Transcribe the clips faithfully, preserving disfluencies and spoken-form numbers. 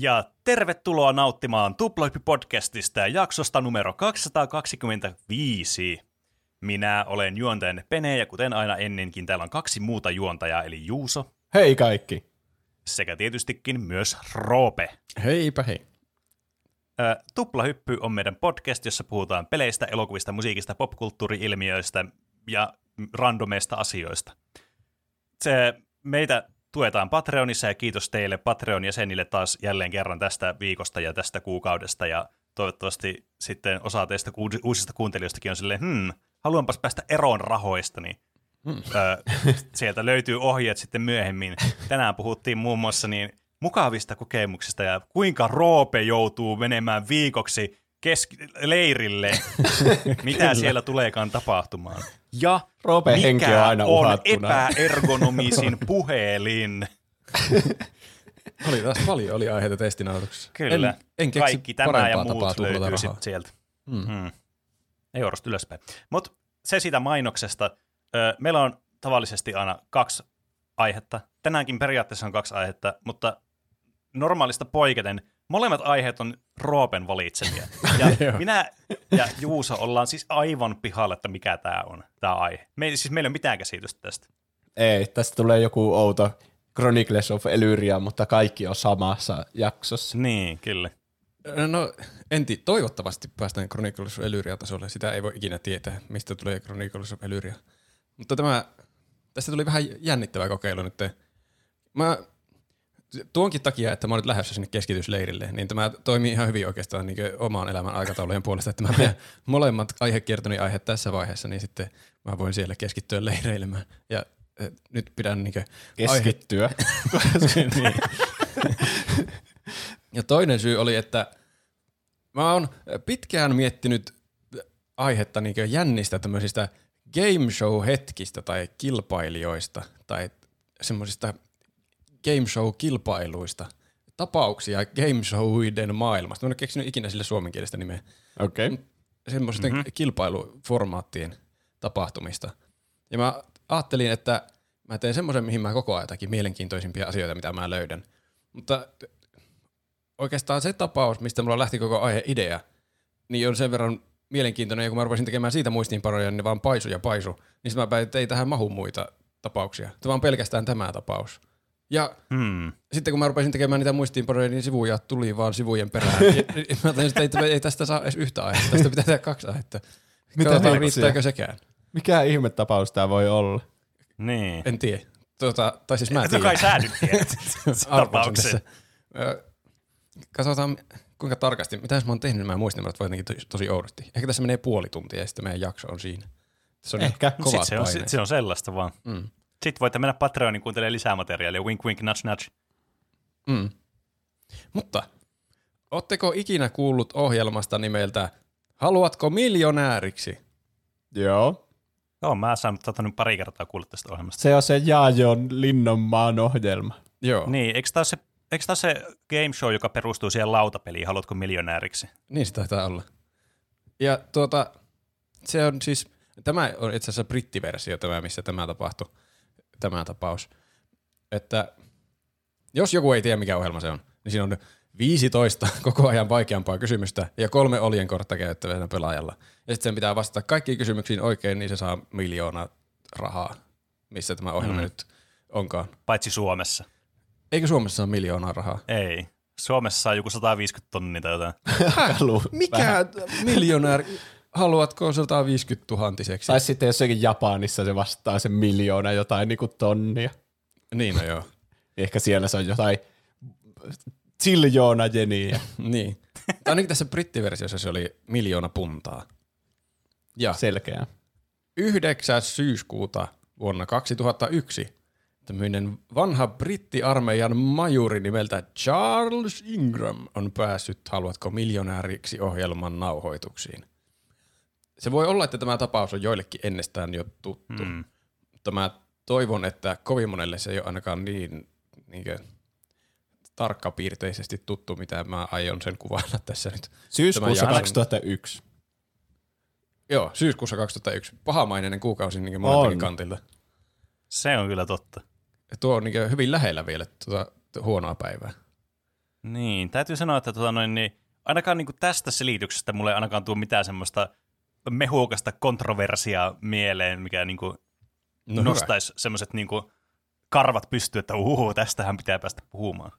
Ja tervetuloa nauttimaan Tuplahyppi-podcastista jaksosta numero kaksisataakaksikymmentäviisi. Minä olen juontajanne Pene, ja kuten aina ennenkin, täällä on kaksi muuta juontajaa, eli Juuso. Hei kaikki! Sekä tietystikin myös Roope. Heipä hei! Tuplahyppy on meidän podcast, jossa puhutaan peleistä, elokuvista, musiikista, popkulttuuri-ilmiöistä ja randomeista asioista. Se, meitä tuetaan Patreonissa, ja kiitos teille Patreon-jäsenille taas jälleen kerran tästä viikosta ja tästä kuukaudesta, ja toivottavasti sitten osa teistä uusista kuuntelijoistakin on silleen, hmm, haluanpas päästä eroon rahoista, niin hmm. ö, sieltä löytyy ohjeet sitten myöhemmin. Tänään puhuttiin muun muassa niin mukavista kokemuksista ja kuinka Roope joutuu menemään viikoksi kesk- leirille, mitä siellä tuleekaan tapahtumaan. Ja Roope henki on aina uhattuna. Mikä on epäergonomisin puhelin? Oli taas paljon, oli aiheita testinautuksessa. Kyllä, en, en keksi kaikki tämä ja muut löytyy sitten sieltä. Mm. Mm. Eurosta ylöspäin. Mutta se siitä mainoksesta. Meillä on tavallisesti aina kaksi aihetta. Tänäänkin periaatteessa on kaksi aihetta, mutta normaalista poiketen molemmat aiheet on Roopen valitsemia. Ja minä ja Juuso ollaan siis aivan pihalla, että mikä tämä on, tämä aihe. Me, siis meillä ei ole mitään käsitystä tästä. Ei, tästä tulee joku outo Chronicles of Elyria, mutta kaikki on samassa jaksossa. Niin, kyllä. No, enti, toivottavasti päästään Chronicles of Elyria-tasolle. Sitä ei voi ikinä tietää, mistä tulee Chronicles of Elyria. Mutta tämä, tästä tuli vähän jännittävä kokeilu nyt. Mä, tuonkin takia, että mä oon nyt lähdössä sinne keskitysleirille, niin tämä toimii ihan hyvin oikeastaan niin oman elämän aikataulujen puolesta, että mä meidän molemmat aihekiertoni aihe tässä vaiheessa, niin sitten mä voin siellä keskittyä leireilemään. Ja äh, nyt pidän niin keskittyä. Aihe... niin. Ja toinen syy oli, että mä oon pitkään miettinyt aihetta niin jännistä tämmöisistä game show-hetkistä tai kilpailijoista tai semmoisista game show-kilpailuista, tapauksia game showiden maailmasta. Mä en ole keksinyt ikinä sille suomenkielistä nimeä. Okei. Okay. Semmoisten mm-hmm. kilpailuformaattien tapahtumista. Ja mä ajattelin, että mä teen semmoisen, mihin mä koko ajan jotakin mielenkiintoisimpia asioita, mitä mä löydän. Mutta oikeastaan se tapaus, mistä mulla lähti koko aiheidea, niin on sen verran mielenkiintoinen, ja kun mä rupesin tekemään siitä muistiinpanoja, niin ne vaan paisu ja paisu, niin mä päätin, että ei tähän mahu muita tapauksia. Tämä on pelkästään tämä tapaus. Ja hmm. sitten kun mä rupesin tekemään niitä muistiinpanoja, niin sivuja tuli vaan sivujen perään. Ja, mä ajattelin, että ei, ei tästä saa edes yhtä aihetta, tästä pitää tehdä kaksi aihetta. Katsotaan, riittääkö sekään. Mikä ihme tapaus tää voi olla? Niin. En tiedä. Tuota, tai siis mä en tiedä. Tokai sä nyt tiedät tapauksen. Katsotaan kuinka tarkasti. Mitä jos mä oon tehnyt, mä muistin, että voi jotenkin tosi, tosi oudosti. Ehkä tässä menee puoli tuntia ja sitten meidän jakso on siinä. Se on ehkä kovat sit se, on, sit se on sellaista vaan. Mm. Sitten voitte mennä Patreoniin kuuntelemaan lisää materiaalia. Wink wink, nudge nudge. Mm. Mutta ootteko ikinä kuullut ohjelmasta nimeltä Haluatko miljonääriksi? Joo. Joo, mä saan nyt pari kertaa kuullut tästä ohjelmasta. Se on se Jaajon Linnonmaan ohjelma. Joo. Niin, eikö tämä se Eikö tämä se game show, joka perustuu siihen lautapeliin, Haluatko miljonääriksi? Niin se taitaa olla. Ja tuota, se on siis, tämä on itse asiassa brittiversio tämä, missä tämä tapahtui, tämä tapaus. Että jos joku ei tiedä, mikä ohjelma se on, niin siinä on viisitoista koko ajan vaikeampaa kysymystä ja kolme oljenkortta käyttävänä pelaajalla. Ja sitten sen pitää vastata kaikkiin kysymyksiin oikein, niin se saa miljoona rahaa, missä tämä ohjelma mm. nyt onkaan. Paitsi Suomessa. Eikö Suomessa ole miljoonaa rahaa? Ei. Suomessa on joku sataviisikymmentä tonnia tai jotain. Mikä miljonääri? Haluatko sataviisikymmentätuhantiseksi? Tai sitten jossakin Japanissa se vastaa sen miljoona jotain niin kuin tonnia. Niin no joo. Ehkä siellä se on jotain siljoona jeniä. Niin. Tai ainakin tässä brittiversiossa se oli miljoona puntaa. Ja selkeä. yhdeksäs syyskuuta vuonna kaksituhattayksi. Tämmöinen vanha brittiarmeijan majuri nimeltä Charles Ingram on päässyt Haluatko miljonääriksi ohjelman nauhoituksiin. Se voi olla, että tämä tapaus on joillekin ennestään jo tuttu, mm. mutta mä toivon, että kovin monelle se ei ole ainakaan niin, niin kuin, tarkkapiirteisesti tuttu, mitä mä aion sen kuvailla tässä nyt. Syyskuussa kaksituhattayksi. Joo, syyskuussa kaksituhattayksi. Pahamainen kuukausi niin moneltakin kantilta. Se on kyllä totta. Tuo on niin hyvin lähellä vielä tuota huonoa päivää. Niin, täytyy sanoa, että tuota noin, niin ainakaan niin kuin tästä selityksestä mulle ei ainakaan tule mitään semmoista mehuokasta kontroversiaa mieleen, mikä niin kuin no nostaisi semmoiset niin kuin karvat pystyyn, että uhuhu, tästähän pitää päästä puhumaan.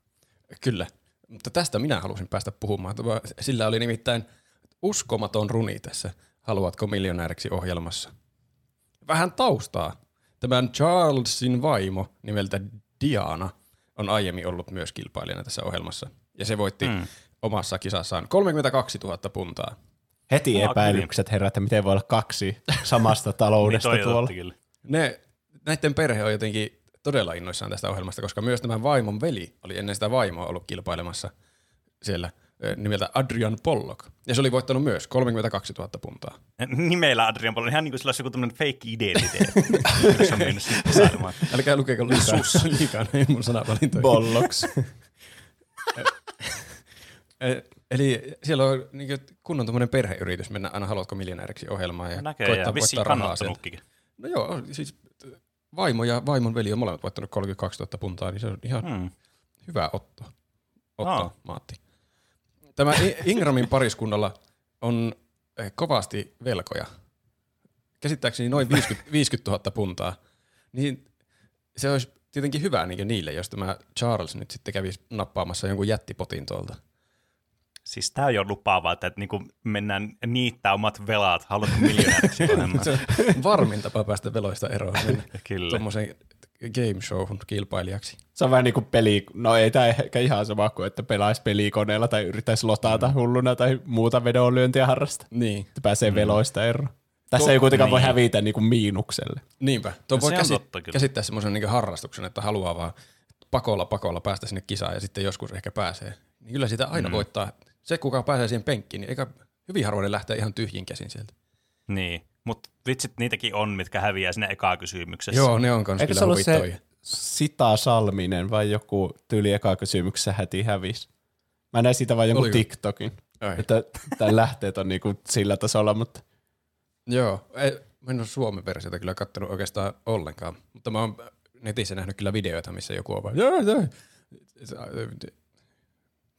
Kyllä, mutta tästä minä halusin päästä puhumaan. Sillä oli nimittäin uskomaton runi tässä Haluatko miljonääriksi -ohjelmassa. Vähän taustaa. Tämän Charlesin vaimo nimeltä Diana on aiemmin ollut myös kilpailijana tässä ohjelmassa. Ja se voitti mm. omassa kisassaan kolmekymmentäkaksituhatta puntaa. Heti epäilykset herää, että miten voi olla kaksi samasta taloudesta niin tuolla. Ne, näiden perhe on jotenkin todella innoissaan tästä ohjelmasta, koska myös tämän vaimon veli oli ennen sitä vaimoa ollut kilpailemassa siellä nimeltä Adrian Pollock. Ja se oli voittanut myös kolmekymmentäkaksituhatta puntaa. Nimellä Adrian Pollock, ihan niin kuin sillä olisi joku tämmöinen fake-identiteetti. Älkää lukeeko liikaa, liikaa näin mun sanavalintoihin. Bollocks. Eli siellä on niin kunnon tommoinen perheyritys mennä aina Haluatko miljonääriksi -ohjelmaan ja näkee, koittaa voittaa rahaa sieltä. No joo, siis vaimo ja vaimon veli on molemmat voittanut kolmekymmentäkaksituhatta puntaa, niin se on ihan hmm. hyvä otto. Otto, oh. Maatti. Tämä Ingramin pariskunnalla on kovasti velkoja. Käsittääkseni noin viisikymmentätuhatta puntaa. Niin se olisi tietenkin hyvä niin niille, jos tämä Charles nyt sitten kävisi nappaamassa jonkun jättipotin tuolta. Siis tämä on jo lupaavaa, että niinku mennään niittää omat velat, haluatko miljonääriksi enemmän. Se on varmin tapa päästä veloista eroon. Kyllä. Tuommoisen game showhun kilpailijaksi. Se on vähän niin kuin peli, no ei tämä ehkä ihan sama kuin, että pelaisi pelikoneella tai yrittäisi lotata mm. hulluna tai muuta vedonlyöntiä harrasta. Niin. Että pääsee mm. veloista eroon. Tässä Tuo, ei kuitenkaan niin. voi hävitä niin kuin miinukselle. Niinpä. Tuo no voi käsit- käsittää semmoisen niin kuin harrastuksen, että haluaa vaan pakolla pakolla päästä sinne kisaan ja sitten joskus ehkä pääsee. Kyllä sitä aina mm. voittaa. Se, kuka pääsee siihen penkkiin, niin eikä hyvin harvoin lähtee ihan tyhjin käsin sieltä. Niin, mutta vitsit niitäkin on, mitkä häviää sinne ekaa kysymyksessä. Joo, ne on kans kyllä huvittoja. Eikö se ollut se Sita Salminen vai joku tyyli ekaa kysymyksessä häti hävisi? Mä näin siitä vain joku Oliko? TikTokin, Ai. Että tämän lähteet on niinku sillä tasolla, mutta... Joo, ei, mä en ole Suomen versiota kyllä kattonut oikeastaan ollenkaan, mutta mä oon netissä nähnyt kyllä videoita, missä joku on vaan... Joo, joo.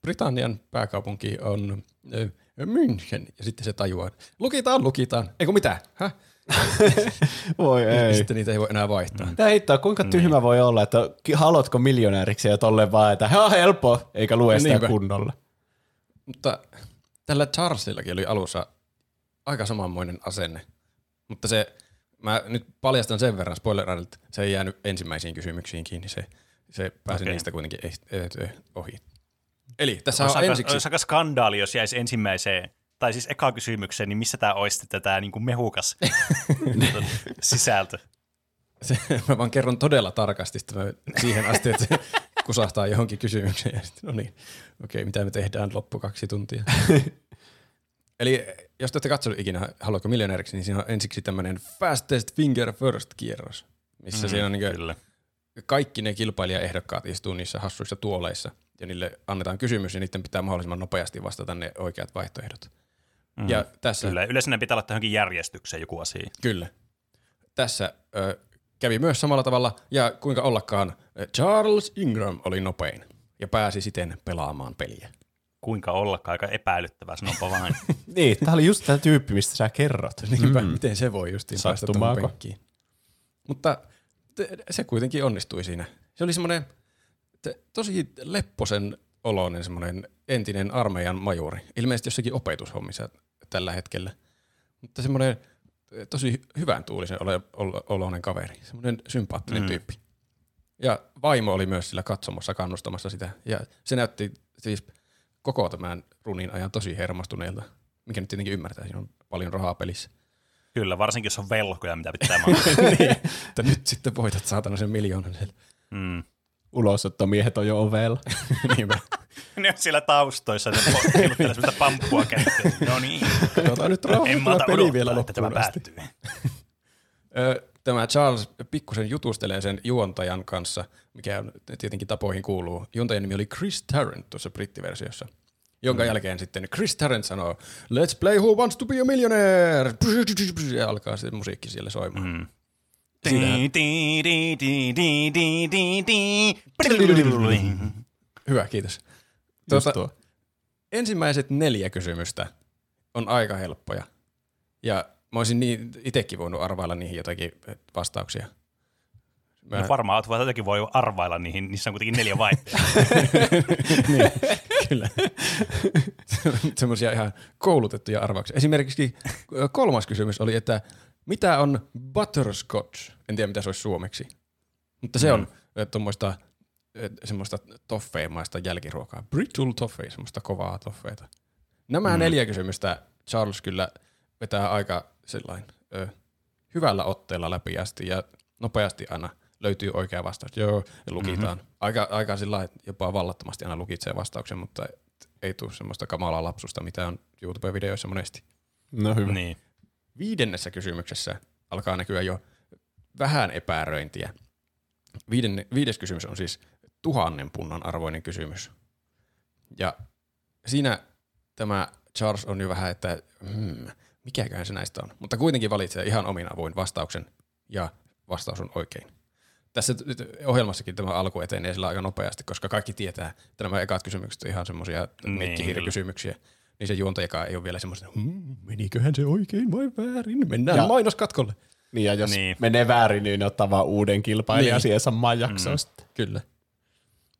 Britannian pääkaupunki on äh, München, ja sitten se tajuaa, lukitaan, lukitaan, eikö mitä? Häh? Voi ei. Sitten niitä ei voi enää vaihtaa. Tää heittää, kuinka tyhmä niin. voi olla, että haluatko miljonääriksi ja tolleen vaan, että on helppo, eikä lue sitä Niinpä. kunnolla. Mutta tällä Charlesillakin oli alussa aika samanmoinen asenne, mutta se, mä nyt paljastan sen verran spoilerilta, se ei jäänyt ensimmäisiin kysymyksiin kiinni, se, se pääsi okay. niistä kuitenkin ohi. Eli tässä on ensiksi... Olisi aika skandaali, jos jäisi ensimmäiseen, tai siis ekaan kysymykseen, niin missä tämä olisi tätä niin kuin mehukas sisältö? Se, mä vaan kerron todella tarkasti siihen asti, että se kusahtaa johonkin kysymykseen ja sitten no niin, okei, mitä me tehdään loppu kaksi tuntia. Eli jos te olette katsonut ikinä Haluatko miljonääriksi, niin siinä on ensiksi tämmöinen fastest finger first -kierros, missä mm, siinä on niin kyllä. kaikki ne kilpailijaehdokkaat istuu niissä hassuissa tuoleissa. Ja niille annetaan kysymys, ja niiden pitää mahdollisimman nopeasti vastata ne oikeat vaihtoehdot. Mm, ja tässä, kyllä, yleensä ne pitää olla johonkin järjestykseen joku asia. Kyllä. Tässä ö, kävi myös samalla tavalla, ja kuinka ollakaan, Charles Ingram oli nopein, ja pääsi siten pelaamaan peliä. Kuinka ollakaan, aika epäilyttävää, sanonpa vain. Niin, tämä oli just tämä tyyppi, mistä sä kerrot. Niinpä, mm. miten se voi justiin päästä tuohon penkkiin. Mutta te, se kuitenkin onnistui siinä. Se oli semmoinen... Tosi lepposen oloinen semmoinen entinen armeijan majuri. Ilmeisesti jossakin opetushommissa tällä hetkellä. Mutta semmoinen tosi hyvän tuulisen oloinen kaveri. Semmoinen sympaattinen mm. tyyppi. Ja vaimo oli myös sillä katsomassa kannustamassa sitä. Ja se näytti siis koko tämän runin ajan tosi hermostuneelta. Mikä nyt tietenkin ymmärtää, siinä on paljon rahaa pelissä. Kyllä, varsinkin jos on velkoja, mitä pitää maksaa. Niin, että nyt sitten voitat saatana sen miljoonan siellä. Mm. Ulosottomiehet on jo ovella. Ne on siellä taustoissa, ne heiluttelee semmoista pamppua kätteen. No niin. Katsotaan nyt rauhoittaa peli vielä loppuun asti. Tämä päättyy. Tämä Charles pikkusen jutustelee sen juontajan kanssa, mikä on tietenkin tapoihin kuuluu. Juontajan nimi oli Chris Tarrant tuossa brittiversiossa, jonka mm. jälkeen sitten Chris Tarrant sanoo, let's play who wants to be a millionaire. Ja alkaa sitten musiikki siellä soimaan. Mm. Hyvä, kiitos. Tuota, ensimmäiset neljä kysymystä on aika helppoja. Ja mä olisin niin, itsekin voinut arvailla niihin jotakin vastauksia. Mä... No varmaan oot vaan jotakin voi arvailla niihin, niissä on kuitenkin neljä vaihtoehtoa. Niin, kyllä. Semmoisia ihan koulutettuja arvauksia. Esimerkiksi kolmas kysymys oli, että mitä on butterscotch? En tiedä, mitä se olisi suomeksi. Mutta se on mm. tuommoista semmoista toffeimaista jälkiruokaa. Brittle toffee, semmoista kovaa toffeita. Nämä mm. neljä kysymystä Charles kyllä vetää aika sellain ö, hyvällä otteella läpi asti ja nopeasti aina löytyy oikea vastaus. Joo, lukitaan. Mm-hmm. Aika, aika sillä jopa vallattomasti aina lukitsee vastauksen, mutta ei tule semmoista kamalaa lapsusta, mitä on YouTube-videoissa monesti. No hyvä. Niin. Viidennessä kysymyksessä alkaa näkyä jo vähän epäröintiä. Viiden, viides kysymys on siis tuhannen punnan arvoinen kysymys. Ja siinä tämä Charles on jo vähän, että hmm, mikäköhän se näistä on. Mutta kuitenkin valitsee ihan omin avoin vastauksen ja vastaus on oikein. Tässä ohjelmassakin tämä alku etenee sillä aika nopeasti, koska kaikki tietää, että nämä ekat kysymykset on ihan semmoisia mikkihirrikysymyksiä. Niin se juontajakaan ei ole vielä semmoista, hmm, meniköhän se oikein vai väärin? Mennään ja mainoskatkolle. Niin ja jos niin. menee väärin, niin ottaa vaan uuden kilpailijan niin. siihen samaan jaksoon. Mm. Kyllä.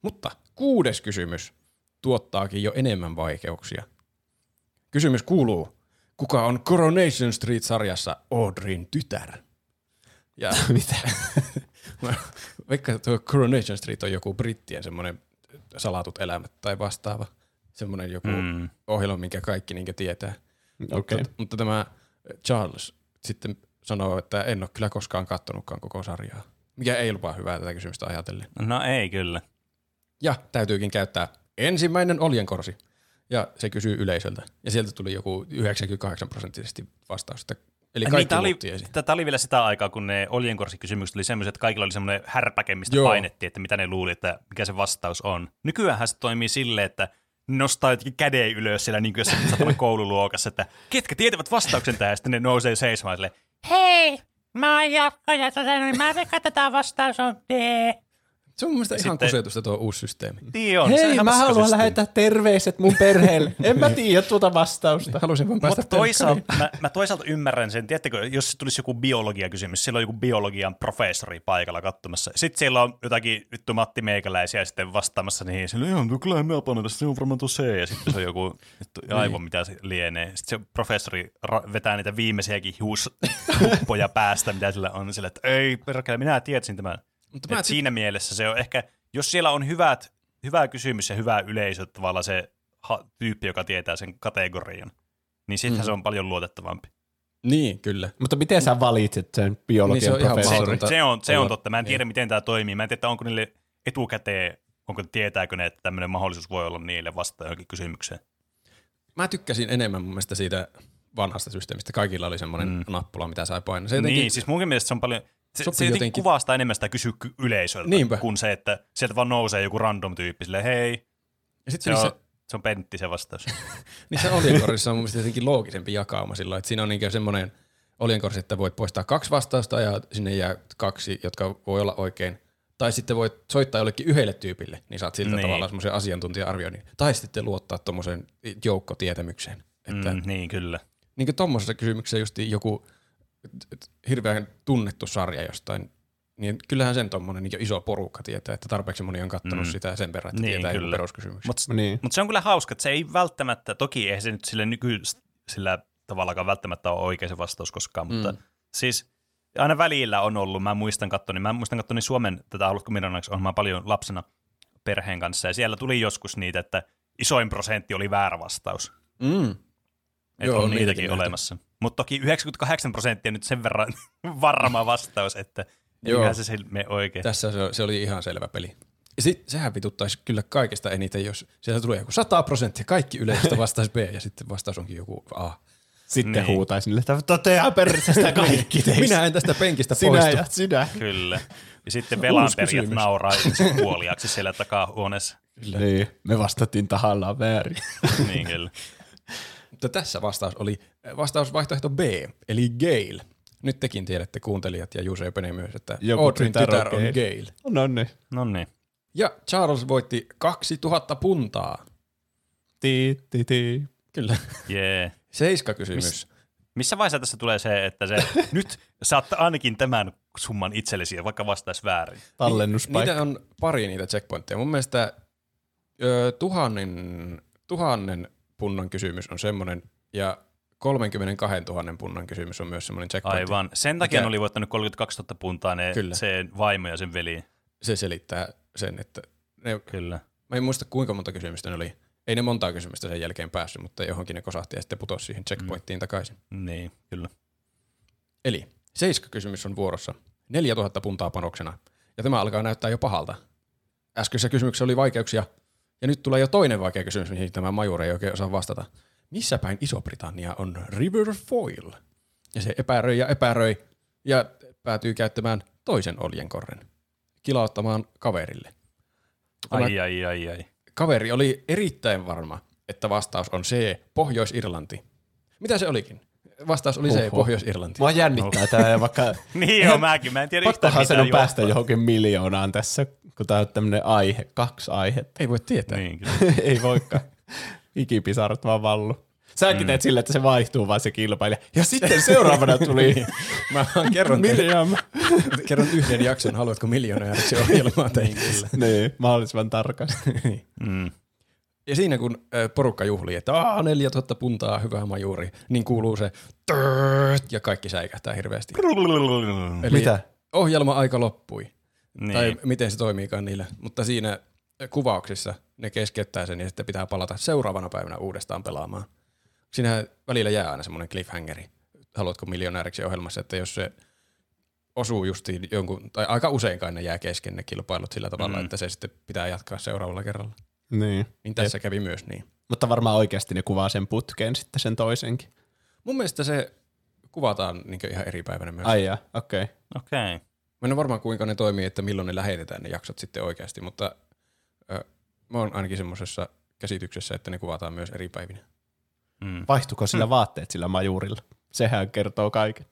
Mutta kuudes kysymys tuottaakin jo enemmän vaikeuksia. Kysymys kuuluu, kuka on Coronation Street-sarjassa Audreyn tytär? Ja mitä? Vaikka tuo Coronation Street on joku brittien semmoinen salatut elämät tai vastaava. Semmoinen joku mm. ohjelma, minkä kaikki niinkä tietää. Okay. Mutta, mutta tämä Charles sitten sanoo, että en ole kyllä koskaan kattonutkaan koko sarjaa. Mikä ei lupaa hyvää tätä kysymystä ajatellen. No ei kyllä. Ja täytyykin käyttää ensimmäinen oljenkorsi. Ja se kysyy yleisöltä. Ja sieltä tuli joku yhdeksänkymmentäkahdeksan prosenttisesti vastaus. Eli kaikki tämä oli, tämä oli vielä sitä aikaa, kun ne oljenkorsikysymykset oli semmoiset, että kaikilla oli semmoinen härpäke, mistä Joo. painettiin, että mitä ne luuli, että mikä se vastaus on. Nykyäänhän se toimii silleen, että nostaa jotenkin käden ylös siellä niin kuin jossain koululuokassa, että ketkä tietävät vastauksen tähän, ja sitten ne nousee seisomaan silleen, hei, mä oon Jaakko, ja mä veikkaan, että tämä vastaus on D. Se on mun mielestä ihan kusetusta tuo uusi systeemi. Niin on. Hei, mä haluan systeemi. lähettää terveiset mun perheelle. En mä tiedä tuota vastausta. Haluaisin vaan päästä toisaalta, mä, mä toisaalta ymmärrän sen, tiedättekö, jos tulisi joku biologiakysymys, siellä on joku biologian professori paikalla katsomassa. Sitten siellä on jotakin vittu Matti Meikäläisiä sitten vastaamassa niihin. Silloin, joo, kyllä mä panen tässä, se on varmaan tuo C. Ja sitten se on joku aivan mitä se lienee. Sitten se professori ra- vetää niitä viimeisiäkin hiushuppoja päästä, mitä sillä on. Sillä, että ei perkele, minä tietsin tämän. Mutta mä... Siinä mielessä se on ehkä, jos siellä on hyvät, hyvä kysymys ja hyvä yleisö, tavallaan se ha- tyyppi, joka tietää sen kategorian, niin sittenhän mm. se on paljon luotettavampi. Niin, kyllä. Mutta miten sä valitset sen biologian niin se professorin? Se, se, on, se on totta. Mä en tiedä, niin. miten tämä toimii. Mä en tiedä, onko niille etukäteen, onko tietääkö ne, että tämmöinen mahdollisuus voi olla niille vastaan johonkin kysymykseen. Mä tykkäsin enemmän mun mielestä siitä vanhasta systeemistä. Kaikilla oli semmoinen mm. nappula, mitä sai painaa. Se jotenkin... Niin, siis munkin mielestä se on paljon... Se, se jotenkin, jotenkin kuvastaa enemmän sitä kysyä yleisöltä Niinpä. kuin se, että sieltä vaan nousee joku random tyyppi silleen, hei, ja sit se, se, on, se on Pentti se vastaus. Niin se oljenkorissa on mun mielestä jotenkin loogisempi jakauma sillä, että siinä on niin semmoinen oljenkorsi, että voit poistaa kaksi vastausta ja sinne jää kaksi, jotka voi olla oikein. Tai sitten voit soittaa jollekin yhdelle tyypille, niin saat siltä niin. tavallaan semmoisen asiantuntija-arvioinnin. Tai sitten luottaa tommoseen joukkotietämykseen. Että, mm, niin kyllä. Niin kuin tommosessa kysymyksessä just joku... hirveän tunnettu sarja jostain, niin kyllähän sen tommonen niin iso porukka tietää, että tarpeeksi moni on kattonut mm. sitä sen verran, että niin, tietää joku peruskysymyksiä. Mutta niin. mut se on kyllä hauska, että se ei välttämättä, toki eihän se nyt sillä, nyky, sillä tavallakaan välttämättä ole oikea se vastaus koskaan, mutta mm. siis aina välillä on ollut, mä muistan katsoin, mä muistan katsoin Suomen tätä Haluatko Miljonääriksi ohjelmaa paljon lapsena perheen kanssa, ja siellä tuli joskus niitä, että isoin prosentti oli väärä vastaus. Mm. Että on niitäkin, niitäkin olemassa. Mutta toki yhdeksänkymmentäkahdeksan prosenttia nyt sen verran varma vastaus, että eiköhän se mene oikein. Tässä se oli, se oli ihan selvä peli. Sitten sehän vituttaisi kyllä kaikesta eniten, jos sieltä tulee joku sata prosenttia, kaikki yleisöstä vastaisi B ja sitten vastaus onkin joku A. Sitten niin. huutaisi niille, että toteaa perisestä kaikki teistä. Minä en tästä penkistä sinä poistu. Sinä ja sinä. Kyllä. Ja sitten velanperijät nauraa itse puoliaksi siellä takahuoneessa. Kyllä. Niin, me vastattiin tahallaan väärin. Niin kyllä. Mutta tässä vastaus oli vastausvaihtoehto B, eli Gale. Nyt tekin tiedätte, kuuntelijat ja Juse Pene myös, että Audreyn tytär on Gale. Gale. No niin. Ja Charles voitti kaksituhatta puntaa. Tii, tii, tii. Kyllä. Yeah. Seiska kysymys. Miss, missä vaiheessa tässä tulee se, että se nyt saat ainakin tämän summan itsellesi ja vaikka vastaisi väärin? Tallennuspaikka. Niitä on pari niitä checkpointteja. Mun mielestä ö, tuhannen, tuhannen punnan kysymys on semmoinen ja kolmekymmentäkaksituhatta punnan kysymys on myös semmoinen checkpointti. Aivan. Sen takia mikä... oli voittanut kolmekymmentäkaksituhatta puntaa ne Kyllä. sen vaimo ja sen veli. Se selittää sen, että ne... Kyllä. Mä en muista kuinka monta kysymystä ne oli. Ei ne montaa kysymystä sen jälkeen päässyt, mutta johonkin ne kosahti ja sitten putosi siihen checkpointtiin mm. takaisin. Niin, kyllä. Eli seiska kysymys on vuorossa. neljätuhatta puntaa panoksena. Ja tämä alkaa näyttää jo pahalta. Äskeisessä kysymyksessä oli vaikeuksia. Ja nyt tulee jo toinen vaikea kysymys, mihin tämä majuri ei oikein osaa vastata. Missä päin Iso-Britannia on River Foil? Ja se epäröi ja epäröi ja päätyy käyttämään toisen oljenkorren. Kilauttamaan kaverille. Tämä ai, ai, ai, ai. Kaveri oli erittäin varma, että vastaus on C, Pohjois-Irlanti. Mitä se olikin? Vastaus oli Oho. C, Pohjois-Irlanti. Mua jännittää tämä, vaikka... niin joo, mäkin. Mä en tiedä yhtään mitään. Pakkohan sen päästä johonkin miljoonaan tässä, kun tämä on tämmöinen aihe, kaksi aihetta. Ei voi tietää. Niin, ei voikaan. Ikipisarat vaan vallu. Säkin mm. teet sillä, että se vaihtuu vaan se kilpailija. Ja sitten seuraavana tuli... Mä kerron, kerron yhden jakson, haluatko miljonääriksi ohjelmaa teille. Niin, mahdollisimman tarkasti. Mm. Ja siinä kun porukka juhlii, että aah, neljätuhatta puntaa, hyvä majuuri, niin kuuluu se törrrt, ja kaikki säikähtää hirveästi. Eli mitä? Ohjelma-aika loppui. Niin. Tai miten se toimiikaan niillä. Mutta siinä kuvauksissa ne keskeyttää sen ja sitten pitää palata seuraavana päivänä uudestaan pelaamaan. Siinä välillä jää aina semmoinen cliffhangeri. Haluatko miljonääriksi ohjelmassa, että jos se osuu justiin jonkun, tai aika useinkaan ne jää kesken ne kilpailut sillä tavalla, mm. että se sitten pitää jatkaa seuraavalla kerralla. Niin. Niin tässä Jep. kävi myös niin. Mutta varmaan oikeasti ne kuvaa sen putkeen sitten sen toisenkin. Mun mielestä se kuvataan niin ihan eri päivänä myös. Ai jaa, okei. Okay. Okay. Mä en ole varmaan kuinka ne toimii, että milloin ne lähetetään ne jaksot sitten oikeasti, mutta ö, mä oon ainakin semmoisessa käsityksessä, että ne kuvataan myös eri päivinä. Mm. Vaihtuko sillä mm. vaatteet sillä majurilla? Sehän kertoo kaiken.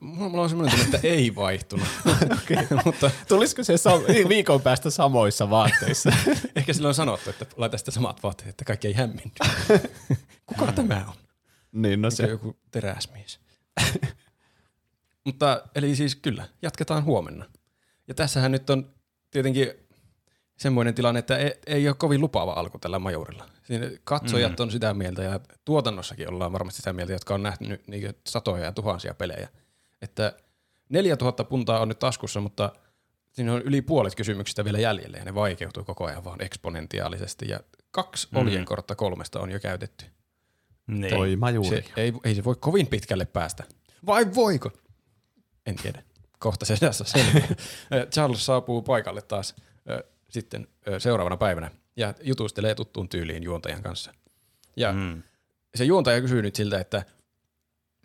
Mulla on semmoinen, että ei vaihtunut. Okay. Mutta tulisiko se sam- viikon päästä samoissa vaatteissa? Ehkä sillä on sanottu, että laita sitä samat vaatteet, että kaikki ei hämminnyt. Kuka mm. tämä on? Niin, no Eikä se. Joku teräsmies. Mutta eli siis kyllä, jatketaan huomenna. Ja tässähän nyt on tietenkin semmoinen tilanne, että ei, ei ole kovin lupaava alku tällä majurilla. Siinä katsojat mm-hmm. on sitä mieltä ja tuotannossakin ollaan varmasti sitä mieltä, jotka on nähnyt niin satoja ja tuhansia pelejä. Että neljätuhatta puntaa on nyt taskussa, mutta siinä on yli puolet kysymyksistä vielä jäljellä ja ne vaikeutuu koko ajan vaan eksponentiaalisesti. Ja kaksi mm-hmm. oljenkortta kolmesta on jo käytetty. Niin. Toi majuri. Se, ei, ei se voi kovin pitkälle päästä. Vai voiko? En tiedä. Kohta se tässä selvää. Charles saapuu paikalle taas sitten seuraavana päivänä ja jutustelee tuttuun tyyliin juontajan kanssa. Ja mm. se juontaja kysyy nyt siltä, että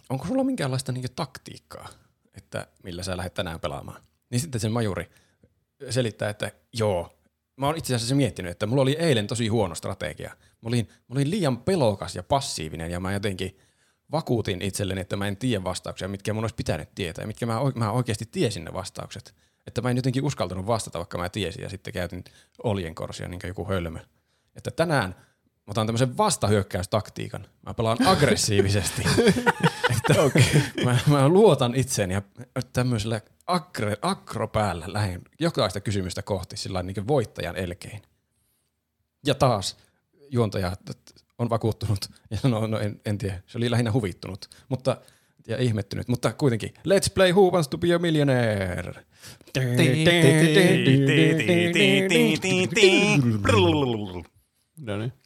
onko sulla minkäänlaista niinku taktiikkaa, että millä sä lähdet tänään pelaamaan. Niin sitten sen majuri selittää, että joo, mä oon itse asiassa miettinyt, että mulla oli eilen tosi huono strategia. Mä olin, mä olin liian pelokas ja passiivinen ja mä jotenkin vakuutin itselleni, että mä en tiedä vastauksia, mitkä mun olisi pitänyt tietää, mitkä mä, mä oikeasti tiesin ne vastaukset. Että mä en jotenkin uskaltanut vastata, vaikka mä tiesin, ja sitten käytin oljenkorsia, niin kuin joku hölmö. Että tänään mä otan tämmöisen vastahyökkäystaktiikan. Mä pelaan aggressiivisesti. että okay. mä, mä luotan itseeni ja tämmöisellä agre, agropäällä lähden jokaista kysymystä kohti sillain niin kuin voittajan elkein. Ja taas juontaja on vakuuttunut ja sanoo, no en, en tiedä, se oli lähinnä huvittunut, mutta... ja ihmettynyt, mutta kuitenkin. Let's play Who Wants to be a Millionaire.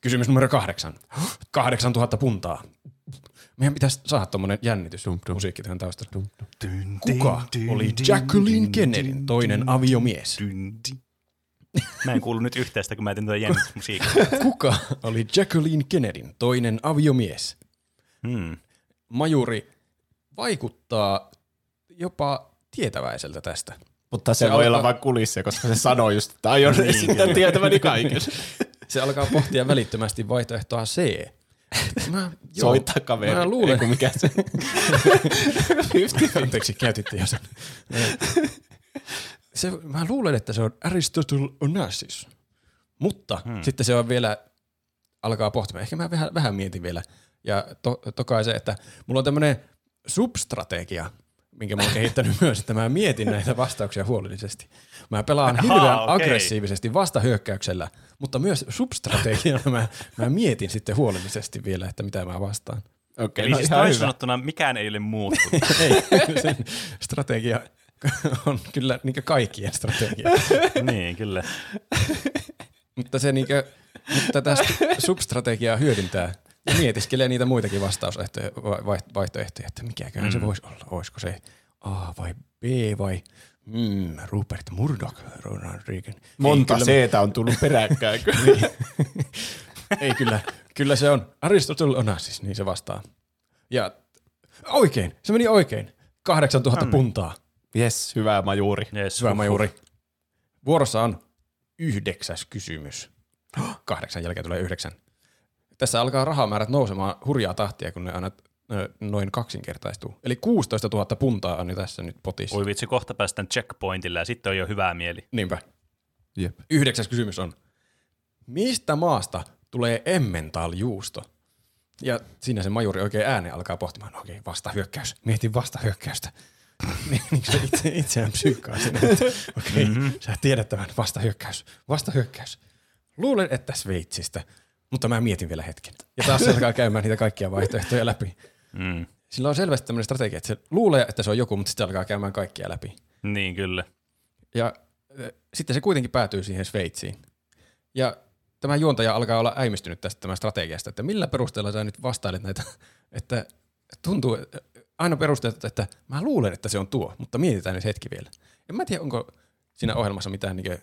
Kysymys numero kahdeksan. kahdeksantuhatta puntaa. Meidän pitäisi saada tommonen jännitys musiikki tähän taustalla. Kuka oli Jacqueline Kennedyn toinen aviomies? Mä en kuulu nyt yhteistä, kun mä etin tuota jännitysmusiikkia. Kuka oli Jacqueline Kennedyn toinen aviomies? Hmm. Majuri vaikuttaa jopa tietäväiseltä tästä. Mutta se, se voi alkaa... olla vain kulissia, koska se sanoo just, että aion esittää tietäväni kaiken. Se alkaa pohtia välittömästi vaihtoehtoa C. Mä, Soittaa kaveri. Mä luulen. Eiku mikä se. Anteeksi, käytitte jo sen. Se, mä luulen, että se on Aristotle Onassis. Mutta hmm. sitten se on vielä alkaa pohtimaan. Ehkä mä vähän, vähän mietin vielä. Ja to, tokai se, että mulla on tämmöinen substrategia, minkä mä oon kehittänyt myös, että mä mietin näitä vastauksia huolellisesti. Mä pelaan hirveän okay. aggressiivisesti vastahyökkäyksellä, mutta myös substrategiana mä, mä mietin sitten huolellisesti vielä, että mitä mä vastaan. Okay, eli no, siis toisin sanottuna mikään ei ole muuttunut. Ei, sen strategia on kyllä niin kaikkien strategia. Niin, kyllä. Mutta se niin kuin, mutta tästä substrategiaa hyödyntää ja mietiskelee niitä muitakin vastausehtoja, vaihtoehtoja, että mikäköhän mm. se voisi olla. Olisiko se A vai B vai mm, Rupert Murdoch, Ronald Reagan. Monta C-tä on tullut peräkkäin. Niin. Ei kyllä. Kyllä se on. Aristotle Onassis, niin se vastaa. Ja oikein, se meni oikein. kahdeksantuhatta mm. puntaa. Yes, hyvä majuuri. Yes, hyvä majuuri. Vuorossa on yhdeksäs kysymys. Kahdeksan jälkeen tulee yhdeksän. Tässä alkaa rahamäärät nousemaan hurjaa tahtia, kun ne aina noin kaksinkertaistuu. Eli kuusitoistatuhatta puntaa on tässä nyt potissa. Oi vitsi, kohta päästään checkpointille ja sitten on jo hyvää mieli. Niinpä. Jep. Yhdeksäs kysymys on, mistä maasta tulee Emmental-juusto. Ja siinä se majuri oikein ääne alkaa pohtimaan, okei, vastahyökkäys. Mietin vastahyökkäystä. Niin se itse, itseään psyykkaa sinne, että okei, mm-hmm. sä tiedät tämän, vastahyökkäys, vastahyökkäys. Luulen, että Sveitsistä, mutta mä mietin vielä hetken. Ja taas se alkaa käymään niitä kaikkia vaihtoehtoja läpi. Mm. Sillä on selvästi tämmöinen strategia, että se luulee, että se on joku, mutta sitten alkaa käymään kaikkia läpi. Niin, kyllä. Ja äh, sitten se kuitenkin päätyy siihen Sveitsiin. Ja tämä juontaja alkaa olla äimistynyt tästä tämän strategiasta, että millä perusteella sä nyt vastailet näitä, että tuntuu aina perusteelta, että mä luulen, että se on tuo, mutta mietitään nyt hetki vielä. En mä tiedä, onko siinä ohjelmassa mitään niin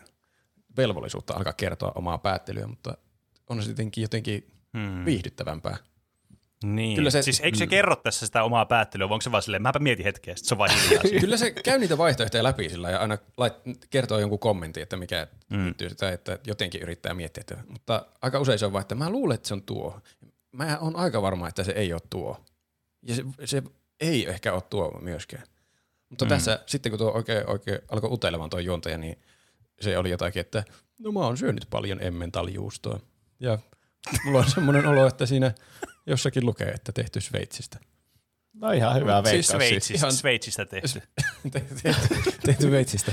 velvollisuutta alkaa kertoa omaa päättelyä, mutta on se jotenkin, jotenkin hmm. viihdyttävämpää. Niin. Kyllä se, siis eikö se mm. kerro tässä sitä omaa päättelyä, vai onko se vaan silleen, mäpä mietin hetkeä, se on vain Kyllä se käy niitä vaihtoehtoja läpi sillä ja aina lait, kertoo jonkun kommentin, että mikä mm. liittyy sitä, että jotenkin yrittää miettiä. Että, mutta aika usein se on vaan, että mä luulen, että se on tuo. Mä oon aika varma, että se ei ole tuo. Ja se, se ei ehkä ole tuo myöskään. Mutta mm. tässä sitten, kun tuo oikein, oikein alkoi utelemaan tuo juontaja, niin se oli jotakin, että no mä oon syönyt paljon emmentaljuustoa. Ja mulla on semmoinen olo, että siinä jossakin lukee, että tehty Sveitsistä. No ihan hyvä veikkaus. Siis Sveitsistä, ihan Sveitsistä tehty. tehty. Tehty Sveitsistä.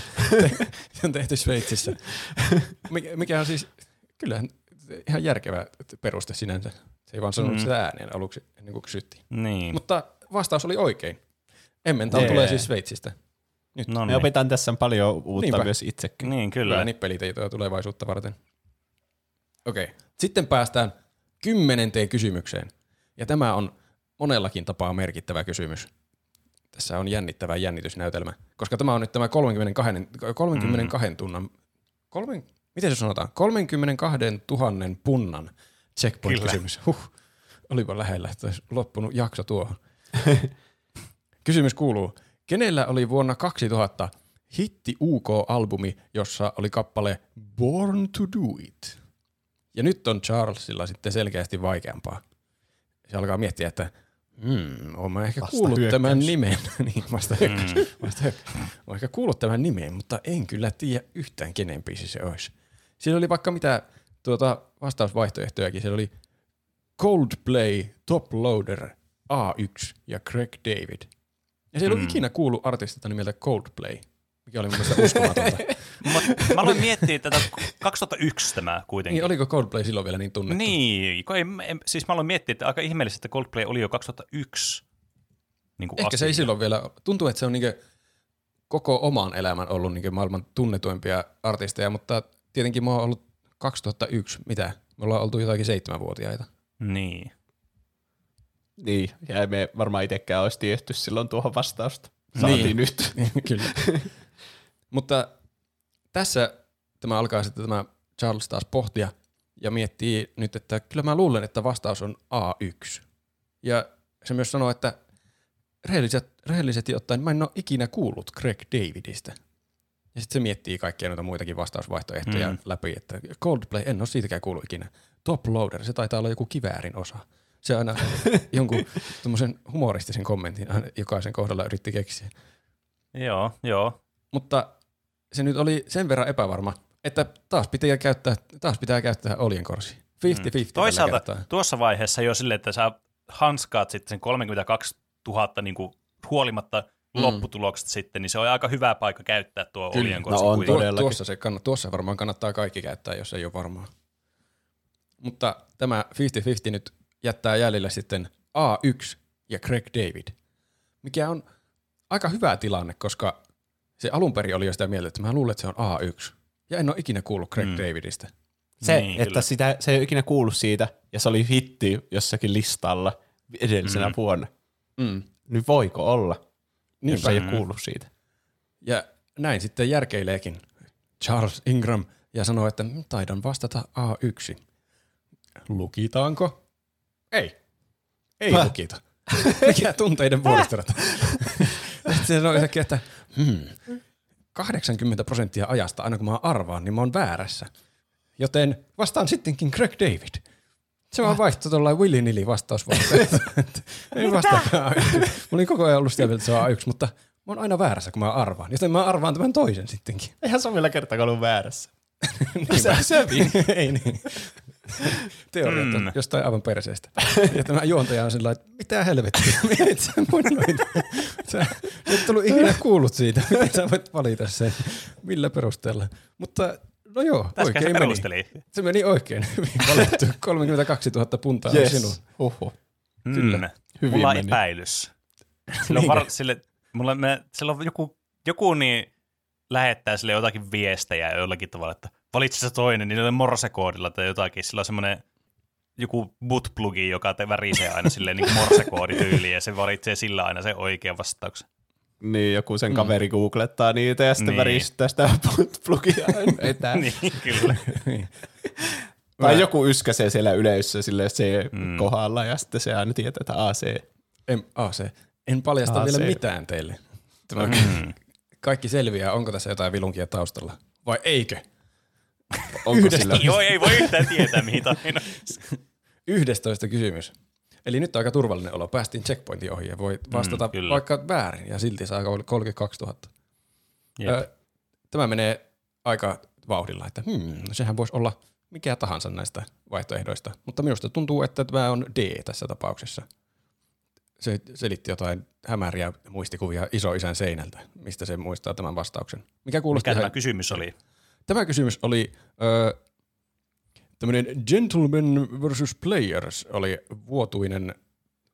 Te, tehty Sveitsissä. Mikä on siis, kyllähän ihan järkevä peruste sinänsä. Se ei vaan sanonut mm. sitä ääneen aluksi, ennen kuin kysyttiin. Niin. Mutta vastaus oli oikein. Emmental tulee siis Sveitsistä. Nyt. No niin. Me opetan tässä paljon uutta Niinpä. Myös itsekin. Niin, kyllä. Kyllä nippeliteitoja tulevaisuutta varten. Okei. Okay. Sitten päästään kymmenenteen kysymykseen. Ja tämä on monellakin tapaa merkittävä kysymys. Tässä on jännittävä jännitysnäytelmä, koska tämä on nyt tämä kolmekymmentäkaksi, kolmekymmentäkaksi mm. tunnan, kolme, miten se sanotaan, kolmekymmentäkaksituhatta punnan checkpoint-kysymys. Huh, olipa lähellä, että olisi loppunut jakso tuohon. Kysymys kuuluu, kenellä oli vuonna kaksituhatta hitti U K-albumi, jossa oli kappale Born to do it? Ja nyt on Charlesilla sitten selkeästi vaikeampaa. Se alkaa miettiä, että mm, oon mä ehkä vasta kuullut hyökkäys. tämän nimen. niin, vasta hyökkäys. Mm. Vasta hyökkäys. Oon ehkä kuullut tämän nimen, mutta en kyllä tiedä yhtään kenen biisi se olisi. Siellä oli vaikka mitä tuota, vastausvaihtoehtojakin. Siellä oli Coldplay, Toploader, A yksi ja Craig David. Ja siellä mm. on ikinä kuullut artistilta nimeltä Coldplay, mikä oli mun mielestä uskomatonta. Mä, mä aloin miettiä tätä kaksituhattayksi tämä kuitenkin. Niin, oliko Coldplay silloin vielä niin tunnettu? Niin, ei, siis mä aloin miettiä, että aika ihmeellistä, että Coldplay oli jo kaksituhattayksi niin kuin Ehkä asia. Se ei silloin vielä, tuntuu, että se on niin koko oman elämän ollut niin maailman tunnetuimpia artisteja, mutta tietenkin mä oon ollut kaksituhattayksi, mitä? Me ollaan oltu jotakin seitsemänvuotiaita. Niin. Niin, ja me varmaan itsekään olisi tietty silloin tuohon vastausta. Saatiin niin. nyt. Kyllä. Mutta tässä tämä alkaa sitten tämä Charles taas pohtia ja miettii nyt, että kyllä mä luulen, että vastaus on A yksi. Ja se myös sanoo, että rehellisesti ottaen mä en ole ikinä kuullut Craig Davidistä. Ja sitten se miettii kaikkia noita muitakin vastausvaihtoehtoja mm-hmm. läpi, että Coldplay en ole siitäkään kuullut ikinä. Toploader, se taitaa olla joku kiväärin osa. Se aina jonkun tommosen humoristisen kommentin jokaisen kohdalla yritti keksiä. Joo, joo. Mutta se nyt oli sen verran epävarma, että taas pitää käyttää, taas pitää käyttää oljenkorsia. viisikymmentä viisikymmentä mm. Toisaalta tuossa vaiheessa jo silleen, että sä hanskaat sitten sen kolmekymmentäkaksi tuhatta niin kuin huolimatta mm. lopputulokset sitten, niin se on aika hyvä paikka käyttää tuo oljenkorsi. No on todellakin. Tuossa, se kann- tuossa varmaan kannattaa kaikki käyttää, jos ei ole varmaa. Mutta tämä viisikymmentä viisikymmentä nyt jättää jäljellä sitten A yksi ja Craig David, mikä on aika hyvä tilanne, koska se alun perin oli jo sitä mieltä, että mä luulen, että se on A yksi. Ja en ole ikinä kuullut Craig mm. Davidista. Se, niin, että sitä, se ei ole ikinä kuullut siitä, ja se oli hitti jossakin listalla edellisenä mm. vuonna. Mm. Nyt voiko olla, niin jos ei ole kuullut siitä. Ja näin sitten järkeileekin Charles Ingram ja sanoo, että taidan vastata A yksi. Lukitaanko? Ei. Ei Mä? lukita. Mikä tunteiden puolustelata? Se on yhtäkkiä, että hmm, kahdeksankymmentä prosenttia ajasta, aina kun mä arvaan, niin mä oon väärässä. Joten vastaan sittenkin Craig David. Se vaan vaihtoi tuollainen Willy Nilly vastausvaihtoehto. Ei vastaakaan. Mä olin koko ajan ollut sitä mieltä, että se on A yksi, mutta mä oon aina väärässä, kun mä arvaan. Joten mä arvaan tämän toisen sittenkin. Eihän Samilla kertakaan ollut väärässä. Se on sövi. Ei niin. Teoriat on mm. jostain aivan perseestä. Ja tämä juontaja on sellainen, että mitä helvettiä, miten sä muinoit? Sä et tullut ikinä kuullut siitä, miten sä voit valita sen, millä perusteella. Mutta no joo, täskä oikein se meni. Perusteli. Se meni oikein hyvin valittu. kolmekymmentäkaksi tuhatta puntaa yes. sinun. Oho. Kyllä, mm. hyvin mulla meni. Mulla epäilys. Sillä on, var- sille, mulla me, sillä on joku, joku niin lähettää sille jotakin viestejä jollakin tavalla, että valitsi se toinen, niin on morsekoodilla tai jotakin. Sillä on semmoinen joku buttplugi, joka te värisee aina silleen niin morsekoodityyliin, ja se valitsee sillä aina sen oikean vastauksen. Niin, joku sen kaveri mm. googlettaa niitä ja sitten niin. väristää sitä buttplugia aina. Niin, kyllä. niin. Tai mä... joku yskäsee siellä yleisössä silleen se mm. kohdalla, ja sitten se aina tietää, että A C. En, A C. En paljasta A C. Vielä mitään teille. Tämä mm. Kaikki selviää, onko tässä jotain vilunkia taustalla vai eikö? Onko sillä? Joo, ei voi yhtään tietää, mihin tarina. Yhdestoista kysymys. Eli nyt on aika turvallinen olo. Päästiin checkpointin ohi ja voi vastata mm, vaikka väärin ja silti saa kolmekymmentäkaksi tuhatta. Ö, tämä menee aika vauhdilla, että hmm, sehän voisi olla mikä tahansa näistä vaihtoehdoista. Mutta minusta tuntuu, että tämä on D tässä tapauksessa. Se selitti jotain hämäriä muistikuvia isoisän seinältä, mistä se muistaa tämän vastauksen. Mikä, Mikä tämä hän... kysymys oli? Tämä kysymys oli öö, tämmöinen Gentlemen versus Players oli vuotuinen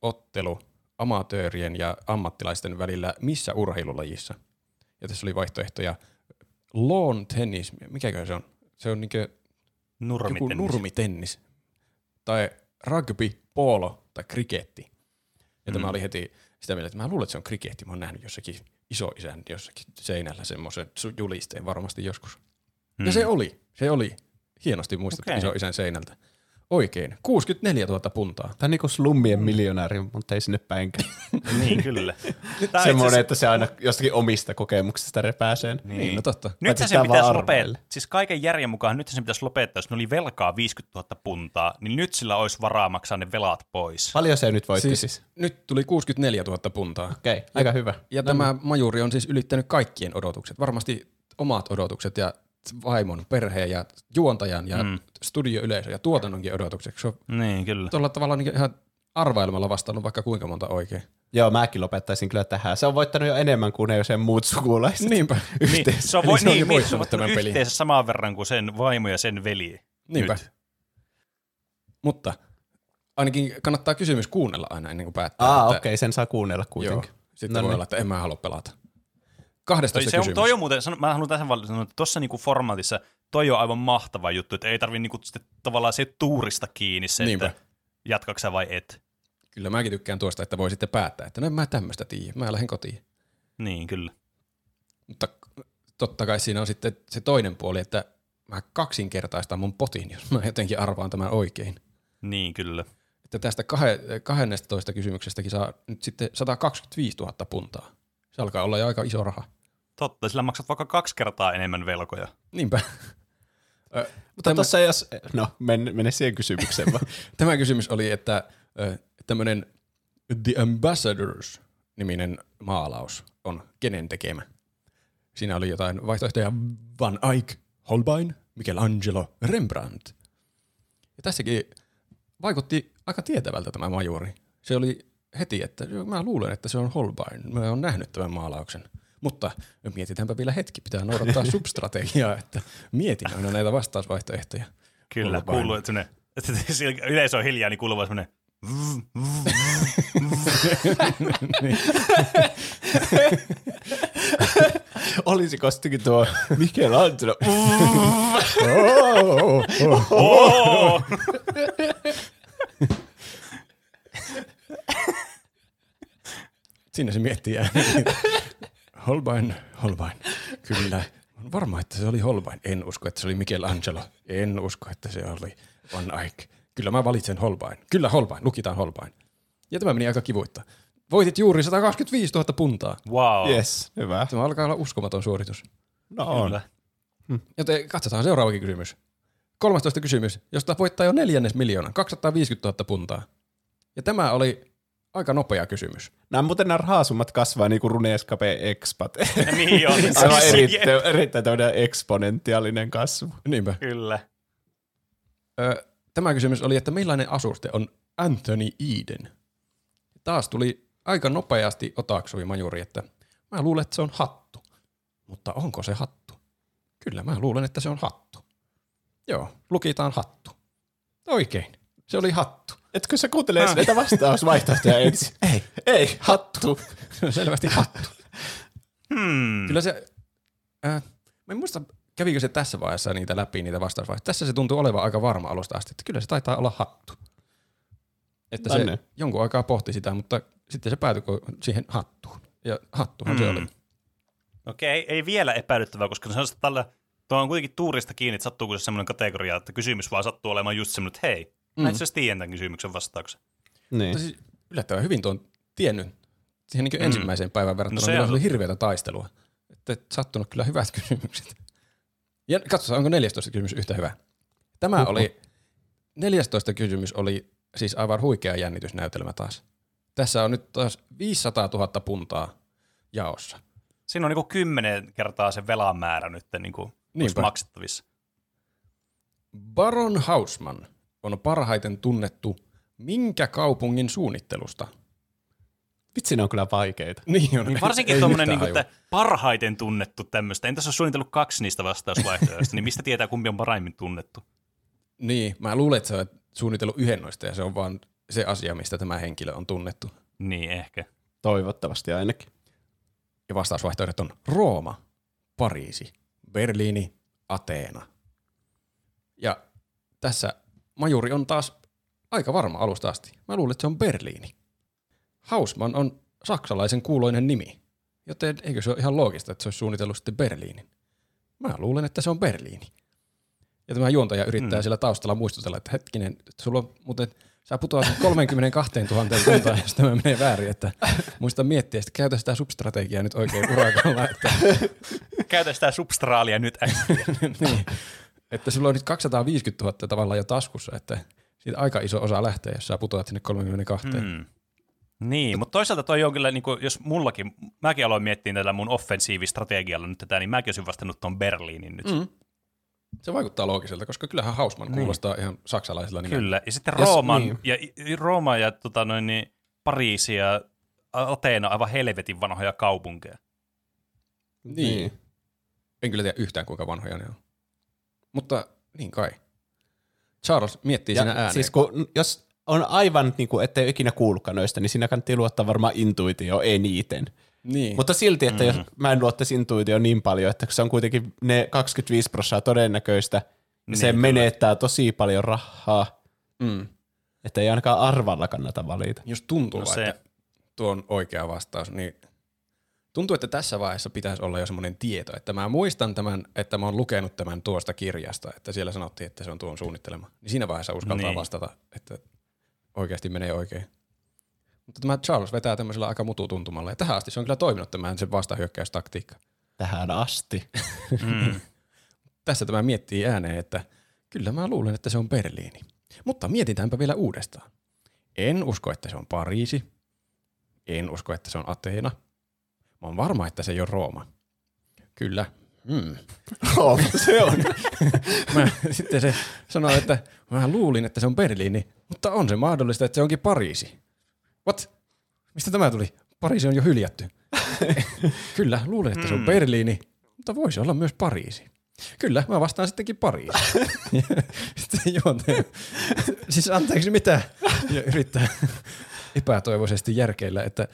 ottelu amatöörien ja ammattilaisten välillä missä urheilulajissa. Ja tässä oli vaihtoehtoja lawn tennis, mikäkö se on? Se on niinkö nurmitennis. nurmitennis tai rugby, polo tai kriketti. Ja tämä mm. oli heti sitä mieltä, että mä luulen, että se on kriketti. Mä oon nähnyt jossakin isoisän jossakin seinällä semmoisen julisteen varmasti joskus. Mm. Ja se oli. Se oli. Hienosti muistettu okay. isoisän seinältä. Oikein. kuusikymmentäneljätuhatta puntaa. Tämä on niin kuin slummien miljonääri, mutta ei sinne päinkään. Niin, kyllä. Semmoinen, että se aina jostakin omista kokemuksista repääseen. Niin, niin no totta. Nyt se pitäisi lopettaa. Siis kaiken järjen mukaan nyt se pitäisi lopettaa, jos ne oli velkaa viisikymmentätuhatta puntaa, niin nyt sillä olisi varaa maksaa ne velat pois. Paljon se nyt voitti siis? siis? Nyt tuli kuusikymmentäneljätuhatta puntaa. Okei, okay, aika hyvä. Ja no. tämä majuri on siis ylittänyt kaikkien odotukset. Varmasti omat odotukset ja vaimon, perheen ja juontajan ja mm. studioyleisön ja tuotannonkin odotukseksi. Se on niin, kyllä. Tuolla tavalla niin ihan arvailemalla vastannut vaikka kuinka monta oikein. Joo, mäkin lopettaisin kyllä tähän. Se on voittanut jo enemmän kuin ne sen muut sukulaiset. Niinpä. Yhteensä. Niin, se on, vo- se niin, niin, se on voittanut yhteensä peliin. Samaan verran kuin sen vaimo ja sen veli. Niinpä. Nyt. Mutta ainakin kannattaa kysymys kuunnella aina ennen kuin päättää. Aa, okei, okay, sen saa kuunnella kuitenkin. Joo. Sitten no voi niin. olla, että en mä halua pelata. Kahdesta se kysymys. Toi on muuten, mä haluan tässä valita sanoa, että tuossa niinku formaatissa toi on aivan mahtava juttu, että ei tarvitse niinku tavallaan se tuurista kiinni se, niinpä. Että jatkaksä vai et. Kyllä mäkin tykkään tuosta, että voi sitten päättää, että no en mä tämmöistä tiiä, mä lähden kotiin. Niin, kyllä. Mutta totta kai siinä on sitten se toinen puoli, että mä kaksinkertaistan mun potin, jos mä jotenkin arvaan tämän oikein. Niin, kyllä. Että tästä kahdennestatoista kysymyksestäkin saa nyt sitten sata kaksikymmentäviisituhatta puntaa. Se alkaa olla jo aika iso raha. Totta, sillä maksat vaikka kaksi kertaa enemmän velkoja. Niinpä. Ö, Mutta tuossa tämä... jos... No, mene, mene siihen kysymykseen vaan. Tämä kysymys oli, että tämmöinen The Ambassadors-niminen maalaus on kenen tekemä. Siinä oli jotain vaihtoehtoja Van Eyck, Holbein, Michelangelo, Rembrandt. Ja tässäkin vaikutti aika tietävältä tämä majuri. Se oli heti, että mä luulen, että se on Holbein. Mä oon nähnyt tämän maalauksen. Mutta mietitäänpä vielä hetki. Pitää noudattaa substrategiaa, että mietin aina näitä vastausvaihtoehtoja. Kyllä, Holbein. Kuuluu, että, ne, että yleisö on hiljaa, niin kuuluu vaan semmoinen olisiko sittenkin tuo Michelangelo? Siinä se miettii ääneen. Holbein, Holbein. Kyllä. On varma, että se oli Holbein. En usko, että se oli Michelangelo. En usko, että se oli Van Eyck. Kyllä mä valitsen Holbein. Kyllä Holbein. Lukitaan Holbein. Ja tämä meni aika kivuitta. Voitit juuri sata kaksikymmentäviisituhatta puntaa. Wow. Yes, hyvä. Tämä alkaa olla uskomaton suoritus. No on. Hm. Joten katsotaan seuraavakin kysymys. kolmastoista kysymys, josta voittaa jo neljännes miljoona, kaksisataaviisikymmentätuhatta puntaa. Ja tämä oli aika nopea kysymys. Nämä muuten nämä rahasummat kasvaa niin kuin Runescape Expat. Niin on. Aivan erittäin, erittäin tämmöinen eksponentiaalinen kasvu. Niinpä. Kyllä. Ö, tämä kysymys oli, että millainen asuste on Anthony Eden? Taas tuli aika nopeasti otaksui majuri, että mä luulen, että se on hattu. Mutta onko se hattu? Kyllä mä luulen, että se on hattu. Joo, lukitaan hattu. Oikein, se oli hattu. Etkö sä kuuntele edes näitä vastausvaihtoehtoja ensin? Ei, ei, hattu. Se on selvästi hattu. Hmm. Kyllä se, äh, mä en muista, kävikö se tässä vaiheessa niitä läpi, niitä vastausvaihtoehtoja. Tässä se tuntuu olevan aika varma alusta asti, että kyllä se taitaa olla hattu. Että Tänne. se jonkun aikaa pohti sitä, mutta sitten se päätyi siihen hattuun. Ja hattuhan mm. se oli. Okei, okay, ei vielä epäilyttävää, koska se on tällä, tuo on kuitenkin tuurista kiinni, että sattuuko se semmoinen kategoria, että kysymys vaan sattuu olemaan just semmoinen, että hei, mm. mä itse tiedän tämän kysymyksen vastauksen. Niin. Mutta siis yllättävän hyvin tuon tiennyt siihen niin kuin mm. ensimmäiseen päivään verrattuna, no millä on ollut hirveätä taistelua. Että sattunut kyllä hyvät kysymykset. Ja katsotaan, onko neljästoista kysymys yhtä hyvä. Tämä Huhu. oli, neljästoista kysymys oli siis aivan huikea jännitysnäytelmä taas. Tässä on nyt taas viisisataatuhatta puntaa jaossa. Siinä on niinku kymmenen kertaa se velan määrä nyt niinku maksettavissa. Baron Haussmann on parhaiten tunnettu minkä kaupungin suunnittelusta? Vitsi, ne on kyllä vaikeita. Niin on. Niin varsinkin tuommoinen niinku, parhaiten tunnettu tämmöistä. En tässä ole suunnitellut kaksi niistä vastausvaihtoehdoista, niin mistä tietää kumpi on parhaimmin tunnettu? Niin, mä luulen, että sä olet suunnitellut yhden noista ja se on vaan se asia, mistä tämä henkilö on tunnettu. Niin ehkä. Toivottavasti ainakin. Ja vastausvaihtoehdot on Rooma, Pariisi, Berliini, Ateena. Ja tässä majuri on taas aika varma alusta asti. Mä luulen, että se on Berliini. Haussmann on saksalaisen kuuloinen nimi, joten eikö se ole ihan loogista, että se olisi suunnitellut sitten Berliinin? Mä luulen, että se on Berliini. Ja tämä juontaja yrittää mm. siellä taustalla muistutella, että hetkinen, sulla on muuten, sä putoat kolmekymmentäkaksituhatta tuntaan, jos tämä menee väärin, että muista miettiä, että käytä sitä substrategiaa nyt oikein urakalla. Että käytä sitä substraalia nyt äkkiä. Niin, että sulla on nyt kaksisataaviisikymmentätuhatta tavallaan jo taskussa, että siitä aika iso osa lähtee, jos sä putoat sinne kolmekymmentäkaksi. Mm. Niin, mutta toisaalta toi on kyllä, niin kuin, jos mullakin, mäkin aloin miettiä tällä mun offensiivistrategialla nyt tätä, niin mäkin olisin vastannut tuon Berliinin nyt. Mm. Se vaikuttaa loogiselta, koska kyllähän Haussmann kuulostaa niin. ihan saksalaisilla nimellä. Kyllä, ja sitten Rooman, yes, niin. ja, Rooma ja tota noin, niin Pariisi ja Ateena aivan helvetin vanhoja kaupunkeja. Niin. niin. En kyllä tiedä yhtään, kuinka vanhoja ne on. Mutta niin kai. Charles miettii ja siinä ääneen. Siis kun, jos on aivan, niin kuin, ettei ole ikinä kuullutkaan noista, niin siinä kannattaa luottaa varmaan intuitio eniten. Niin. Mutta silti, että mm-hmm. jos mä en luottaisi intuitioon niin paljon, että se on kuitenkin ne kaksikymmentäviisi prosenttia todennäköistä, niin se menettää tosi paljon rahaa, mm. että ei ainakaan arvalla kannata valita. Jos tuntuu, no se, että tuo on oikea vastaus, niin tuntuu, että tässä vaiheessa pitäisi olla jo semmoinen tieto, että mä muistan tämän, että mä oon lukenut tämän tuosta kirjasta, että siellä sanottiin, että se on tuon suunnittelema. Niin siinä vaiheessa uskaltaa niin. vastata, että oikeasti menee oikein. Mutta tämä Charles vetää tämmöisellä aika mututuntumalla. Ja tähän asti se on kyllä toiminut tämän sen vastahyökkäystaktiikka. Tähän asti. Mm. Tässä tämä miettii ääneen, että kyllä mä luulen, että se on Berliini. Mutta mietitäänpä vielä uudestaan. En usko, että se on Pariisi. En usko, että se on Ateena. Mä oon varma, että se ei ole Rooma. Kyllä, Mm. Oh, se on. Mä, sitten se sanoi, että mä luulin, että se on Berliini, mutta on se mahdollista, että se onkin Pariisi. What? Mistä tämä tuli? Pariisi on jo hyljätty. Kyllä, luulin, että se on Berliini, mutta voisi olla myös Pariisi. Kyllä, mä vastaan sittenkin Pariisi. Sitten juonteen, siis anteeksi mitä? Ja yrittää epätoivoisesti järkeillä, että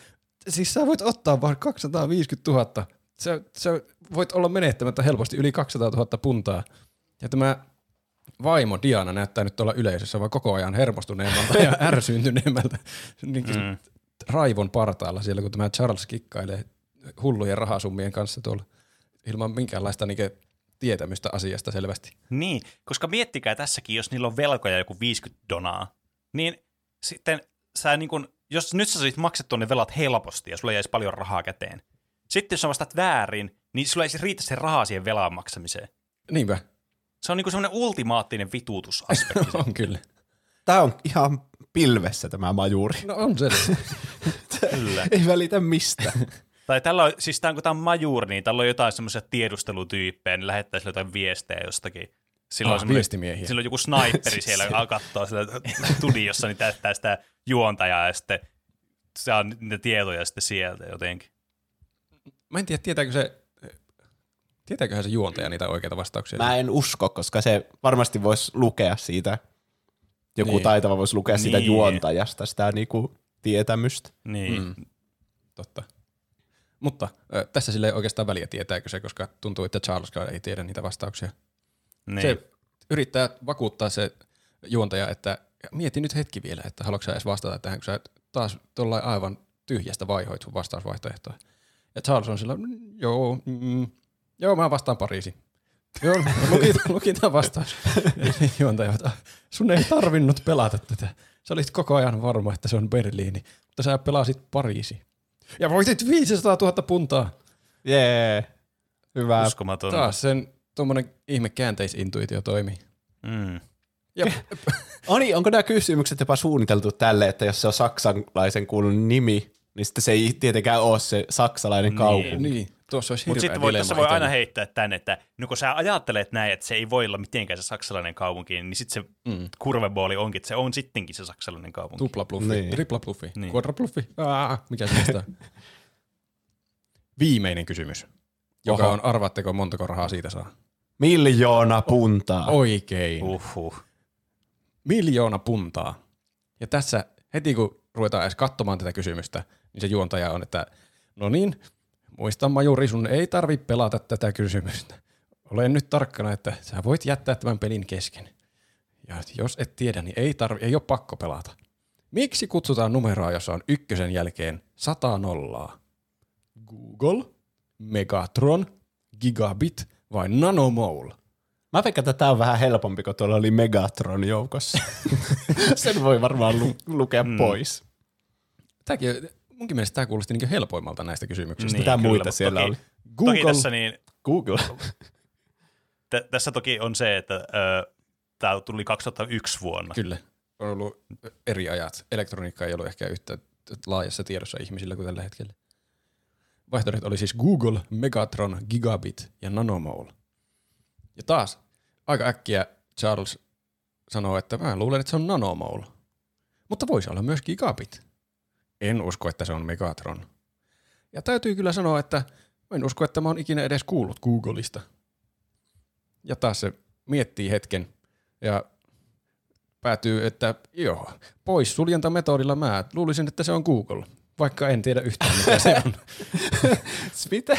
siis sä voit ottaa vaan kaksisataaviisikymmentätuhatta. Sä, sä voit olla menettämättä helposti yli kaksisataatuhatta puntaa. Ja tämä vaimo Diana näyttää nyt tuolla yleisössä vaan koko ajan hermostuneemmalta ja ärsyyntyneemmältä mm. raivon partaalla siellä, kun tämä Charles kikkailee hullujen rahasummien kanssa tuolla ilman minkäänlaista niinke tietämystä asiasta selvästi. Niin, koska miettikää tässäkin, jos niillä on velkoja joku viisikymmentä donaa, niin sitten sä niin kun, jos nyt sä olisit maksettu ne velat helposti ja sulla jäisi paljon rahaa käteen, sitten jos sä vastaat väärin, niin sulla ei siis riitä se rahaa siihen velan maksamiseen. Niinpä. Se on niinku semmoinen ultimaattinen vituutusaspekti. On kyllä. Tää on ihan pilvessä tämä majuri. No on se. Kyllä. Ei välitä mistä. Tai tällä on, siis tää kun tää on majuri, niin tällä on jotain semmoisia tiedustelutyyppejä, niin lähettää sille jotain viestejä jostakin. Silloin ah, viestimiehiä. Silloin joku sniperi siellä kattoo sillä studiossa, niin täyttää sitä juontajaa ja sitten saa niitä tietoja sitten sieltä jotenkin. Mä en tiedä, tietääkö se, tietääköhän se juontaja niitä oikeita vastauksia? Mä en usko, koska se varmasti voisi lukea siitä, joku niin. taitava voisi lukea niin. siitä juontajasta sitä niinku tietämystä. Niin. Mm. Totta. Mutta äh, tässä sille ei oikeastaan väliä tietääkö se, koska tuntuu, että Charleskaan ei tiedä niitä vastauksia. Niin. Se yrittää vakuuttaa se juontaja, että mieti nyt hetki vielä, että haluatko sä edes vastata tähän, kun sä taas tuollain aivan tyhjästä vaihoit sun vastausvaihtoehtoa. Ja Charles on sillä, joo, mm, joo, mä vastaan Pariisi. Joo, lukin tämän vastaus. Juontaja, sun ei tarvinnut pelata tätä. Sä olit koko ajan varma, että se on Berliini, mutta sä pelasit Pariisi. Ja voitit viisisataatuhatta puntaa. Jee, hyvä. Uskomaton. Taas sen tuommoinen ihme käänteisintuitio toimii. Mm. Oni, onko nämä kysymykset jopa suunniteltu tälle, että jos se on saksalaisen kuulun nimi, niin sitten se ei tietenkään ole se saksalainen niin. kaupunki. Niin, tuossa olisi hirveä dilemma. Mutta sitten voi aina heittää tänne, että no kun sä ajattelet näin, että se ei voi olla mitenkään se saksalainen kaupunki, niin sitten se mm. kurvebooli onkin, että se on sittenkin se saksalainen kaupunki. Tuplapluffi, niin. triplapluffi, niin. quadrapluffi, aah, mikä se mistä? Viimeinen kysymys, joka Oho. on arvaatteko montako rahaa siitä saa? Miljoona puntaa. Oikein. Uhuh. Miljoona puntaa. Ja tässä heti kun ruvetaan edes katsomaan tätä kysymystä, niin se juontaja on, että no niin, muista majuri, sun ei tarvi pelata tätä kysymystä. Olen nyt tarkkana, että sä voit jättää tämän pelin kesken. Ja jos et tiedä, niin ei, tarvi, ei ole pakko pelata. Miksi kutsutaan numeroa, jossa on ykkösen jälkeen sata nollaa? Google, Megatron, Gigabit vai Nanomol? Mä veikkaan, että tää on vähän helpompi, kun tuolla oli Megatron joukossa. Sen voi varmaan lu- lukea mm. pois. Tääkin, munkin mielestä tää kuulosti niin helpoimmalta näistä kysymyksistä. Niin, mitä kyllä, muita siellä toki, oli? Google. Toki tässä, niin, Google. T- tässä toki on se, että ö, tää tuli kaksituhattayksi vuonna. Kyllä. On ollut eri ajat. Elektroniikka ei ollut ehkä yhtä laajassa tiedossa ihmisillä kuin tällä hetkellä. Vaihtoehdot oli siis Google, Megatron, Gigabit ja Nanomol. Ja taas aika äkkiä Charles sanoo, että mä luulen, että se on Nanomol. Mutta voisi olla myös Gigabit. En usko, että se on Megatron. Ja täytyy kyllä sanoa, että en usko, että mä oon ikinä edes kuullut Googleista. Ja taas se miettii hetken ja päätyy, että joo, poissuljentametodilla mä luulisin, että se on Google. Vaikka en tiedä yhtään, mitä se on. Mitä?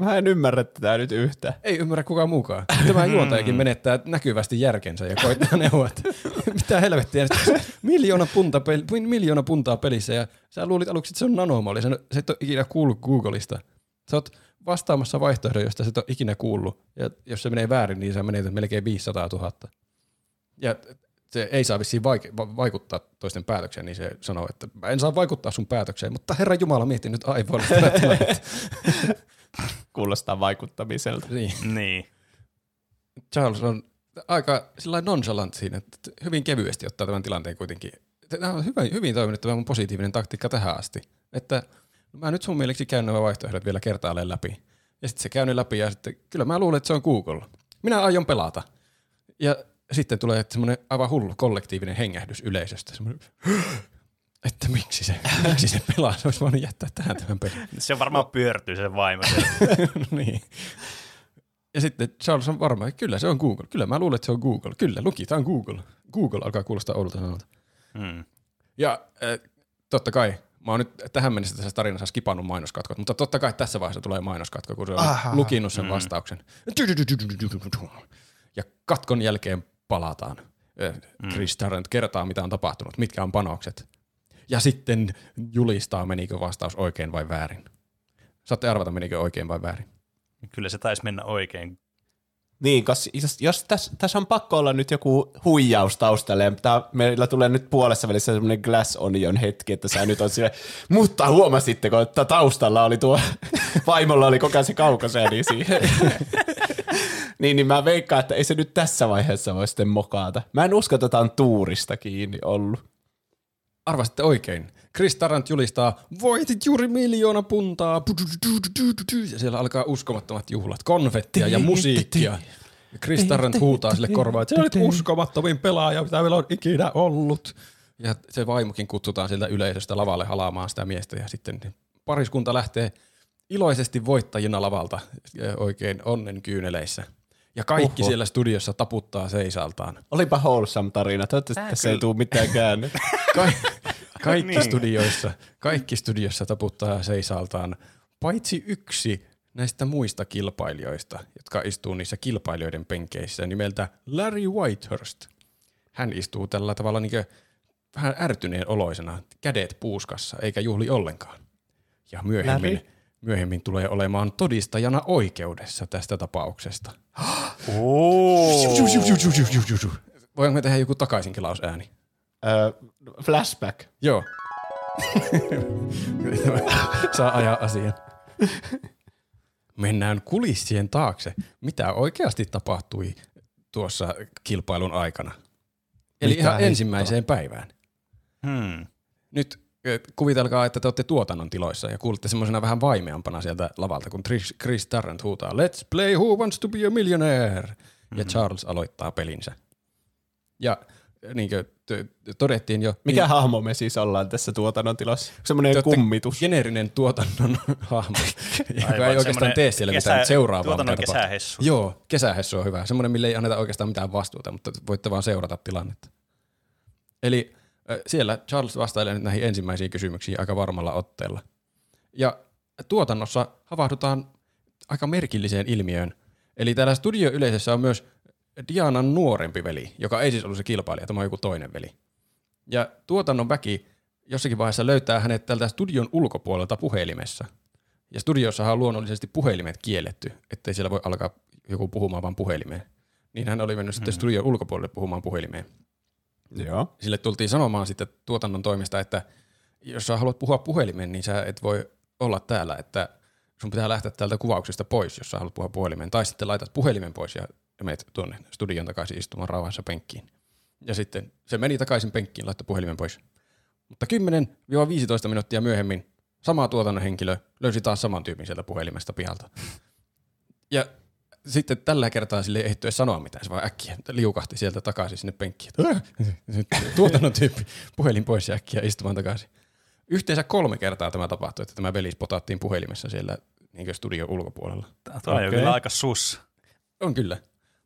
Mä en ymmärrä tätä nyt yhtään. Ei ymmärrä kukaan muukaan. Tämä juontajakin menettää näkyvästi järkensä ja koittaa neuvoa, että mitä helvettiä. Miljoona, punta peli, miljoona puntaa pelissä ja sä luulit aluksi, että se on Nanomoli. Sä et ole ikinä kuullut Googleista. Sä oot vastaamassa vaihtoehdon, josta sä et ole ikinä kuullut. Ja jos se menee väärin, niin sä menetät melkein viisisataatuhatta. Ja se ei saa vissiin vaikuttaa toisten päätökseen, niin se sanoo, että mä en saa vaikuttaa sun päätökseen, mutta herra Jumala, mietin nyt aivoilla. Kuulostaa vaikuttamiselta. Niin. niin. Charles on aika nonchalant siinä, että hyvin kevyesti ottaa tämän tilanteen kuitenkin. Tämä on hyvin, hyvin toiminut tämä mun positiivinen taktiikka tähän asti, että mä nyt sun mieleksi käyn nämä vaihtoehdot vielä kertaalleen läpi. Ja sitten se käy ne läpi ja sitten kyllä mä luulen, että se on Google. Minä aion pelata. Ja sitten tulee semmoinen aivan hullu kollektiivinen hengähdys yleisöstä. Semmoinen, että miksi se, miksi se pelaa? Se olisi voinut jättää tähän tämän pelin. Se varmaan pyörtyy sen vaimo. Niin. Ja sitten Charles on varma, että kyllä se on Google. Kyllä mä luulen, että se on Google. Kyllä, lukitaan Google. Google alkaa kuulostaa oudolta sanalta. Hmm. Ja äh, totta kai, mä oon nyt tähän mennessä tässä tarinassa skipannut mainoskatkot, mutta totta kai tässä vaiheessa tulee mainoskatko, kun se on Aha. lukinut sen hmm. vastauksen. Ja katkon jälkeen palataan. Hmm. Chris Tarrant kertaa, mitä on tapahtunut, mitkä on panokset. Ja sitten julistaa, menikö vastaus oikein vai väärin. Saatte arvata, menikö oikein vai väärin. Kyllä se taisi mennä oikein. Niin, kas, jos, jos tässä täs on pakko olla nyt joku huijaus taustalle, tää, meillä tulee nyt puolessa välissä semmoinen glass onion hetki, että sä nyt on sille, mutta huomasitteko, että taustalla oli tuo, vaimolla oli koko ajan se kaukosääni siihen. Niin, niin mä veikkaan, että ei se nyt tässä vaiheessa voi sitten mokata. Mä en usko, että tää on tuurista kiinni ollut. Arvasitte oikein. Chris Tarrant julistaa, voitit juuri miljoona puntaa. Ja siellä alkaa uskomattomat juhlat, konfettia ja musiikkia. Ja Chris Tarrant huutaa sille korvaan, että sä olet uskomattomin pelaaja, mitä meillä on ikinä ollut. Ja se vaimokin kutsutaan sieltä yleisöstä lavalle halaamaan sitä miestä. Ja sitten pariskunta lähtee iloisesti voittajina lavalta oikein onnen kyyneleissä. Ja kaikki Oho. Siellä studiossa taputtaa seisaltaan. Olipa wholesome tarina. Toivottavasti tässä ei tule mitään käänne. Ka- kaikki, niin. studioissa, kaikki studiossa taputtaa seisaltaan, paitsi yksi näistä muista kilpailijoista, jotka istuu niissä kilpailijoiden penkeissä nimeltä Larry Whitehurst. Hän istuu tällä tavalla niin kuin vähän ärtyneen oloisena, kädet puuskassa, eikä juhli ollenkaan. Ja myöhemmin... Larry? Myöhemmin tulee olemaan todistajana oikeudessa tästä tapauksesta. Oh. Voinko me tehdä joku takaisinkilausääni? Uh, flashback. Joo. Saa ajaa asian. Mennään kulissien taakse. Mitä oikeasti tapahtui tuossa kilpailun aikana? Eli Mitä ihan hittoa? ensimmäiseen päivään. Hmm. Nyt... Kuvitelkaa, että te olette tuotannon tiloissa ja kuulette semmoisena vähän vaimeampana sieltä lavalta, kun Chris Tarrant huutaa Let's play who wants to be a millionaire! Mm-hmm. Ja Charles aloittaa pelinsä. Ja niin kuin t- todettiin jo... Mikä niin, hahmo me siis ollaan tässä tuotannon tilassa? Semmoinen kummitus. Geneerinen tuotannon hahmo, joka ei oikeastaan tee siellä kesä, mitään seuraavaa. Tuotannon kesähessu. Joo, kesähessu on hyvä. Semmoinen, mille ei anneta oikeastaan mitään vastuuta, mutta voitte vaan seurata tilannetta. Eli... Siellä Charles vastailee nyt näihin ensimmäisiin kysymyksiin aika varmalla otteella. Ja tuotannossa havahdutaan aika merkilliseen ilmiöön. Eli täällä studioyleisössä on myös Dianan nuorempi veli, joka ei siis ollut se kilpailija, tämä on joku toinen veli. Ja tuotannon väki jossakin vaiheessa löytää hänet tältä studion ulkopuolelta puhelimessa. Ja studiossahan on luonnollisesti puhelimet kielletty, ettei siellä voi alkaa joku puhumaan vaan puhelimeen. Niin hän oli mennyt sitten studion ulkopuolelle puhumaan puhelimeen. Joo. Sille tultiin sanomaan sitten tuotannon toimesta, että jos sä haluat puhua puhelimeen, niin sä et voi olla täällä, että sun pitää lähteä täältä kuvauksesta pois, jos sä haluat puhua puhelimeen. Tai sitten laitat puhelimen pois ja menet tuonne studion takaisin istumaan rauhassa penkkiin. Ja sitten se meni takaisin penkkiin, laittoi puhelimen pois. Mutta kymmenen viisitoista minuuttia myöhemmin sama tuotannon henkilö löysi taas saman tyypin sieltä puhelimesta pihalta. Ja sitten tällä kertaa sille ei ehty sanoa mitään, se vaan äkkiä liukahti sieltä takaisin sinne penkkiin. Tuotannon tyyppi, puhelin pois ja äkkiä istumaan takaisin. Yhteensä kolme kertaa tämä tapahtui, että tämä veli potattiin puhelimessa siellä niin studion ulkopuolella. Tämä on kyllä aika sus. On kyllä,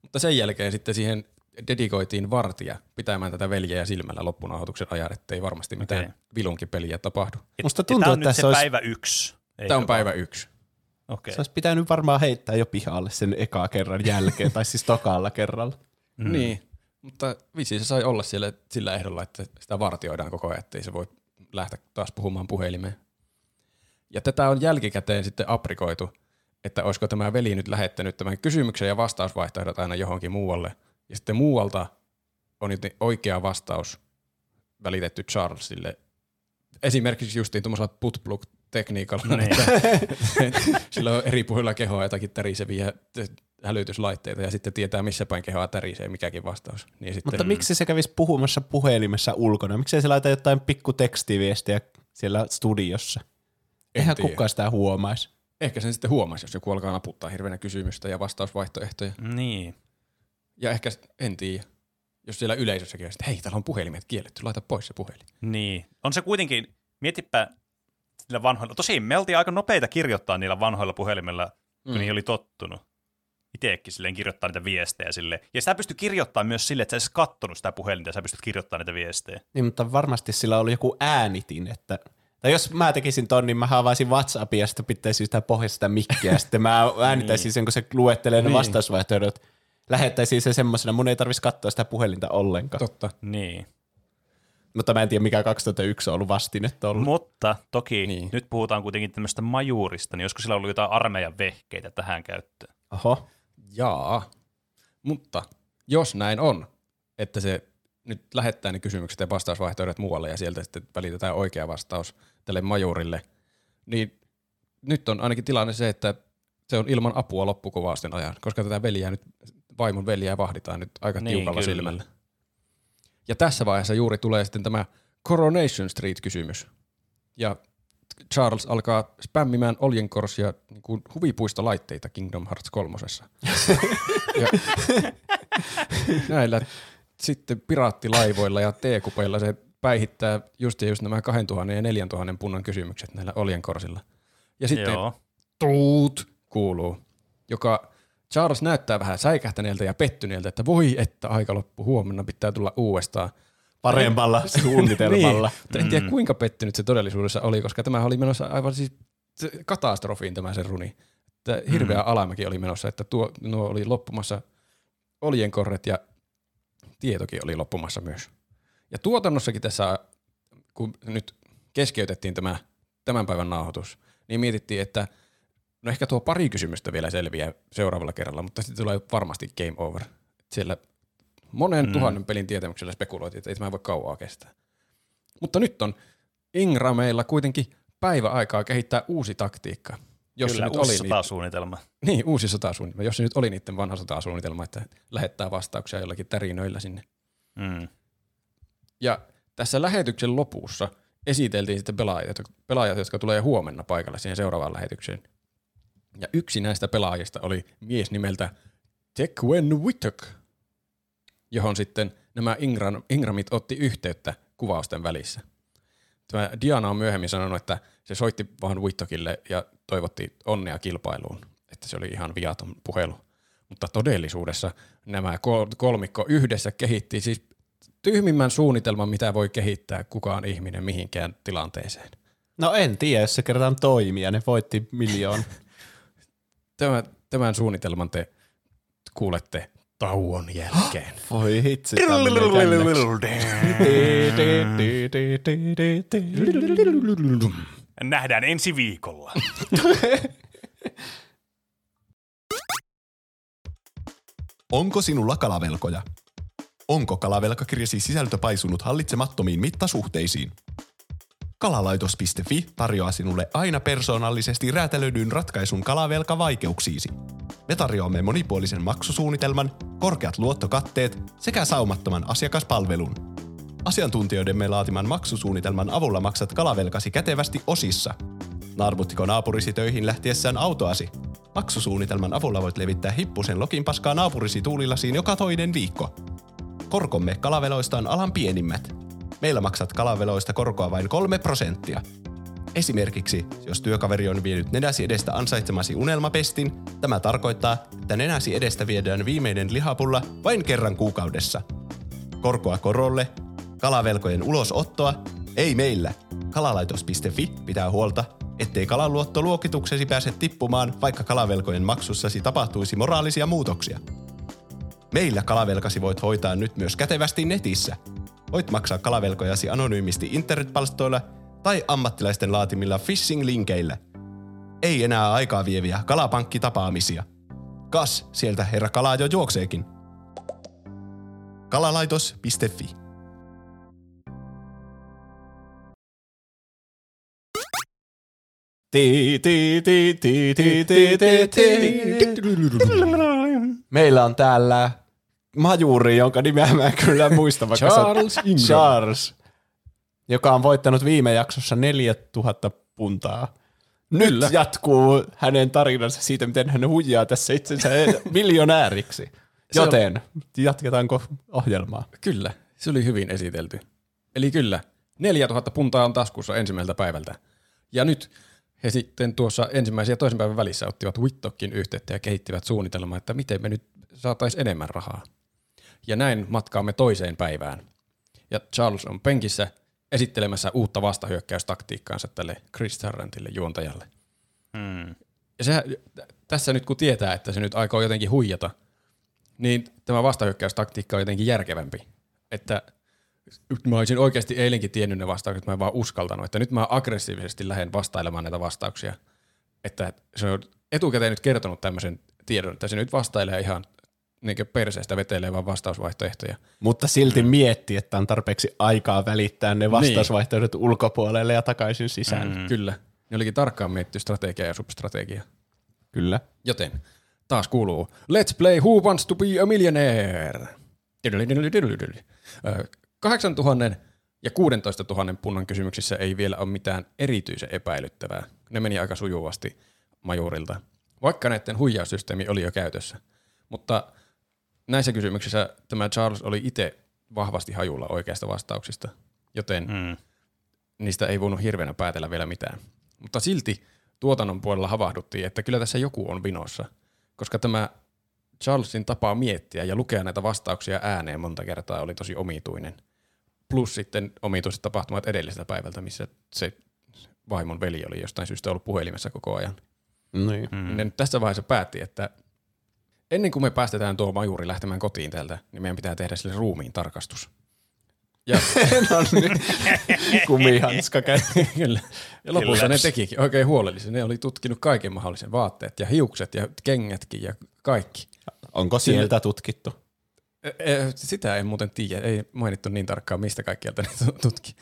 mutta sen jälkeen sitten siihen dedikoitiin vartija pitämään tätä veljeä silmällä loppunauhoituksen ajan, ettei varmasti mitään okay. vilunkin peliä tapahdu. Et, Musta tuntuu, tämä on nyt se olisi... päivä yksi. Tämä on päivä yksi. Okei. Se olisi pitänyt varmaan heittää jo pihalle sen ekaa kerran jälkeen, tai siis tokalla kerralla. Mm. Niin, mutta vissiin se sai olla siellä sillä ehdolla, että sitä vartioidaan koko ajan, ettei se voi lähteä taas puhumaan puhelimeen. Ja tätä on jälkikäteen sitten aprikoitu, että olisiko tämä veli nyt lähettänyt tämän kysymyksen ja vastausvaihtoehdot aina johonkin muualle. Ja sitten muualta on nyt oikea vastaus välitetty Charlesille. Esimerkiksi justiin tuollaisella putplug tekniikalla, niin. että sillä on eri puolilla kehoa jotakin täriseviä hälytyslaitteita ja sitten tietää missä päin kehoa tärisee mikäkin vastaus. Niin sitten, Mutta mm. miksi se kävisi puhumassa puhelimessa ulkona? Miksei se laita jotain pikku tekstiviestiä siellä studiossa? En Eihän tiedä. Kukaan sitä huomaisi. Ehkä sen sitten huomasi, jos joku alkaa naputtaa hirveänä kysymystä ja vastausvaihtoehtoja. Niin. Ja ehkä, en tiedä, jos siellä yleisössäkin on, että hei, täällä on puhelimet kielletty, laita pois se puhelin. Niin. On se kuitenkin, mietipä sillä vanhoilla, tosin me oltiin aika nopeita kirjoittaa niillä vanhoilla puhelimilla, kun mm. niihin oli tottunut. Itsekin silleen kirjoittaa niitä viestejä silleen. Ja sitä pystyy kirjoittamaan myös silleen, että sä olisit kattonut sitä puhelinta ja sä pystyt kirjoittamaan niitä viestejä. Niin, mutta varmasti sillä oli joku äänitin, että... Tai jos mä tekisin ton, niin mä haavaisin WhatsAppia ja sitten pitäisin sitä pohjasta sitä mikkiä. Sitten mä äänitäisin sen, kun se luettelee ne vastausvaihtoehdot. Lähettäisin se semmoisena. Mun ei tarvitsisi katsoa sitä puhelinta ollenkaan. Totta. Niin. Mutta mä en tiedä, mikä kaksituhattayksi on ollut vastine tuolla. Mutta toki niin. Nyt puhutaan kuitenkin tämmöistä majuurista, niin olisiko sillä ollut jotain armeijan vehkeitä tähän käyttöön? Oho. Jaa. Mutta jos näin on, että se nyt lähettää ne kysymykset ja vastausvaihtoehdot muualle ja sieltä sitten välitetään oikea vastaus tälle majurille, niin nyt on ainakin tilanne se, että se on ilman apua loppukuvausten ajan, koska tätä veliä nyt, vaimon veliä vahditaan nyt aika niin, tiukalla kyllä. silmällä. Ja tässä vaiheessa juuri tulee sitten tämä Coronation Street-kysymys. Ja Charles alkaa spämmimään oljenkorsia niin kuin huvipuistolaitteita Kingdom Hearts kolmosessa. ja näillä sitten piraattilaivoilla ja teekupeilla se päihittää just ja just nämä kaksituhatta ja neljätuhatta punnan kysymykset näillä oljenkorsilla. Ja sitten joo. tuut kuuluu, joka Charles näyttää vähän säikähtäneeltä ja pettyneeltä, että voi että aika loppu huomenna pitää tulla uudestaan. Paremmalla suunnitelmalla. niin. En tiedä kuinka pettynyt se todellisuudessa oli, koska tämä oli menossa aivan siis katastrofiin tämä se runi. Että hirveä mm. alamäki oli menossa, että tuo, nuo oli loppumassa oljenkorret ja tietokin oli loppumassa myös. Ja tuotannossakin tässä, kun nyt keskeytettiin tämä, tämän päivän nauhoitus, niin mietittiin, että no ehkä tuo pari kysymystä vielä selviää seuraavalla kerralla, mutta sitten tulee varmasti game over. Siellä monen mm. tuhannen pelin tietämyksellä spekuloitiin, että ei tämä voi kauaa kestää. Mutta nyt on Ingrameilla kuitenkin päivä aikaa kehittää uusi taktiikka. Jos kyllä, nyt uusi oli sotasuunnitelma. Niitä, niin, uusi sotasuunnitelma. Jos se nyt oli niiden vanha sotasuunnitelma, että lähettää vastauksia jollakin tärinöillä sinne. Mm. Ja tässä lähetyksen lopussa esiteltiin sitten pelaajat, pelaajat, jotka tulee huomenna paikalle siihen seuraavaan lähetykseen. Ja yksi näistä pelaajista oli mies nimeltä Tecwen Whittock, johon sitten nämä Ingram, Ingramit otti yhteyttä kuvausten välissä. Tämä Diana on myöhemmin sanonut, että se soitti vaan Whittockille ja toivotti onnea kilpailuun, että se oli ihan viaton puhelu. Mutta todellisuudessa nämä kolmikko yhdessä kehitti siis tyhmimmän suunnitelman, mitä voi kehittää kukaan ihminen mihinkään tilanteeseen. No en tiedä, jos se kertaan toimii ja ne voitti miljoon. Tämän, tämän suunnitelman te kuulette tauon jälkeen. Voi hitsi, tämä menee nähdään ensi viikolla. Onko sinulla kalavelkoja? Onko kalavelkakirjasi sisältö paisunut hallitsemattomiin mittasuhteisiin? Kalalaitos piste fi tarjoaa sinulle aina persoonallisesti räätälöidyn ratkaisun kalavelkavaikeuksiisi. Me tarjoamme monipuolisen maksusuunnitelman, korkeat luottokatteet sekä saumattoman asiakaspalvelun. Asiantuntijoidemme laatiman maksusuunnitelman avulla maksat kalavelkasi kätevästi osissa. Narvuttiko naapurisi töihin lähtiessään autoasi? Maksusuunnitelman avulla voit levittää hippusen lokinpaskaa naapurisi tuulilasiin joka toinen viikko. Korkomme kalaveloista on alan pienimmät. Meillä maksat kalaveloista korkoa vain kolme prosenttia. Esimerkiksi, jos työkaveri on vienyt nenäsi edestä ansaitsemasi unelmapestin, tämä tarkoittaa, että nenäsi edestä viedään viimeinen lihapulla vain kerran kuukaudessa. Korkoa korolle, kalavelkojen ulosottoa, ei meillä. Kalalaitos piste fi pitää huolta, ettei kalaluottoluokituksesi pääse tippumaan, vaikka kalavelkojen maksussasi tapahtuisi moraalisia muutoksia. Meillä kalavelkasi voit hoitaa nyt myös kätevästi netissä. Voit maksaa kalavelkojasi anonyymisti internetpalstoilla tai ammattilaisten laatimilla phishing-linkeillä. Ei enää aikaa vieviä kalapankkitapaamisia. Kas, sieltä herra kalaa jo juokseekin. Kalalaitos piste fi Meillä on täällä majuri, jonka nimeä mä en kyllä muista, vaikka Charles Ingram. Charles, joka on voittanut viime jaksossa neljätuhatta puntaa. Nyt Kyllä. jatkuu hänen tarinansa siitä, miten hän huijaa tässä itsensä miljonääriksi. Joten jatketaanko ohjelmaa? Kyllä, se oli hyvin esitelty. Eli kyllä, neljätuhatta puntaa on taskussa ensimmäiseltä päivältä. Ja nyt he sitten tuossa ensimmäisen ja toisen päivän välissä ottivat Whittockin yhteyttä ja kehittivät suunnitelmaa, että miten me nyt saataisiin enemmän rahaa. Ja näin matkaamme toiseen päivään. Ja Charles on penkissä esittelemässä uutta vastahyökkäystaktiikkaansa tälle Chris Tarrantille juontajalle. Hmm. Ja se, tässä nyt kun tietää, että se nyt aikoo jotenkin huijata, niin tämä vastahyökkäystaktiikka on jotenkin järkevämpi. Että mä olisin oikeasti eilenkin tiennyt ne vastaukset, mä en vaan uskaltanut. Että nyt mä aggressiivisesti lähden vastailemaan näitä vastauksia. Että se on etukäteen nyt kertonut tämmöisen tiedon, että se nyt vastailee ihan niin kuin perseestä vetelee vaan vastausvaihtoehtoja. Mutta silti mm. miettii, että on tarpeeksi aikaa välittää ne vastausvaihtoehdot niin. ulkopuolelle ja takaisin sisään. Mm. Kyllä. Ne olikin tarkkaan mietitty strategiaa ja substrategiaa. Kyllä. Joten taas kuuluu Let's Play Who Wants to be a Millionaire. kahdeksantuhatta ja kuusitoistatuhatta punnan kysymyksissä ei vielä ole mitään erityisen epäilyttävää. Ne meni aika sujuvasti majuurilta, vaikka näiden huijaussysteemi oli jo käytössä. Mutta näissä kysymyksissä tämä Charles oli itse vahvasti hajulla oikeasta vastauksista, joten mm. niistä ei voinut hirveänä päätellä vielä mitään. Mutta silti tuotannon puolella havahduttiin, että kyllä tässä joku on vinossa, koska tämä Charlesin tapa miettiä ja lukea näitä vastauksia ääneen monta kertaa oli tosi omituinen. Plus sitten omituiset tapahtumat edelliseltä päivältä, missä se vaimon veli oli jostain syystä ollut puhelimessa koko ajan. Mm. Ja nyt tässä vaiheessa päätti, että ennen kuin me päästetään tuo majuri lähtemään kotiin täältä, niin meidän pitää tehdä sille ruumiin tarkastus. Ja no niin, kumihanska käy. Kyllä. Ja lopussa ne tekikin oikein huolellisesti. Ne oli tutkinut kaiken mahdollisen vaatteet ja hiukset ja kengätkin ja kaikki. Onko sieltä tutkittu? Sitä en muuten tiedä. Ei mainittu niin tarkkaan, mistä kaikkialta ne tutki.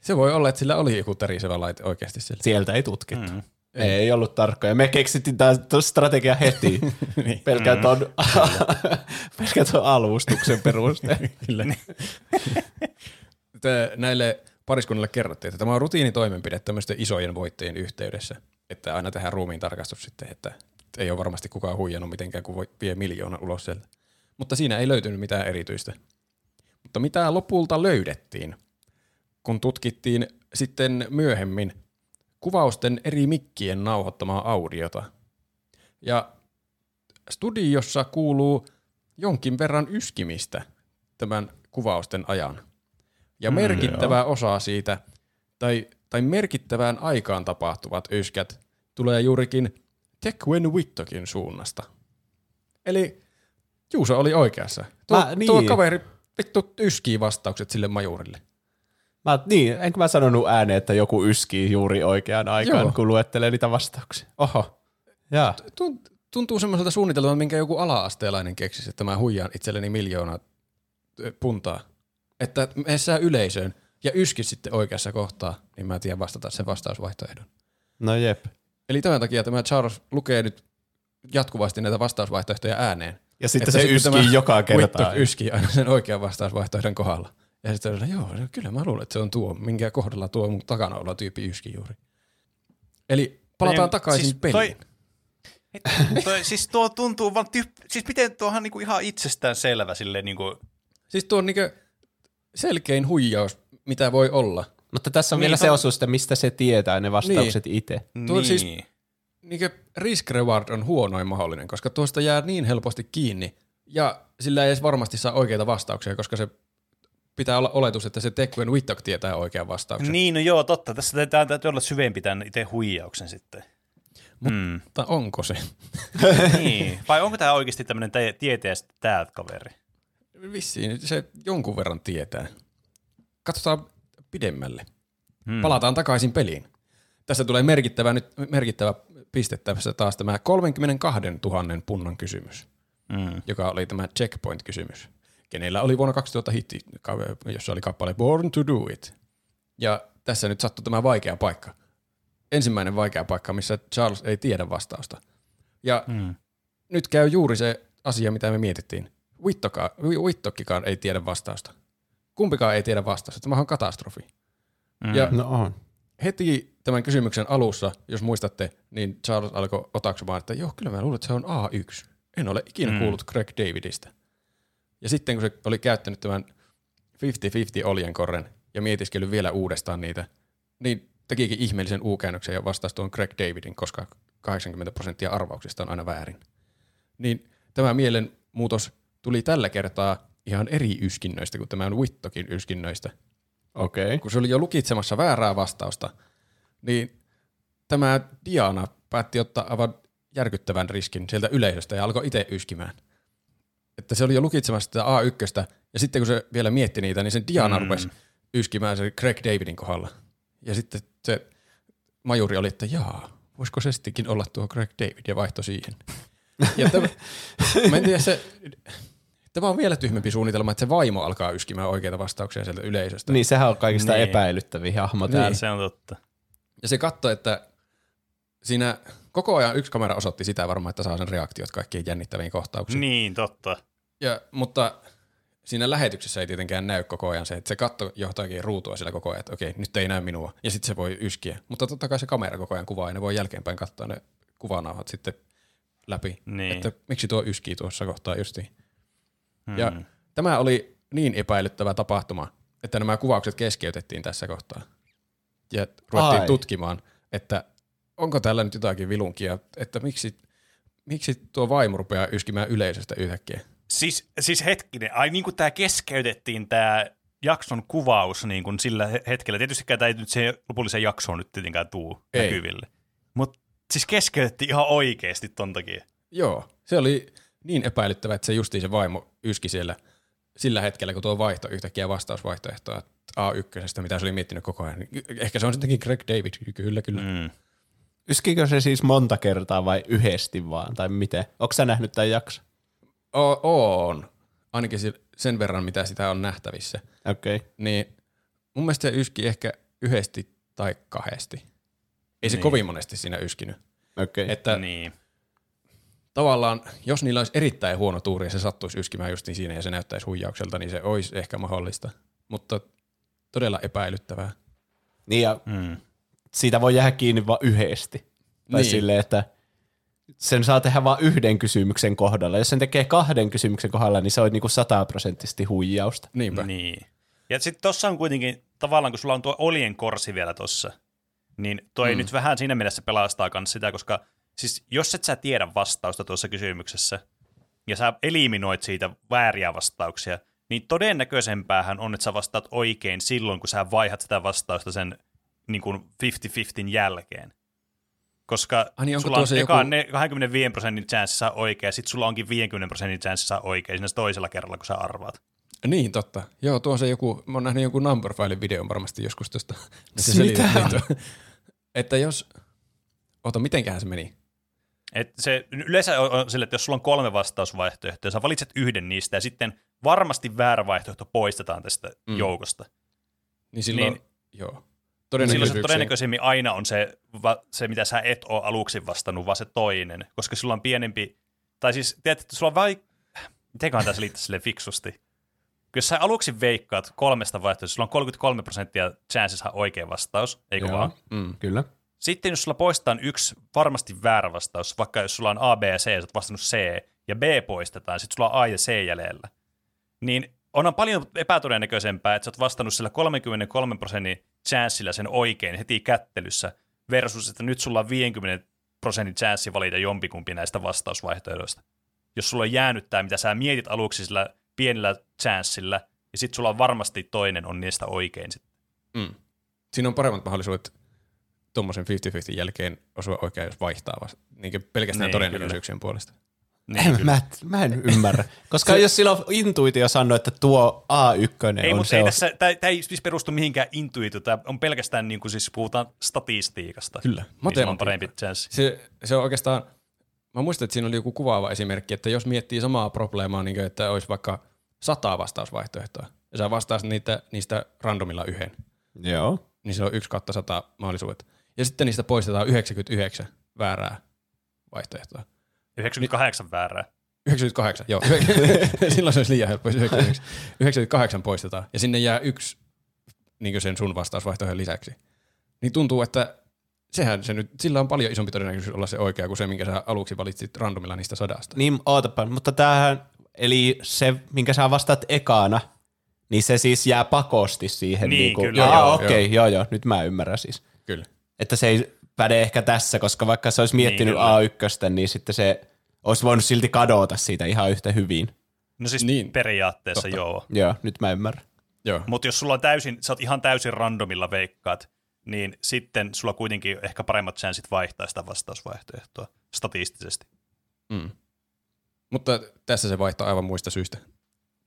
Se voi olla, että sillä oli joku tärisevä laite oikeasti siellä. Sieltä ei tutkittu. Mm. Ei, ei ollut tarkkoja. Me keksittiin tämä strategia heti niin. pelkään tuon mm. alustuksen perusteella. Kyllä. Näille pariskunnille kerrottiin, että tämä on rutiinitoimenpide tämmöisten isojen voittajien yhteydessä, että aina tehdään ruumiin tarkastus sitten, että ei ole varmasti kukaan huijannut mitenkään, kun voi vie miljoona ulos sieltä. Mutta siinä ei löytynyt mitään erityistä. Mutta mitä lopulta löydettiin, kun tutkittiin sitten myöhemmin kuvausten eri mikkien nauhoittamaa audiota. Ja studiossa kuuluu jonkin verran yskimistä tämän kuvausten ajan. Ja merkittävää mm, osaa siitä, tai, tai merkittävään aikaan tapahtuvat yskät, tulee juurikin Tecwen Whittockin suunnasta. Eli Juuso oli oikeassa. Tuo, mä, niin. tuo kaveri vittu yskii vastaukset sille majurille. Mä, niin, enkö mä sanonut ääneen, että joku yskii juuri oikeaan aikaan, Joo. kun luettelee niitä vastauksia. Oho. Jaa. Tuntuu semmoiselta suunnitelmalta, minkä joku ala-asteelainen keksisi, että mä huijaan itselleni miljoonaa puntaa. Että messään yleisöön ja yskis sitten oikeassa kohtaa, niin mä tiedän vastata sen vastausvaihtoehdon. No jep. Eli tämän takia tämä Charles lukee nyt jatkuvasti näitä vastausvaihtoehtoja ääneen. Ja sitten se, se yskii joka kerta. Yskii aina sen oikean vastausvaihtoehdon kohdalla. Ja sitten on, joo, kyllä mä luulen, että se on tuo, minkä kohdalla tuo mun takana olla tyyppi yski juuri. Eli palataan en, takaisin siis peliin. Toi, et, toi, siis tuo tuntuu vaan tyyppi, siis miten tuohan niinku ihan itsestään selvä silleen niinku. Siis tuo on niinku selkein huijaus, mitä voi olla. Mutta tässä on niin, vielä se osuus, että mistä se tietää ne vastaukset niin. itse. Tuo niin. siis niinku risk reward on huonoin mahdollinen, koska tuosta jää niin helposti kiinni ja sillä ei edes varmasti saa oikeita vastauksia, koska se pitää olla oletus, että se Tecwen Whittock tietää oikean vastauksen. Niin, no joo, totta. Tässä täytyy olla syvempi tämän itse huijauksen sitten. Mm. Mutta onko se? Niin. Vai onko tämä oikeasti tämmöinen te- tietää täältä kaveri? Vissiin, se jonkun verran tietää. Katsotaan pidemmälle. Hmm. Palataan takaisin peliin. Tässä tulee merkittävä, nyt, merkittävä piste tässä taas tämä kolmekymmentäkaksituhatta punnan kysymys, hmm. joka oli tämä checkpoint-kysymys. Kenellä oli vuonna kaksituhatta hitti, jossa oli kappale Born to do it. Ja tässä nyt sattui tämä vaikea paikka. Ensimmäinen vaikea paikka, missä Charles ei tiedä vastausta. Ja mm. nyt käy juuri se asia, mitä me mietittiin. Whittockikaan ei tiedä vastausta. Kumpikaan ei tiedä vastausta. Tämä on katastrofi. Mm. Ja no on. Heti tämän kysymyksen alussa, jos muistatte, niin Charles alkoi otaksumaan, että joo, kyllä mä luulen, että se on A yksi. En ole ikinä kuullut mm. Craig Davidistä. Ja sitten kun se oli käyttänyt tämän viisikymmentä viisikymmentä oljenkorren ja mietiskellyt vielä uudestaan niitä, niin tekikin ihmeellisen u-käännöksen ja vastasi tuon Craig Davidin, koska kahdeksankymmentä prosenttia arvauksista on aina väärin. Niin tämä mielenmuutos tuli tällä kertaa ihan eri yskinnöistä kuin tämän Whittockin yskinnöistä. Okay. Kun se oli jo lukitsemassa väärää vastausta, niin tämä Diana päätti ottaa aivan järkyttävän riskin sieltä yleisöstä ja alkoi itse yskimään. Että se oli jo lukitsemassa sitä A yksi, ja sitten kun se vielä mietti niitä, niin sen Diana mm. rupesi yskimään sen Craig Davidin kohdalla. Ja sitten se majuri oli, että jaa, voisiko se sittenkin olla tuo Craig David, ja vaihtoi siihen. Ja tämä, mä en tiedä, se, tämä on vielä tyhmempi suunnitelma, että se vaimo alkaa yskimään oikeita vastauksia sieltä yleisöstä. Niin, sehän on kaikista niin. epäilyttäviä hahmo täällä. Niin. Se on totta. Ja se katsoi, että siinä koko ajan yksi kamera osoitti sitä varmaan, että saa sen reaktiot kaikkiin jännittäviin kohtauksiin. Niin, totta. Ja, mutta siinä lähetyksessä ei tietenkään näy koko ajan se, että se katto johtaakin ruutua sillä koko ajan, että okei, nyt ei näy minua, ja sitten se voi yskiä. Mutta totta kai se kamera koko ajan kuvaa, ja ne voi jälkeenpäin katsoa ne kuvanauhat sitten läpi, niin. että miksi tuo yskii tuossa kohtaa justiin. Hmm. Ja tämä oli niin epäilyttävä tapahtuma, että nämä kuvaukset keskeytettiin tässä kohtaa. Ja ruvettiin Ai. tutkimaan, että onko täällä nyt jotakin vilunkia, että miksi, miksi tuo vaimo rupeaa yskimään yleisöstä yhtäkkiä. Siis, siis hetkinen, ai niin kuin tämä keskeytettiin tämä jakson kuvaus niin kuin sillä hetkellä. Tietysti tämä ei nyt se lopulliseen jaksoon nyt tietenkään tule ei. näkyville. Mutta siis keskeytettiin ihan oikeasti ton takia. Joo, se oli niin epäilyttävä, että se justiin se vaimo yski siellä sillä hetkellä, kun tuo vaihto yhtäkkiä vastausvaihtoehtoa A yksi, mitä se oli miettinyt koko ajan. Ehkä se on sittenkin Craig David, kyllä kyllä. Mm. Yskikö se siis monta kertaa vai yhdesti vaan, tai miten? Oletko sä nähnyt tämän jakson? O- on. Ainakin sen verran, mitä sitä on nähtävissä. Okei. Okay. Niin mun mielestä se yski ehkä yhdesti tai kahdesti. Ei niin. se kovin monesti siinä yskinyt. Okei. Okay. Että niin. tavallaan, jos niillä olisi erittäin huono tuuri ja se sattuisi yskimään justiin siinä ja se näyttäisi huijaukselta, niin se olisi ehkä mahdollista. Mutta todella epäilyttävää. Niin ja mm. siitä voi jäädä kiinni vaan yhdesti. Tai niin. silleen, että sen saa tehdä vaan yhden kysymyksen kohdalla. Jos sen tekee kahden kysymyksen kohdalla, niin se on niinku sataprosenttisesti huijausta. Niinpä. Niin. Ja sitten tuossa on kuitenkin, tavallaan kun sulla on tuo oljenkorsi vielä tuossa, niin tuo mm. ei nyt vähän siinä mielessä pelastaa myös sitä, koska siis jos et sä tiedä vastausta tuossa kysymyksessä, ja sä eliminoit siitä vääriä vastauksia, niin todennäköisempäähän on, että sä vastaat oikein silloin, kun sä vaihdat sitä vastausta sen niin kuin viisikymmentä viisikymmentä jälkeen. Koska Ani, sulla on eka joku kaksikymmentäviisi prosentin chanssi saa oikein, ja sitten sulla onkin viisikymmentä prosentin chanssi saa oikein siinä toisella kerralla, kun sä arvaat. Niin, totta. Joo, tuo on se joku, mä oon nähnyt jonkun Numberphilin videon varmasti joskus tuosta. Mitä? Että jos, ota, mitenköhän se meni? Et se yleensä on sille, että jos sulla on kolme vastausvaihtoehtoa, sä valitset yhden niistä, ja sitten varmasti väärä vaihtoehto poistetaan tästä mm. joukosta. Niin silloin, niin, joo. Silloin se todennäköisemmin aina on se, va, se, mitä sä et ole aluksi vastannut, vaan se toinen, koska sulla on pienempi, tai siis, tiedät, sulla on vai, mitenköhän tässä liittää silleen fiksusti. Jos sä aluksi veikkaat kolmesta vaihtoehtoista, sulla on kolmekymmentäkolme prosenttia chances oikea vastaus, eikö joo. vaan? Mm, kyllä. Sitten jos sulla poistetaan yksi varmasti väärä vastaus, vaikka jos sulla on A, B ja C, sä oot vastannut C, ja B poistetaan, sitten sulla on A ja C jäljellä, niin on paljon epätodennäköisempää, että sä oot vastannut sillä kolmekymmentäkolme prosentin chanssillä sen oikein heti kättelyssä versus, että nyt sulla on viisikymmentä prosentin chanssi valita jompikumpi näistä vastausvaihtoehdoista. Jos sulla on jäänyt tämä, mitä sä mietit aluksi sillä pienellä chanssillä, ja sitten sulla on varmasti toinen on niistä oikein. Sit. Mm. Siinä on paremmat mahdollisuudet tuommoisen viisikymmentä viisikymmentä jälkeen osua oikein, jos vaihtaa vasta. Niin pelkästään niin, todennäköisyyksien puolesta. Niin, mä, mä en ymmärrä, koska se, jos sillä on intuitio sanoo, että tuo A yksi ei, on se. Ei, mutta tämä ei siis perustu mihinkään intuitio, tämä on pelkästään, niin kuin siis puhutaan statistiikasta. Kyllä, matematiikka. Niin se, se, se on oikeastaan, mä muistan, että siinä oli joku kuvaava esimerkki, että jos miettii samaa probleemaa, niin kuin, että olisi vaikka sataa vastausvaihtoehtoa, ja sä vastaat niitä, niistä randomilla yhden, joo. niin se on yksi kautta sata mahdollisuudet. Ja sitten niistä poistetaan yhdeksänkymmentäyhdeksän väärää vaihtoehtoa. yhdeksänkymmentäkahdeksan väärää. yhdeksänkymmentäkahdeksan, joo. Silloin se olisi liian helppo. yhdeksänkymmentäkahdeksan poistetaan ja sinne jää yksi niin sen sun vastausvaihtoehtojen lisäksi. Niin tuntuu, että sehän se nyt, sillä on paljon isompi todennäköisyys olla se oikea kuin se, minkä sä aluksi valitsit randomilla niistä sadasta. Niin, ootapa, mutta tämähän, eli se, minkä sä vastaat ekana, niin se siis jää pakosti siihen. Niin, niin kuin, kyllä. Ah, okei, okay, joo. joo joo, nyt mä ymmärrän siis. Kyllä. Että se ei päde ehkä tässä, koska vaikka se olisi miettinyt niin, A yksi, niin sitten se olisi voinut silti kadota siitä ihan yhtä hyvin. No siis niin, periaatteessa totta. joo. Joo, nyt mä ymmärrän. Joo. Mutta jos sulla on täysin, sä oot ihan täysin randomilla veikkaat, niin sitten sulla kuitenkin ehkä paremmat chanssit vaihtaa sitä vastausvaihtoehtoa statistisesti. Mm. Mutta tässä se vaihtaa aivan muista syistä.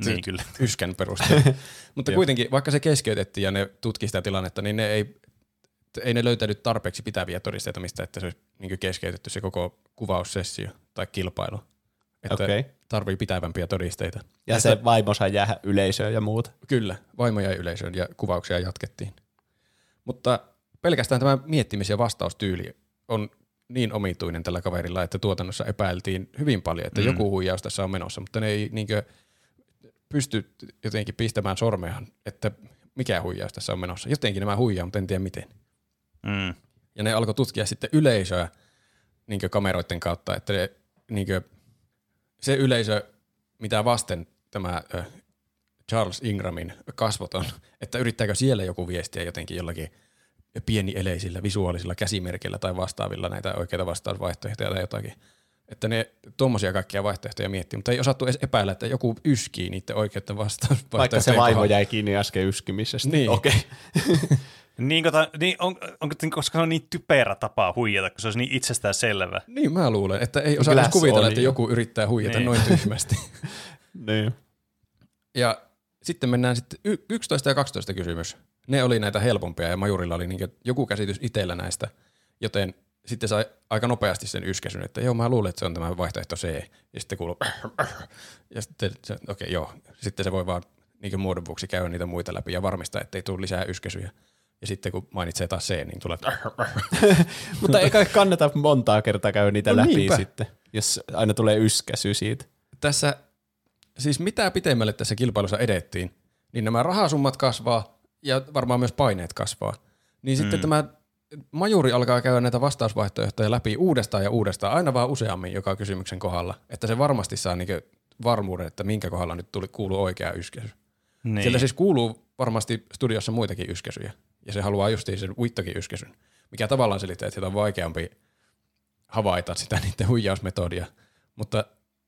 Niin kyllä. Yskän perusteella. Mutta kuitenkin, vaikka se keskeytettiin ja ne tutki sitä tilannetta, niin ne ei, ei ne löytänyt tarpeeksi pitäviä todisteita mistä, että se olisi niin keskeytetty se koko kuvaussessio tai kilpailu. Että okay. tarvii pitävämpiä todisteita. Ja, ja se vaimo sai jäädä yleisöön ja muuta. Kyllä, vaimo jäi yleisöön ja kuvauksia jatkettiin. Mutta pelkästään tämä miettimis- ja vastaustyyli on niin omituinen tällä kaverilla, että tuotannossa epäiltiin hyvin paljon, että mm. joku huijaus tässä on menossa, mutta ne ei niinkö pysty jotenkin pistämään sormeaan, että mikä huijaus tässä on menossa. Jotenkin nämä huijaa, mutta en tiedä miten. Mm. Ja ne alkoi tutkia sitten yleisöä niinkö kameroiden kautta, että ne, niinkö, se yleisö, mitä vasten tämä Charles Ingramin kasvot on, että yrittääkö siellä joku viestiä jotenkin jollakin pienieleisillä, visuaalisilla käsimerkillä tai vastaavilla näitä oikeita vastausvaihtoehtoja tai jotakin. Että ne tuommoisia kaikkia vaihtoehtoja miettii, mutta ei osattu edes epäillä, että joku yskii niiden oikeiden vastausvaihtoehtoja. Vaikka se vaimo jäi kiinni äsken yskimisestä. Niin. Okei. Okay. niin, niin, on, on, koska se on niin typerä tapaa huijata, kun se olisi niin itsestään selvä. Niin mä luulen, että ei osaa edes kuvitella, että jo. joku yrittää huijata niin. noin tyhmästi. niin. Ja sitten mennään sitten yksitoista ja kaksitoista kysymys. Ne oli näitä helpompia ja Majurilla oli niin joku käsitys itsellä näistä, joten sitten sai aika nopeasti sen yskäsyn, että joo mä luulen, että se on tämä vaihtoehto C. Ja sitten kuuluu ja sitten se, okei okay, joo, sitten se voi vaan niin muodon vuoksi käydä niitä muita läpi ja varmistaa, ettei tule lisää yskäsyjä. Ja sitten kun mainitsee taas C, niin tulee mutta ei kai kannata montaa kertaa käydä niitä no, läpi niinpä. Sitten, jos aina tulee yskäsy siitä. Tässä siis mitä pitemmälle tässä kilpailussa edettiin, niin nämä rahasummat kasvaa ja varmaan myös paineet kasvaa. Niin mm. sitten tämä majuri alkaa käydä näitä vastausvaihtoehtoja läpi uudestaan ja uudestaan, aina vaan useammin joka kysymyksen kohdalla. Että se varmasti saa niinku varmuuden, että minkä kohdalla nyt tuli, kuuluu oikea yskäsy. Niin. Sieltä siis kuuluu varmasti studiossa muitakin yskäsyjä. Ja se haluaa justiin sen Whittockin yskäsyn, mikä tavallaan selittää, että on vaikeampi havaita sitä niiden huijausmetodia. Mutta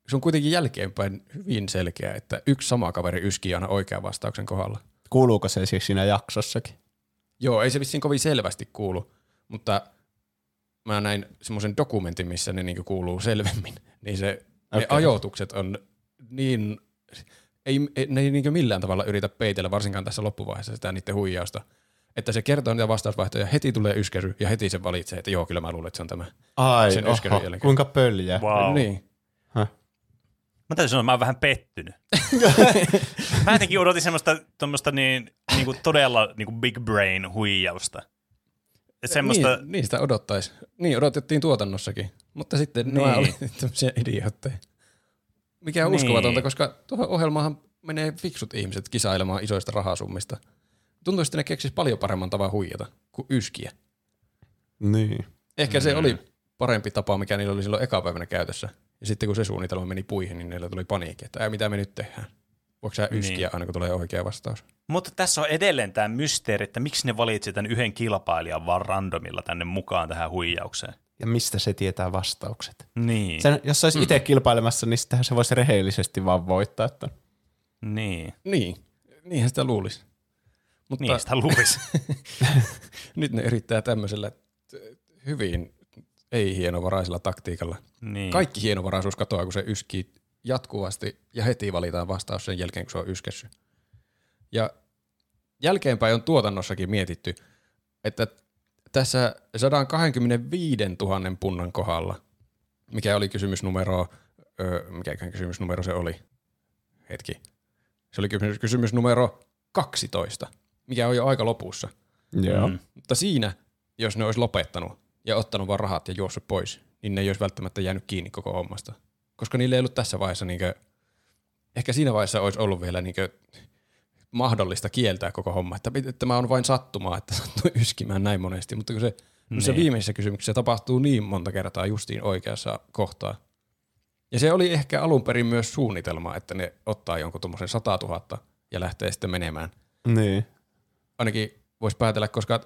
se on kuitenkin jälkeenpäin hyvin selkeä, että yksi sama kaveri yskii aina oikean vastauksen kohdalla. Kuuluuko se siis siinä jaksossakin? Joo, ei se vissiin kovin selvästi kuulu, mutta mä näin semmoisen dokumentin, missä ne niinku kuuluu selvemmin. Niin se, okay. ne ajoitukset on niin, ei, ne ei niinku millään tavalla yritä peitellä, varsinkaan tässä loppuvaiheessa sitä niiden huijausta. Että se kertoo niitä vastausvaihtoja, heti tulee yskäsy ja heti se valitsee, että joo, kyllä mä luulen, että se on tämä. Ai, sen oho, kuinka pöljää. Wow. Niin. Häh. Mä täytyy sanoa, että mä oon vähän pettynyt. mä jotenkin odotin semmoista tommoista niin, niin kuin todella niin kuin big brain huijausta. Semmoista... Niin, niin sitä odottaisi. Niin odotettiin tuotannossakin, mutta sitten niin. nämä oli tämmöisiä idiootteja. Mikä on niin. uskomatonta, koska tuohon ohjelmaanhan menee fiksut ihmiset kisailemaan isoista rahasummista. Tuntuu, että ne keksisi paljon paremman tavan huijata kuin yskiä. Niin. Ehkä se niin. oli parempi tapa, mikä niillä oli silloin ekapäivänä käytössä. Ja sitten kun se suunnitelma meni puihin, niin niillä tuli paniikki, että ää, mitä me nyt tehdään? Voiko sä yskiä niin. aina, kun tulee oikea vastaus? Mutta tässä on edelleen tämä mysteeri, että miksi ne valitsi tämän yhden kilpailijan vaan randomilla tänne mukaan tähän huijaukseen. Ja mistä se tietää vastaukset? Niin. Sen, jos se olisi mm. itse kilpailemassa, niin sitähän se voisi rehellisesti vaan voittaa. Että... Niin. Niin. Niinhän sitä luulisi. Mutta niin sitä luulisi. nyt ne yrittää tämmöisellä hyvin ei-hienovaraisella taktiikalla. Niin. Kaikki hienovaraisuus katoaa, kun se yskii jatkuvasti ja heti valitaan vastaus sen jälkeen, kun se on yskessyt. Ja jälkeenpäin on tuotannossakin mietitty, että tässä sata kaksikymmentäviisituhatta punnan kohdalla, mikä oli kysymysnumero, öö, mikäköhän kysymysnumero se oli? Hetki. Se oli kysymysnumero kaksitoista. Mikä on jo aika lopussa. Yeah. Mm. Mutta siinä, jos ne olisi lopettanut ja ottanut vaan rahat ja juossut pois, niin ne ei olisi välttämättä jäänyt kiinni koko hommasta. Koska niillä ei ollut tässä vaiheessa, niinkö, ehkä siinä vaiheessa olisi ollut vielä niinkö, mahdollista kieltää koko homma. Että tämä on vain sattumaa, että sattui yskimään näin monesti. Mutta kun se No se viimeisessä kysymyksessä tapahtuu niin monta kertaa justiin oikeassa kohtaa. Ja se oli ehkä alun perin myös suunnitelma, että ne ottaa jonkun tuommoisen satatuhatta ja lähtee sitten menemään. Niin. Ainakin voisi päätellä, koska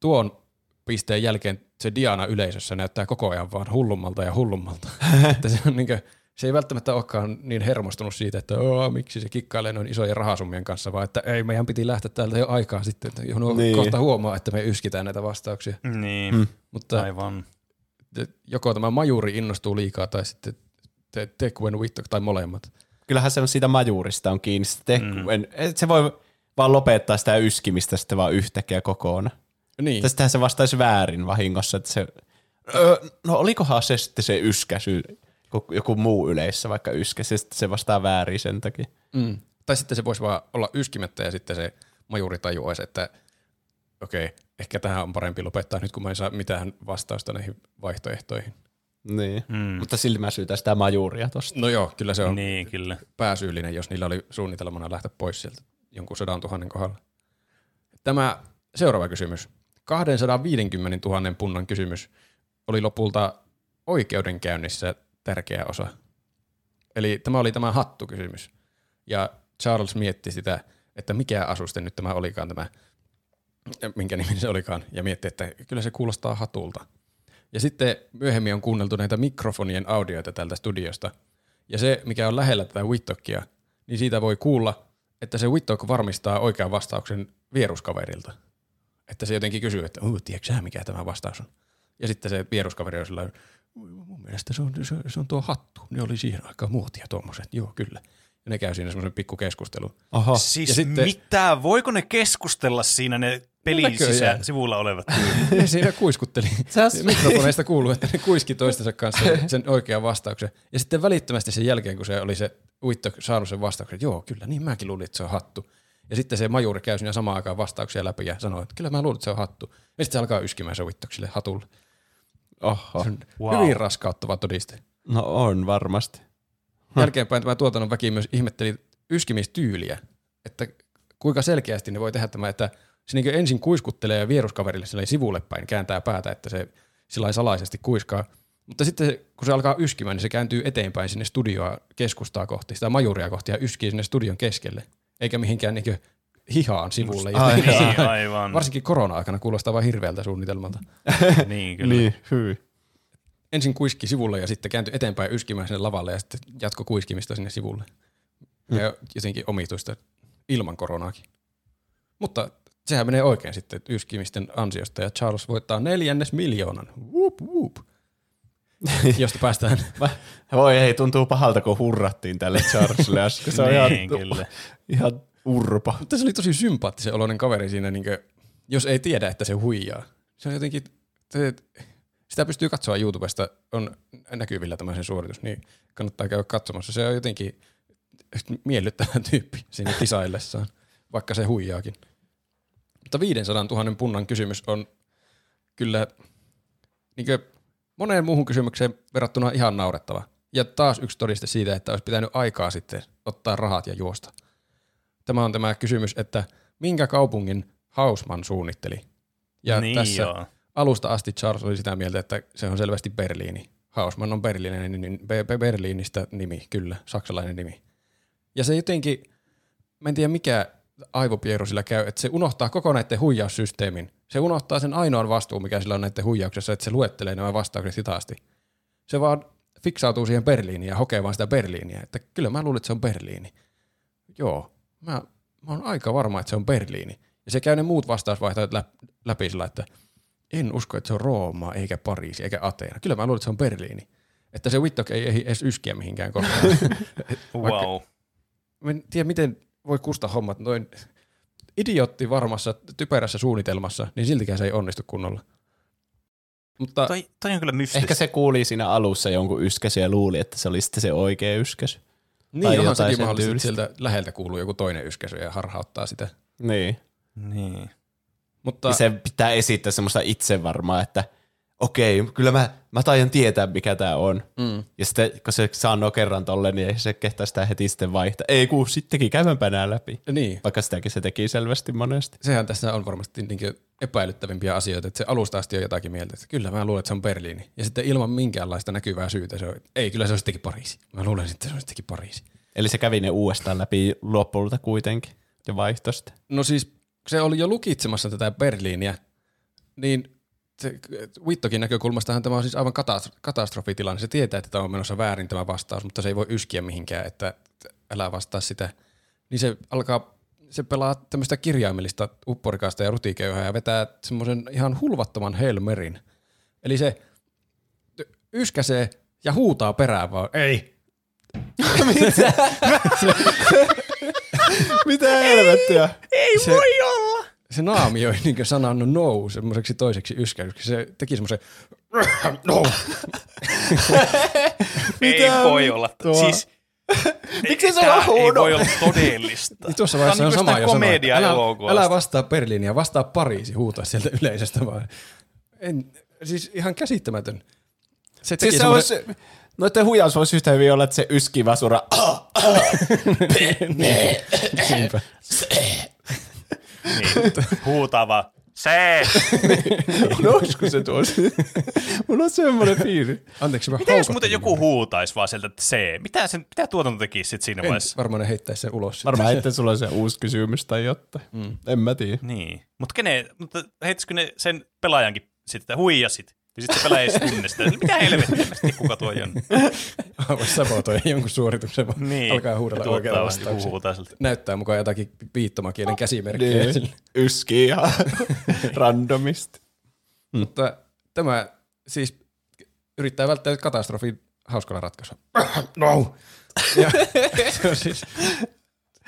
tuon pisteen jälkeen se Diana yleisössä näyttää koko ajan vaan hullummalta ja hullummalta. Että se on niin kuin, se ei välttämättä olekaan niin hermostunut siitä, että miksi se kikkailee noin isojen rahasummien kanssa, vaan että ei, meidän piti lähteä täältä jo aikaa sitten. Johon niin. Kohta huomaa, että me yskitään näitä vastauksia. Niin, hmm. Mutta aivan. Joko tämä majuri innostuu liikaa tai sitten Tecwen Whittock tai molemmat. Kyllähän se on siitä majurista on kiinni. Tecwen, mm. Se voi vaan lopettaa sitä yskimistä sitten vaan yhtäkkiä kokonaan. Niin. Tästähän se vastaisi väärin vahingossa, että se, öö, no olikohan se sitten se yskäsy, joku muu yleisö vaikka yskäsi, se vastaa väärin sen takia. Mm. Tai sitten se voisi vaan olla yskimättä ja sitten se majuri tajuaisi, että okei, okay, ehkä tähän on parempi lopettaa nyt, kun mä en saa mitään vastausta näihin vaihtoehtoihin. Niin, mm. Mutta sillä mä syytän sitä majuria tosta. No joo, kyllä se on niin, kyllä. Pääsyyllinen, jos niillä oli suunnitelmana lähteä pois sieltä jonkun sadan tuhannen kohdalla. Tämä seuraava kysymys. kaksisataaviisikymmentätuhatta punnan kysymys oli lopulta oikeudenkäynnissä tärkeä osa. Eli tämä oli tämä hattukysymys. Ja Charles mietti sitä, että mikä asuste nyt tämä olikaan tämä, minkä nimi se olikaan, ja mietti, että kyllä se kuulostaa hatulta. Ja sitten myöhemmin on kuunneltu näitä mikrofonien audioita tältä studiosta. Ja se, mikä on lähellä tätä Whittockia, niin siitä voi kuulla, että se Whittock varmistaa oikean vastauksen vieruskaverilta. Että se jotenkin kysyy, että tiedätkö sä, mikä tämä vastaus on? Ja sitten se vieruskaveri on sellainen, mun mielestä se on, se, se on tuo hattu. Ne oli siihen aikaan muotia tuommoiset, joo kyllä. Ja ne käy siinä semmoisen pikku keskustelun. Aha. Siis sitten, mitä? Voiko ne keskustella siinä ne pelin sisä, sivulla olevat? Ne siinä kuiskutteli. Mikrofoneista kuuluu, että ne kuiski toistensa kanssa sen oikean vastauksen. Ja sitten välittömästi sen jälkeen, kun se oli se Whittock saanut sen vastauksen, että joo kyllä, niin mäkin luulin, että se on hattu. Ja sitten se majuri käy siinä samaan aikaan vastauksia läpi ja sanoo, että kyllä mä luulen, että se on hattu. Ja sitten se alkaa yskimään se Whittock sille hatulle. Oho. Se on wow. Hyvin raskauttava todiste. No on varmasti. Hm. Jälkeenpäin tämä tuotannon väki myös ihmetteli yskimistyyliä, että kuinka selkeästi ne voi tehdä tämä, että se niin ensin kuiskuttelee ja vieruskaverille sillä sivulle päin kääntää päätä, että se sillä salaisesti kuiskaa. Mutta sitten kun se alkaa yskimään, niin se kääntyy eteenpäin sinne studioa keskustaa kohti, sitä majuria kohti ja yskii sinne studion keskelle. Eikä mihinkään niin kuin hihaan sivulle. Aivan, aivan. Varsinkin korona-aikana kuulostaa vaan hirveältä suunnitelmalta. Niin, kyllä. Niin, hyy. Ensin kuiski sivulle ja sitten kääntyi eteenpäin yskimään sinne lavalle ja sitten jatko kuiskimista sinne sivulle. Hmm. Ja jotenkin omituista ilman koronaakin. Mutta sehän menee oikein sitten yskimisten ansiosta ja Charles voittaa neljännes miljoonan. Whoop, whoop. Josta päästään. Voi ei, tuntuu pahalta, kun hurrattiin tälle Charlesille äsken. Se on niin, ihan, ihan urpa. Mutta se oli tosi sympaattisen oloinen kaveri siinä, niin kuin, jos ei tiedä, että se huijaa. Se on jotenkin, te, sitä pystyy katsoa YouTubesta, on näkyvillä tämä sen suoritus, niin kannattaa käydä katsomassa. Se on jotenkin miellyttävä tyyppi siinä kisaillessaan, vaikka se huijaakin. Mutta viisisataa tuhatta punnan kysymys on kyllä niin kuin, moneen muuhun kysymykseen verrattuna ihan naurettava. Ja taas yksi todiste siitä, että olisi pitänyt aikaa sitten ottaa rahat ja juosta. Tämä on tämä kysymys, että minkä kaupungin Haussmann suunnitteli? Ja niin tässä joo. Alusta asti Charles oli sitä mieltä, että se on selvästi Berliini. Haussmann on berliininen, niin Berliinistä nimi, kyllä, saksalainen nimi. Ja se jotenkin, mä en tiedä mikä aivopieru sillä käy, että se unohtaa koko näiden huijaussysteemin. Se unohtaa sen ainoan vastuun, mikä sillä on näiden huijauksessa, että se luettelee nämä vastaukset hitaasti. Se vaan fiksautuu siihen Berliiniin ja hokee vaan sitä Berliiniä, että kyllä mä luulen, että se on Berliini. Joo, mä, mä oon aika varma, että se on Berliini. Ja se käy ne muut vastausvaihtoehdot läpi, läpi sillä, että en usko, että se on Rooma, eikä Pariisi, eikä Ateena. Kyllä mä luulen, että se on Berliini. Että se Whittock ei, ei edes yskiä mihinkään koskaan. Vaikka, wow. Mä en tiedä, miten voi kustaa hommat noin idiotti varmassa, typerässä suunnitelmassa, niin siltikään se ei onnistu kunnolla. Mutta toi, toi on kyllä mystistä. Ehkä se kuuli siinä alussa jonkun yskäsy ja luuli, että se oli sitten se oikea yskäsy. Niin, onhan sekin mahdollista, että sieltä läheltä kuuluu joku toinen yskäsy ja harhauttaa sitä. Niin. Niin. Mutta ja se pitää esittää semmoista itsevarmaa, että okei, kyllä mä, mä taidan tietää, mikä tää on. Mm. Ja sitten, kun se sanoo kerran tolle, niin ei se kehtaa sitä heti sitten vaihtaa. Ei, kun sittenkin käymämpää nää läpi. Niin. Vaikka sitäkin se teki selvästi monesti. Sehän tässä on varmasti niinkin epäilyttävimpiä asioita, että se alusta asti on jotakin mieltä, että kyllä mä luulen, että se on Berliini. Ja sitten ilman minkäänlaista näkyvää syytä se on, ei, kyllä se on sittenkin Pariisi. Mä luulen, että se on sittenkin Pariisi. Eli se kävi ne uudestaan läpi lopulta kuitenkin ja vaihtoi sitä. No siis, se oli jo lukitsemassa tätä Berliiniä, niin Whittockin näkökulmastahan tämä on siis aivan katastrofitilanne. Se tietää, että tämä on menossa väärin tämä vastaus, mutta se ei voi yskiä mihinkään, että älä vastaa sitä. Niin se alkaa, se pelaa tämmöistä kirjaimellista upporikasta ja rutiköyhää ja vetää semmoisen ihan hulvattoman Hail Maryn. Eli se yskäsee ja huutaa perään vaan, ei. Mitä? Mitä helvettiä? Ei, ei voi olla. Se naamioi niinkö sanannut no semmoiseksi toiseksi yskäyksi. Se teki semmoisen no. Ei voi olla. Tuo? Siis miksi se on huono? Ei voi olla todellista. Tuossa vaiheessa on sama jo sama. Älä vastaa Berliiniä, vastaa Pariisi, huutaa sieltä yleisestä vaan. En, siis ihan käsittämätön. Se teki siis semmoisen... se olisi... Noitten huijaus voisi yhtä hyvin olla, että se yskii vasura. Niinpä. Niin, huutava. Se! Olisiko se tuossa? Mulla on semmoinen piiri. Anteeksi, mitä jos muuten joku huutaisi vaan sieltä, että se? Mitä, sen, mitä tuotanto tekisi sitten siinä en, vaiheessa? Varmaan ne heittäisi sen ulos. Varmaan heittäisi sulla se uusi kysymys tai jotta. Mm. En mä tiedä. Niin. Mut kene, mutta heittäisikö ne sen pelaajankin sitten, että huijasit? Ja sitten se pelaa ei tunne sitä. Mitä helvettiä? Kuka tuo on? Voisi sabotoida jonkun suorituksen, vaan niin, alkaa huudella oikealla vastauksia. Näyttää mukaan jotakin viittomakielen käsimerkkiä. Niin. Yskii ihan randomisti. Hmm. Mutta tämä siis yrittää välttää katastrofin hauskalla ratkaisua. No! Ja se on siis,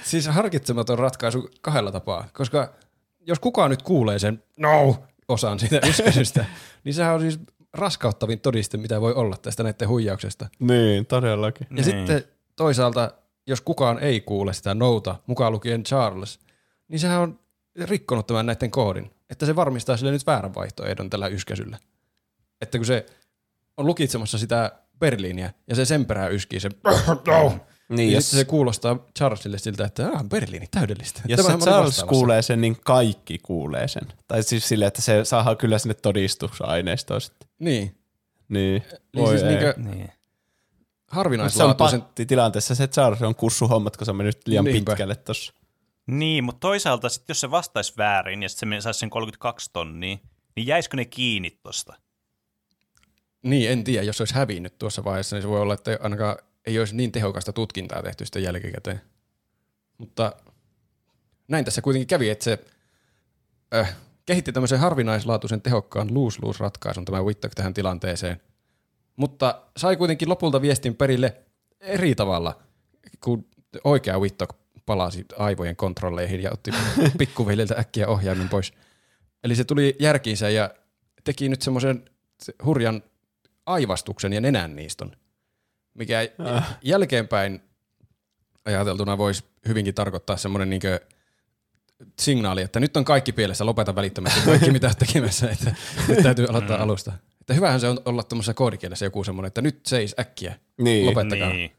siis harkitsematon ratkaisu kahdella tapaa, koska jos kukaan nyt kuulee sen no! osaan siitä yskäisystä, niin sehän on siis raskauttavin todiste, mitä voi olla tästä näiden huijauksesta. Niin, todellakin. Ja niin. Sitten toisaalta, jos kukaan ei kuule sitä nouta, mukaan lukien Charles, niin sehän on rikkonut tämän näiden koodin, että se varmistaa sille nyt väärän vaihtoehdon tällä yskäisyllä. Että kun se on lukitsemassa sitä Berliiniä ja se sen perään yskii sen niin, ja sitten se kuulostaa Charlesille siltä, että ah, Berliini, täydellistä. Jos se Charles kuulee sen, niin kaikki kuulee sen. Tai siis silleen, että se saadaan kyllä sinne todistusaineistoon sitten. Niin. Niin. Niin siis niinkö niin. Harvinaislaatuisen... tilanteessa se Charles on kussuhommat, kun se on mennyt liian niinpä pitkälle tossa. Niin, mutta toisaalta sitten jos se vastaisi väärin ja sitten se saisi sen kolmekymmentäkaksi tonnia, niin jäisikö ne kiinni tosta? Niin, en tiedä. Jos se olisi hävinnyt tuossa vaiheessa, niin se voi olla, että ainakaan... ei olisi niin tehokasta tutkintaa tehty sitä jälkikäteen. Mutta näin tässä kuitenkin kävi, että se äh, kehitti tämmöisen harvinaislaatuisen tehokkaan lose-lose-ratkaisun tämä Whittock tähän tilanteeseen. Mutta sai kuitenkin lopulta viestin perille eri tavalla, kun oikea Whittock palasi aivojen kontrolleihin ja otti pikkuveljeltä äkkiä ohjaimen pois. Eli se tuli järkiinsä ja teki nyt semmoisen hurjan aivastuksen ja nenänniiston, mikä äh. jälkeenpäin ajateltuna voisi hyvinkin tarkoittaa semmoinen niinkö signaali, että nyt on kaikki pielessä, lopeta välittömästi kaikki mitä olet tekemässä, että nyt täytyy aloittaa mm. alusta. Että hyvähän se on olla tuommoisessa koodikielessä joku semmoinen, että nyt seis äkkiä, niin, lopettakaa. Niin.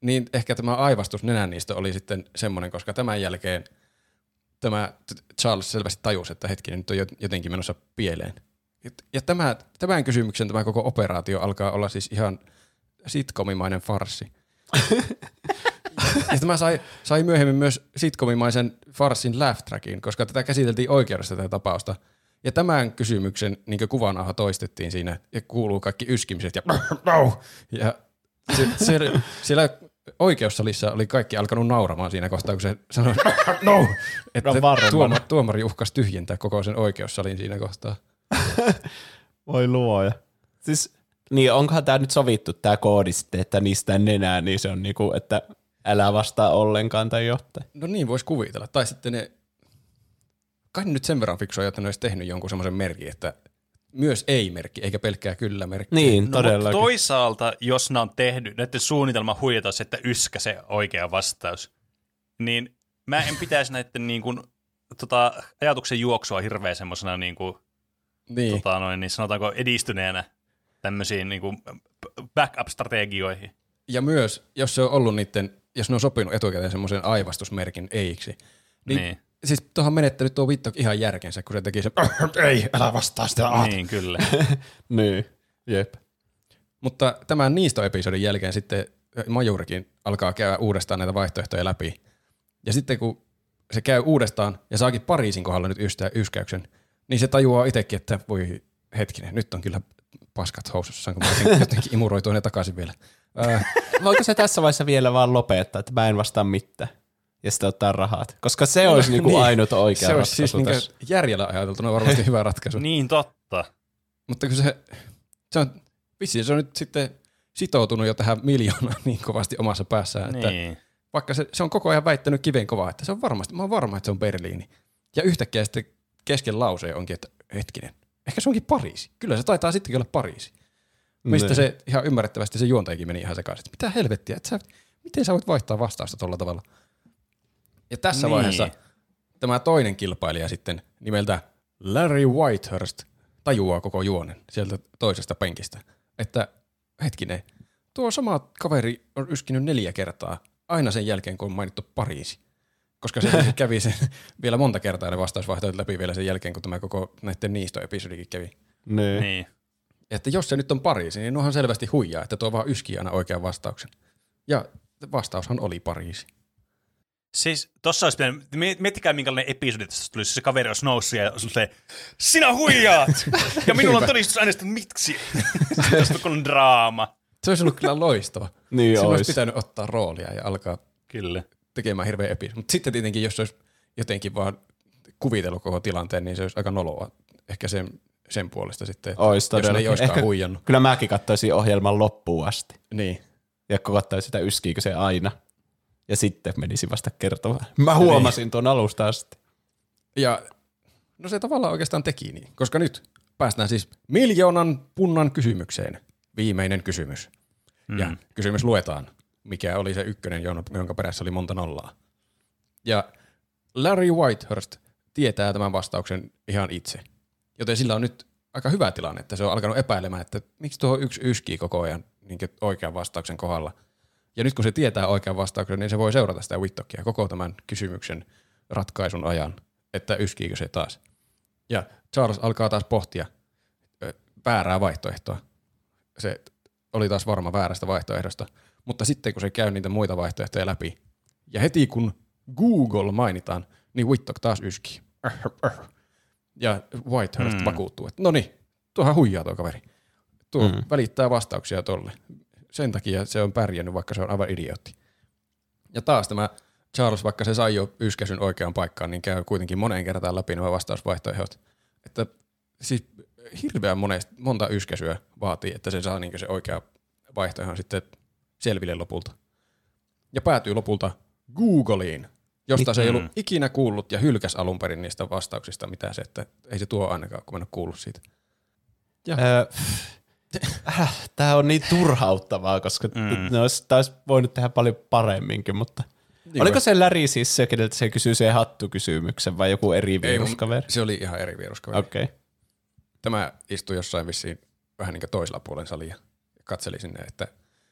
Niin ehkä tämä aivastus nenänniistä oli sitten semmoinen, koska tämän jälkeen tämä Charles selvästi tajusi, että hetkinen, nyt on jotenkin menossa pieleen. Ja tämä, tämän kysymyksen tämä koko operaatio alkaa olla siis ihan... sitcomimainen farssi. Ja tämä sai, sai myöhemmin myös sitcomimaisen farssin laugh trackin, koska tätä käsiteltiin oikeudessa tätä tapausta. Ja tämän kysymyksen niin kuvanauha toistettiin siinä, ja kuuluu kaikki yskimiset ja ja se, se, siellä oikeussalissa oli kaikki alkanut nauramaan siinä kohtaa, kun se sanoi no, että tuoma, tuomari uhkasi tyhjentää koko sen oikeussalin siinä kohtaa. Voi luoja. Siis... niin onkohan tämä nyt sovittu tämä koodi sitten, että niistä nenää, niin se on niinku, että älä vastaa ollenkaan tai jotain. No niin, voisi kuvitella. Tai sitten ne, kai nyt sen verran fiksoja, että ne olisi tehnyt jonkun semmoisen merkin, että myös ei-merkki, eikä pelkkää kyllä-merkki. Niin, todellakin. No, toisaalta, jos ne on tehnyt, näiden suunnitelma huijata se, että yskä se oikea vastaus, niin mä en pitäisi näiden niin kuin, tota, ajatuksen juoksua hirveän semmoisena niin kuin niin. Tota noin, niin sanotaanko edistyneenä tämmöisiin niin kuin backup-strategioihin. Ja myös, jos se on ollut niiden, jos ne on sopinut etukäteen semmoisen aivastusmerkin eiksi, niin, niin. Siis tuohon menettänyt tuo Whittock ihan järkensä, kun se teki sen, ei, älä vastaa sitä. Aat. Niin, kyllä. Niin, jep. Mutta tämän niistoepisodin jälkeen sitten Majurikin alkaa käydä uudestaan näitä vaihtoehtoja läpi. Ja sitten kun se käy uudestaan ja saakin Pariisin kohdalla nyt ystä, yskäyksen, niin se tajuaa itsekin, että voi hetkinen, nyt on kyllä paskat housussa, kun mä jotenkin imuroitua ne takaisin vielä. Voiko se tässä vaiheessa vielä vaan lopettaa, että mä en vastaa mitään ja sitten ottaa rahat? Koska se olisi niinku niin, ainut oikea se ratkaisu. Se olisi siis tässä. Niinku järjellä ajateltuna varmasti hyvä ratkaisu. Niin totta. Mutta kun se, se on vissiin se on nyt sitten sitoutunut jo tähän miljoonaan niin kovasti omassa päässään, että niin. Vaikka se, se on koko ajan väittänyt kiven kovaa, että se on varmasti, mä oon varma, että se on Berliini. Ja yhtäkkiä sitten kesken lauseen onkin, että hetkinen, ehkä se onkin Pariisi. Kyllä se taitaa sittenkin olla Pariisi. Mistä ne. Se ihan ymmärrettävästi se juontajakin meni ihan sekaisin. Mitä helvettiä, että sä, miten sä voit vaihtaa vastausta tuolla tavalla? Ja tässä niin. Vaiheessa tämä toinen kilpailija sitten nimeltä Larry Whitehurst tajuaa koko juonen sieltä toisesta penkistä. Että hetkinen, tuo sama kaveri on yskinyt neljä kertaa aina sen jälkeen, kun on mainittu Pariisi. Koska se kävi sen vielä monta kertaa ne vastausvaihtoehdot läpi vielä sen jälkeen, kun tämä koko näiden niistoepisodikin kävi. Ne. Niin. Että jos se nyt on Pariisi, niin onhan selvästi huijaa, että tuo vaan yskii aina oikean vastauksen. Ja vastaushan oli Pariisi. Siis tossa olisi pitänyt, miettikää minkälainen episodi tästä tulisi, se kaveri olisi noussut ja olisi se, sinä huijaat! Ja minulla on todistus aineista, miksi? Tästä on kun draama. Se olisi ollut kyllä loistava. Niin olisi. olisi pitänyt ottaa roolia ja alkaa kyllä. tekemään hirveä episodi. Mutta sitten tietenkin, jos se olisi jotenkin vaan kuvitellut koko tilanteen, niin se olisi aika noloa. Ehkä sen... sen puolesta sitten, että ois jos ne ei olisikaan ehkä, huijannut. Kyllä mäkin katsoisin ohjelman loppuun asti. Niin. Ja katsoisin sitä, yskiikö se aina. Ja sitten menisin vasta kertomaan. Mä huomasin niin. tuon alusta asti. Ja no se tavallaan oikeastaan teki niin, koska nyt päästään siis miljoonan punnan kysymykseen. Viimeinen kysymys. Mm. Ja kysymys luetaan, mikä oli se ykkönen, jonka perässä oli monta nollaa. Ja Larry Whitehurst tietää tämän vastauksen ihan itse. Joten sillä on nyt aika hyvä tilanne, että se on alkanut epäilemään, että miksi tuohon yksi yskii koko ajan niin oikean vastauksen kohdalla. Ja nyt kun se tietää oikean vastauksen, niin se voi seurata sitä Whittockia koko tämän kysymyksen ratkaisun ajan, että yskiikö se taas. Ja Charles alkaa taas pohtia väärää vaihtoehtoa. Se oli taas varma väärästä vaihtoehdosta. Mutta sitten kun se käy niitä muita vaihtoehtoja läpi, ja heti kun Google mainitaan, niin Whittock taas yskii. Ja Whitehurst mm. vakuuttuu, että no niin, tuohan huijaa tuo kaveri. Tuo mm. välittää vastauksia tolle. Sen takia se on pärjännyt, vaikka se on aivan idiootti. Ja taas tämä Charles, vaikka se sai jo yskäsyn oikeaan paikkaan, niin käy kuitenkin moneen kertaan läpi nämä vastausvaihtoehdot. Että siis hirveän monesta, monta yskäsyä vaatii, että se saa niin se oikea vaihtoehdon sitten selville lopulta. Ja päätyy lopulta Googleiin. Josta se ei ollut ikinä kuullut ja hylkäs alun perin niistä vastauksista, mitä se, että ei se tuo ainakaan, kun mä en ole kuullut siitä. Öö, Tämä on niin turhauttavaa, koska mm. ne olisi, olisi voinut tehdä paljon paremminkin, mutta niin oliko vai. Se Läri siis se, keneltä se kysyy se hattukysymyksen vai joku eri viruskaveri? Ei, se oli ihan eri viruskaveri. Okay. Tämä istui jossain vissiin vähän niin kuin toisella puolen salia ja katseli sinne, että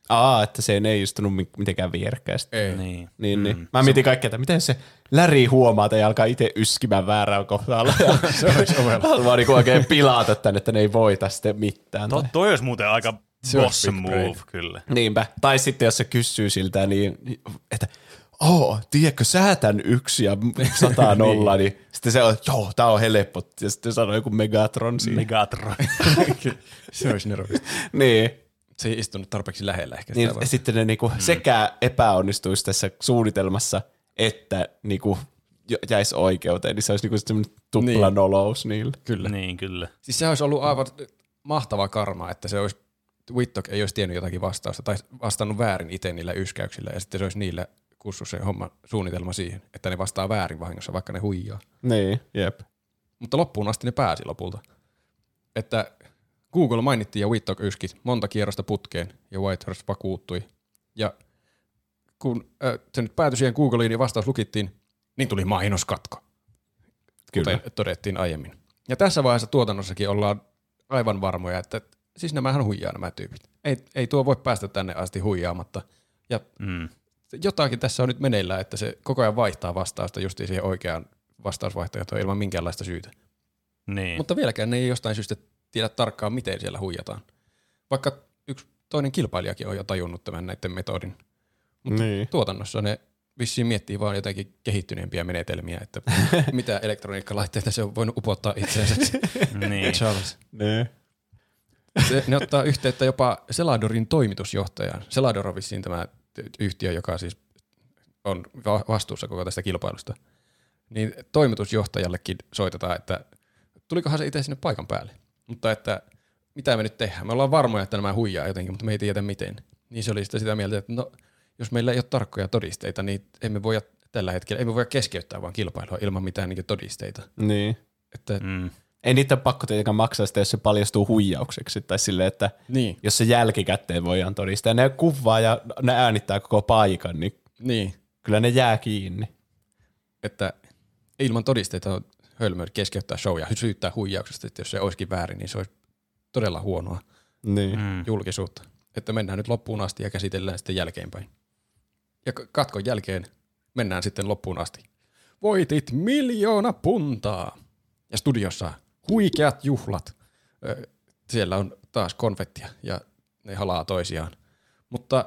aa, että se ei istunut mitenkään vierekkäistä. Ei. Niin. Niin, mm. niin. Mä mietin kaikkea, että miten se Läri huomaa, että ei alkaa itse yskimään väärää kohdalla. Se olisi ovella. Haluaa niinku oikein pilata tänne, että ne ei voita sitten mitään. To, toi olisi muuten aika boss move, kyllä. Niinpä. Tai sitten jos se kysyy siltä, niin, että oo, tiedätkö sä tän yksi ja sata nolla, niin. niin sitten se on, joo, tää on helppo. Ja sitten sanoo joku Megatron siinä. Megatron. Se olisi nerokista. Niin. Se ei istunut tarpeeksi lähellä ehkä. Niin, sitten ne niinku hmm. sekä epäonnistuisi tässä suunnitelmassa, että niinku jäisi oikeuteen. Niin se olisi niinku semmoinen tupla niin. nolous niillä. Kyllä. Niin, kyllä. Siis se olisi ollut aivan mahtava karma, että se olisi, Whittock ei olisi tiennyt jotakin vastausta tai vastannut väärin itse niillä yskäyksillä. Ja sitten se olisi niillä kussu se homma suunnitelma siihen, että ne vastaa väärin vahingossa, vaikka ne huijaa. Niin, jep. Mutta loppuun asti ne pääsi lopulta. Että Google mainittiin ja Whittock yski monta kierrosta putkeen ja Whitehurst vakuuttui. Ja kun äh, se nyt päätyi siihen Googleiin ja vastaus lukittiin, niin tuli mainoskatko, kuten Kyllä. todettiin aiemmin. Ja tässä vaiheessa tuotannossakin ollaan aivan varmoja, että siis nämähän huijaa nämä tyypit. Ei, ei tuo voi päästä tänne asti huijaamatta. Ja mm. jotakin tässä on nyt meneillään, että se koko ajan vaihtaa vastausta justiin siihen oikeaan vastausvaihtoehtoon ilman minkäänlaista syytä. Niin. Mutta vieläkään ne ei jostain syystä tiedä tarkkaan, miten siellä huijataan. Vaikka yksi toinen kilpailijakin on jo tajunnut tämän näiden metodin. Mutta niin. tuotannossa ne vissiin miettii vaan jotakin kehittyneempiä menetelmiä, että mitä elektroniikkalaitteita se on voinut upottaa itseensä. Niin. Charles. Niin. Se, ne ottaa yhteyttä jopa Seladorin toimitusjohtajaan. Selador on vissiin tämä yhtiö, joka siis on vastuussa koko tästä kilpailusta. Niin toimitusjohtajallekin soitetaan, että tulikohan se itse sinne paikan päälle. Mutta että mitä me nyt tehdään? Me ollaan varmoja, että nämä huijaa jotenkin, mutta me ei tiedä miten. Niin se oli sitä, sitä mieltä, että no, jos meillä ei ole tarkkoja todisteita, niin emme voi tällä hetkellä emme voi keskeyttää vaan kilpailua ilman mitään niin todisteita. Niin. Että mm. Ei niitä ole pakko tietenkään maksaa sitä, jos se paljastuu huijaukseksi tai silleen, että niin. jos se jälkikäteen voidaan todistaa. Ja ne kuvaa ja ne äänittää koko paikan, niin, niin. kyllä ne jää kiinni. Että ilman todisteita on hölmöä keskeyttää show ja syyttää huijauksesta, että jos se olisikin väärin, niin se olisi todella huonoa niin. julkisuutta. Että mennään nyt loppuun asti ja käsitellään sitten jälkeenpäin. Ja katkon jälkeen mennään sitten loppuun asti. Voitit miljoona puntaa! Ja studiossa huikeat juhlat. Siellä on taas konfettia ja ne halaa toisiaan. Mutta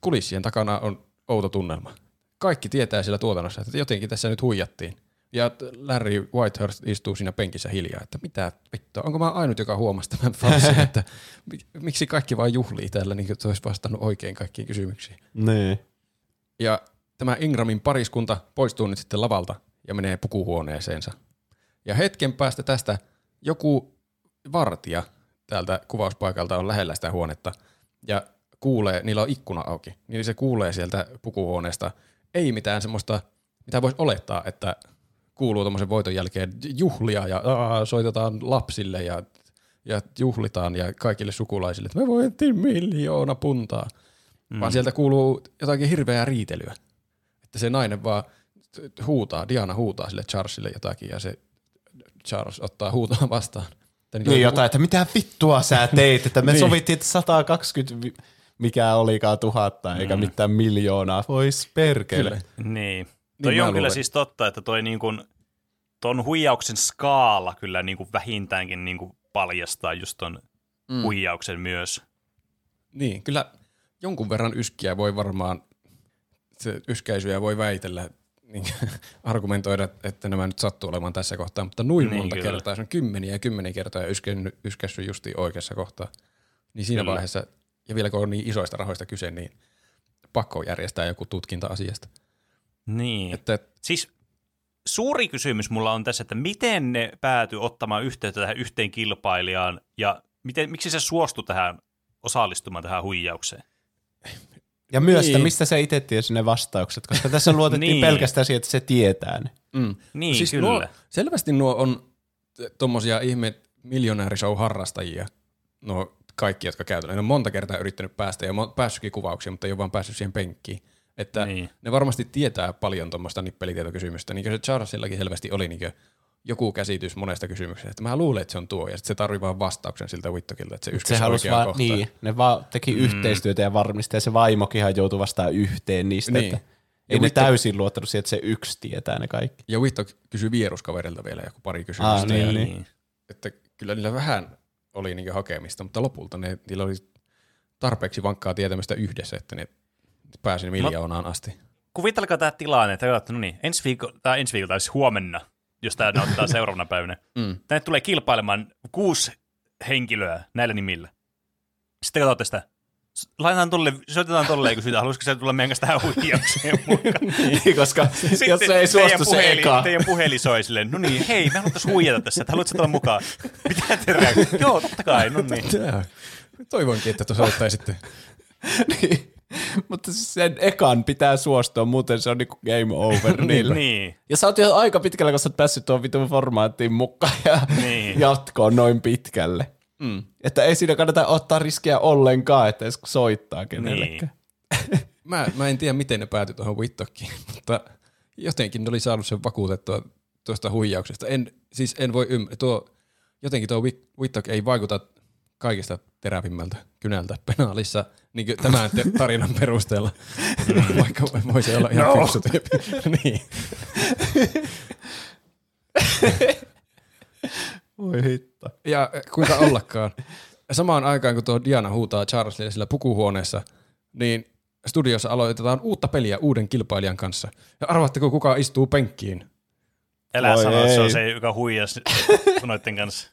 kulissien takana on outo tunnelma. Kaikki tietää siellä tuotannossa, että jotenkin tässä nyt huijattiin. Ja Larry Whitehurst istuu siinä penkissä hiljaa, että mitä vittua, onko mä ainut, joka huomasi tämän farsin, että miksi kaikki vaan juhlii täällä, niin kuin se olisi vastannut oikein kaikkiin kysymyksiin. Nee. Ja tämä Ingramin pariskunta poistuu nyt sitten lavalta ja menee pukuhuoneeseensa. Ja hetken päästä tästä joku vartija täältä kuvauspaikalta on lähellä sitä huonetta ja kuulee, niillä on ikkuna auki, niin se kuulee sieltä pukuhuoneesta ei mitään semmoista, mitä voisi olettaa, että kuuluu tommosen voiton jälkeen juhlia ja aa, soitetaan lapsille ja, ja juhlitaan ja kaikille sukulaisille, että me voitiin miljoona puntaa. Mm. Vaan sieltä kuuluu jotakin hirveää riitelyä. Että se nainen vaan huutaa, Diana huutaa sille Charlesille jotakin ja se Charles ottaa huutoa vastaan. Niin joku... jotain, että mitä vittua sä teit, että me niin. sovittiin sata kaksikymmentä mikä olikaan tuhatta mm. eikä mitään miljoonaa. Vois perkele. Kyllä. Niin. Toi niin on kyllä siis totta, että toi niin kuin, ton huijauksen skaala kyllä niin kuin vähintäänkin niin kuin paljastaa just ton mm. huijauksen myös. Niin, kyllä jonkun verran yskiä voi varmaan, se yskäisyjä voi väitellä, niin argumentoida, että nämä nyt sattuu olemaan tässä kohtaa, mutta noin niin monta kyllä. kertaa, se on kymmeniä ja kymmeniä kertaa ja yskäissyt justiin oikeassa kohtaa. Niin siinä kyllä. vaiheessa, ja vielä kun on niin isoista rahoista kyse, niin pakko järjestää joku tutkinta asiasta. Niin. Että, siis suuri kysymys mulla on tässä, että miten ne päätyi ottamaan yhteyttä tähän yhteen kilpailijaan ja miten, miksi se suostui tähän osallistumaan tähän huijaukseen? Ja myös, niin. mistä se itse tiesi ne vastaukset, koska tässä luotettiin niin. pelkästään siihen, että se tietää ne. Mm. Niin, siis kyllä. Nuo, selvästi nuo on tommosia ihme miljonäärishow-harrastajia, nuo kaikki, jotka käytetään. Ne on monta kertaa yrittänyt päästä ja päässytkin kuvauksiin, mutta ei ole vaan päässyt siihen penkkiin. Että niin. ne varmasti tietää paljon tuommoista nippelitietokysymystä. Niin kuin se Charlesillakin selvästi oli niin joku käsitys monesta kysymyksestä, että mä luulen, että se on tuo, ja sitten se tarvii vaan vastauksen siltä Whittockilta, että se yskäsi se oikeaan kohtaan. Niin, ne vaan teki mm. yhteistyötä ja varmisti, ja se vaimokinhan joutui vastaan yhteen niistä, niin. että ei Whittock... ne täysin luottanut siihen, että se yksi tietää ne kaikki. Ja Whittock kysyi vieruskaverilta vielä joku pari kysymystä. Aa, niin, ja niin. Niin, että kyllä niillä vähän oli niin hakemista, mutta lopulta ne, niillä oli tarpeeksi vankkaa tietämistä yhdessä, että ne pääsin miljoonaan asti. Kuvitelkaa tämä tilanne, että no niin, ensi viikolla, tai ensi viikolla, siis huomenna, jos tämä ottaa seuraavana päivänä. Mm. Tänne tulee kilpailemaan kuusi henkilöä näillä nimillä. Sitten katsotaan sitä. Laitetaan tolle, soitetaan tolleen, kun syytä, haluaisiko se tulla meidän kanssa tähän huijaukseen mukaan? Niin, koska sitten jos se ei suostu se eka. Teidän puhelin soi silleen, no niin, hei, me haluttaisiin huijata tässä, että haluatko tulla mukaan? Mitä terää? Joo, totta kai, no niin. Toivonkin, että tuossa ottaisitte. Niin. Mutta sen ekan pitää suostua, muuten se on niinku game over niillä. Niin. Ja sä oot jo aika pitkällä, kun sä oot päässyt tuon vitun formaattiin mukaan ja niin. jatkoon noin pitkälle. Mm. Että ei siinä kannata ottaa riskiä ollenkaan, että edes soittaa kenellekään. Niin. mä, mä en tiedä, miten ne päätyi tuohon Whittockiin, mutta jotenkin ne oli saanut sen vakuutettua tuosta huijauksesta. En, siis en voi ymmärtää. Tuo jotenkin tuo Whittock ei vaikuta kaikista terävimmältä kynältä penaalissa niin tämän tarinan perusteella, vaikka voisi olla ihan no. fiksu tyyppi. Niin. Voi hitta. Ja kuinka ollakaan. Samaan aikaan, kun tuo Diana huutaa Charlesille sillä pukuhuoneessa, niin studiossa aloitetaan uutta peliä uuden kilpailijan kanssa. Ja arvaatteko, kuka istuu penkkiin? Elä sanoa, että se on se, joka huijasi noiden kanssa.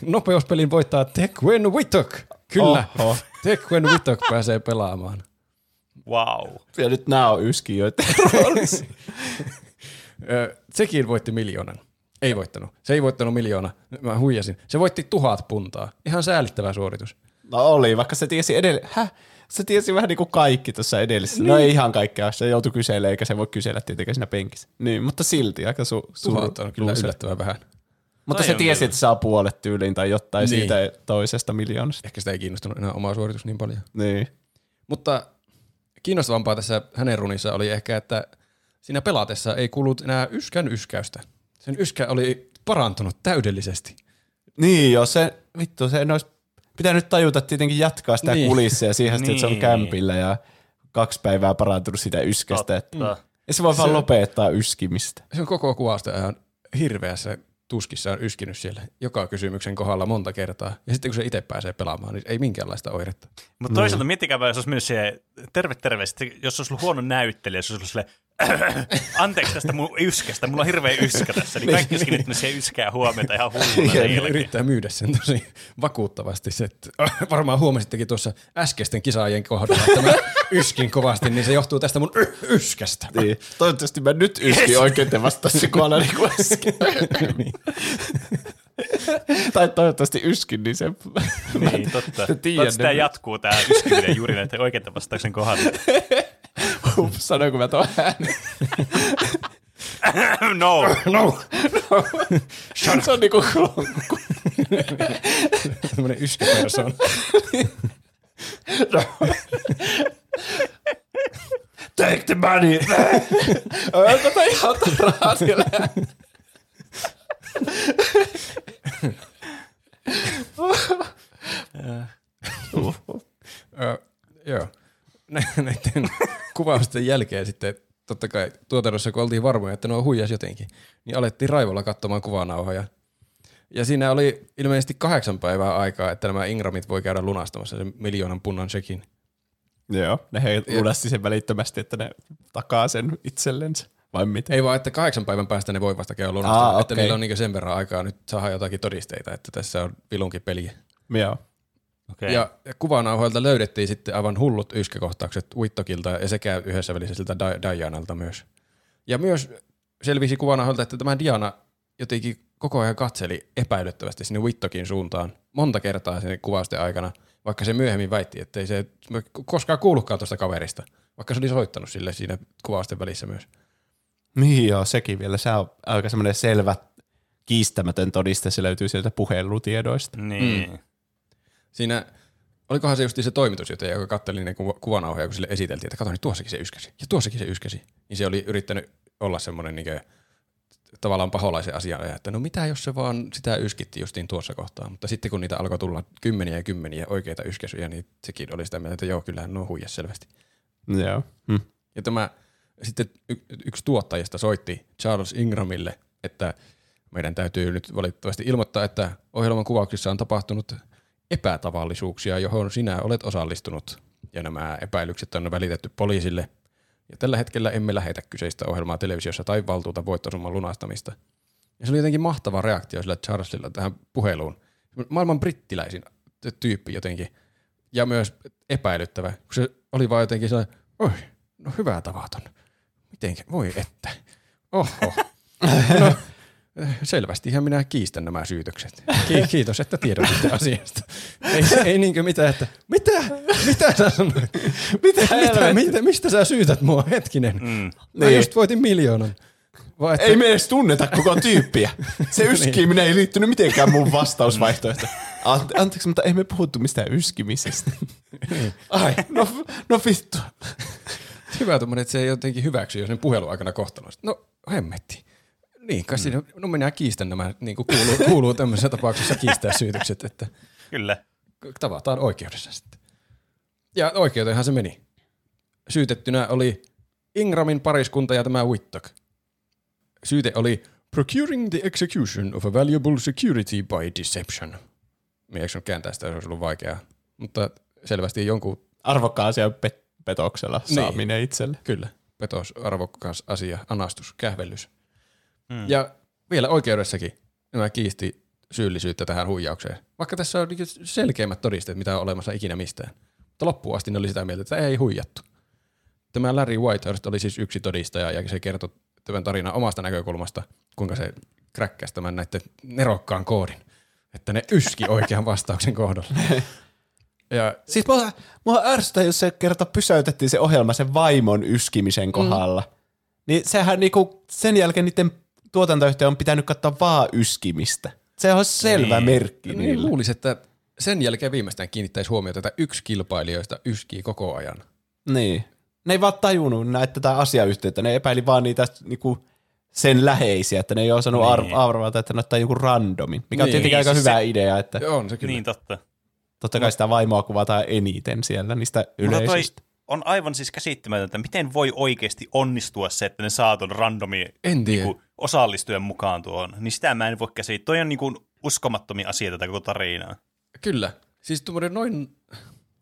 Nopeuspelin voittaa Tecwen Whittock. Kyllä, Oho. Tecwen Whittock pääsee pelaamaan. Wow. Ja nyt nämä on yskijöitä. Sekin voitti miljoonan. Ei voittanut. Se ei voittanut miljoona. Mä huijasin. Se voitti tuhat puntaa. Ihan säällittävä suoritus. No oli, vaikka se tiesi edelleen. Häh? Se tiesi vähän niin kuin kaikki tuossa edellisessä. Niin. No ei ihan kaikkea. Se joutui kyselemään, eikä se voi kysellä tietenkään siinä penkissä. Niin, mutta silti aika su- suruutta on kyllä yllättävän vähän. Mutta se tiesi, että saa puolet tyyliin tai jotain niin. siitä toisesta miljoonasta. Ehkä sitä ei kiinnostunut enää omaa suoritus niin paljon. Niin. Mutta kiinnostavampaa tässä hänen runissa oli ehkä, että siinä pelatessa ei kuullut enää yskän yskäystä. Sen yskä oli parantunut täydellisesti. Niin joo, se vittu, se en olisi pitänyt tajuta tietenkin jatkaa sitä niin. kulissia siihen, niin. että se on kämpillä ja kaksi päivää parantunut sitä yskästä. Että, ja se voi se, vaan lopettaa yskimistä. Se on koko kuvasta ihan hirveässä tuskissa on yskinyt siellä joka kysymyksen kohdalla monta kertaa. Ja sitten kun se itse pääsee pelaamaan, niin ei minkäänlaista oiretta. Mutta toisaalta miettikääpä, jos olisi mennyt siihen terve terve, jos olisi ollut huono näyttelijä, jos olisi ollut silleen, anteeksi tästä mun yskästä, mulla on hirveä yskä tässä, niin kaikki olisikin nyt siihen yskää huomiota ihan hulluna. Yrittää myydä sen tosi vakuuttavasti. Se, että varmaan huomasittekin tuossa äskeisten kisaajien kohdalla, että mä yskin kovasti, niin se johtuu tästä mun y- yskästä. Niin. Toivottavasti mä nyt yskin oikein te vastasi kohdalla niin kuin äsken. Niin. Tai toivottavasti yskin, niin se... Niin, totta. Sitä jatkuu tää yskiminen juuri näiden oikein te vastauksen kohdalla. Ups, sanoinko mä tuon äänen? No. No. No. Se on niinku klonkku. Tämmönen yskäpäivässä on. No. Take the money. Onko toi ihan taraa siellä? Joo. Näiden kuvausten jälkeen sitten totta kai tuotannossa, kun oltiin varmoja, että nuo huijasi jotenkin, niin alettiin raivolla katsomaan kuvanauhoja. Ja siinä oli ilmeisesti kahdeksan päivää aikaa, että nämä Ingramit voi käydä lunastamassa sen miljoonan punnan sekin. Joo, ne he lunasti sen välittömästi, että ne takaa sen itsellensä, vai mitä? Ei vaan, että kahdeksan päivän päästä ne voi vasta käydä lunastamaan, okay. Että niillä on niin sen verran aikaa nyt saada jotakin todisteita, että tässä on vilunkin peliä. Joo. Okay. Ja kuvanauhoilta löydettiin sitten aivan hullut yskäkohtaukset Whittockilta ja sekä yhdessä väliseltä Dianalta myös. Ja myös selvisi kuvanauhoilta, että tämä Diana jotenkin koko ajan katseli epäilyttävästi sinne Whittockin suuntaan monta kertaa sen kuvausten aikana, vaikka se myöhemmin väitti, että ei se koskaan kuullutkaan tuosta kaverista, vaikka se oli soittanut sille siinä kuvausten välissä myös. Niin joo, sekin vielä. Se on aika semmoinen selvä, kiistämätön todiste, se löytyy sieltä puhelutiedoista. Niin. Mm. Siinä, olikohan se just se toimitusjohtaja, joka katseli ne kuvanauhoja, kun sille esiteltiin, että kato nyt tuossakin se yskäsi ja tuossakin se yskäsi. Niin se oli yrittänyt olla semmoinen niin kuin, tavallaan paholaisen asian, että no mitä jos se vaan sitä yskitti justiin tuossa kohtaa. Mutta sitten kun niitä alkoi tulla kymmeniä ja kymmeniä oikeita yskäsyjä, niin sekin oli sitä mieltä, että joo, kyllähän nuo huijas selvästi. Joo. Hm. Ja tämä sitten y- yksi tuottajista soitti Charles Ingramille, että meidän täytyy nyt valitettavasti ilmoittaa, että ohjelman kuvauksissa on tapahtunut epätavallisuuksia, johon sinä olet osallistunut, ja nämä epäilykset on välitetty poliisille, ja tällä hetkellä emme lähetä kyseistä ohjelmaa televisiossa tai valtuuta voittosumman lunastamista. Ja se oli jotenkin mahtava reaktio sillä Charlesilla tähän puheluun. Maailman brittiläisin tyyppi jotenkin, ja myös epäilyttävä, kun se oli vaan jotenkin sellainen, oi, no hyvää tavaton. Mitenkä, voi että. Oho. No. Selvästihän minä kiistän nämä syytökset. Kiitos, että tiedotitte asiasta. Ei, ei niinkö mitään, että mitä? Mitä sä sanoit? Mitä, mitä, mitä, mistä sä syytät mua? Hetkinen. Mm. Mä niin. just voitin miljoonan. Vai, että... Ei me edes tunneta koko tyyppiä. Se yskiminen niin. ei liittynyt mitenkään mun vastausvaihtoehtoon. Ante- anteeksi, mutta ei me puhuttu mistään yskimisestä. Niin. Ai, no, no vittu. Hyvä tommonen, että se ei jotenkin hyväksy, jos ne puheluaikana kohtaloista. No hemmetti. Niin, kai siinä, no minä kiistän nämä, niin kuin kuuluu, kuuluu tämmöisessä tapauksessa kiistää syytökset, että kyllä. Tavataan oikeudessa sitten. Ja oikeuteenhan se meni. Syytettynä oli Ingramin pariskunta ja tämä Whittock. Syyte oli procuring the execution of a valuable security by deception. Minä eikö sinun kääntää sitä, se olisi ollut vaikeaa, mutta selvästi jonkun... Arvokkaan asian pet- petoksella saaminen niin, itselle. Kyllä, petos, arvokkaas asia, anastus, kähvellys. Hmm. Ja vielä oikeudessakin nämä kiisti syyllisyyttä tähän huijaukseen. Vaikka tässä on selkeimmät todisteet, mitä on olemassa ikinä mistään. Mutta loppuun asti ne oli sitä mieltä, että ei huijattu. Tämä Larry Whitehurst oli siis yksi todistaja ja se kertoi tämän tarinan omasta näkökulmasta, kuinka se kräkkäsi tämän näiden nerokkaan koodin. Että ne yski oikean vastauksen kohdalla. Ja siis mua, mua ärsytää, jos se kerta pysäytettiin se ohjelma sen vaimon yskimisen kohdalla. Mm. Niin sehän niinku sen jälkeen niiden tuotantoyhtiö on pitänyt katsoa vaan yskimistä. Se on selvä niin. merkki niin, niillä. Luulisi, että sen jälkeen viimeistään kiinnittäisi huomiota, että yksi kilpailijoista yskii koko ajan. Niin. Ne ei vaan tajunnut näitä tätä asiayhteyttä. Ne epäili vaan niitä niinku sen läheisiä, että ne ei osannut niin. arvata, että ne ottaa joku randomin, mikä niin. on tietenkin aika hyvä se, idea. Että on se kyllä. Niin totta. Totta kai sitä vaimoa kuvataan eniten siellä niistä yleisöistä. On aivan siis käsittämätöntä, miten voi oikeasti onnistua se, että ne saa tuon randomin niinku, osallistujan mukaan tuohon. Niin sitä mä en voi käsittää. Toi on niinku uskomattomia asioita tätä koko tarinaa. Kyllä. Siis tuommoinen noin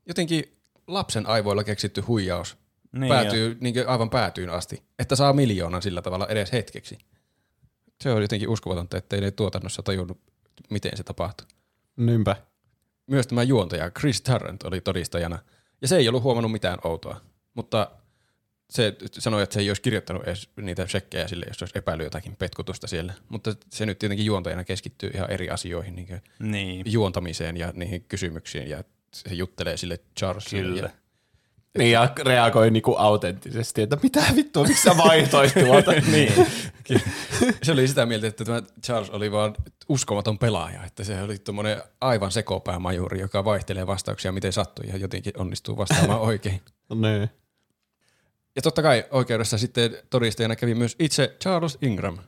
jotenkin lapsen aivoilla keksitty huijaus niin päätyy niin aivan päätyyn asti, että saa miljoonan sillä tavalla edes hetkeksi. Se on jotenkin uskomatonta, ettei ne tuotannossa tajunnut, miten se tapahtuu. Niinpä. Myös tämä juontaja Chris Tarrant oli todistajana. Ja se ei ollut huomannut mitään outoa, mutta se sanoi, että se ei olisi kirjoittanut edes niitä shekkejä sille, jos olisi epäillyt jotakin petkutusta siellä. Mutta se nyt tietenkin juontajana keskittyy ihan eri asioihin, niin kuin niin. juontamiseen ja niihin kysymyksiin, ja se juttelee sille Charlesille. Ja, niin, ja reagoi niinku autenttisesti, että mitä vittua, miksi sä vaihtoit tuolta? niin. Se oli sitä mieltä, että tämä Charles oli vaan uskomaton pelaaja, että se oli tuommoinen aivan sekopäämajuri, joka vaihtelee vastauksia miten sattuu ja jotenkin onnistuu vastaamaan oikein. Ne. Ja totta kai oikeudessa sitten todistajana kävi myös itse Charles Ingram,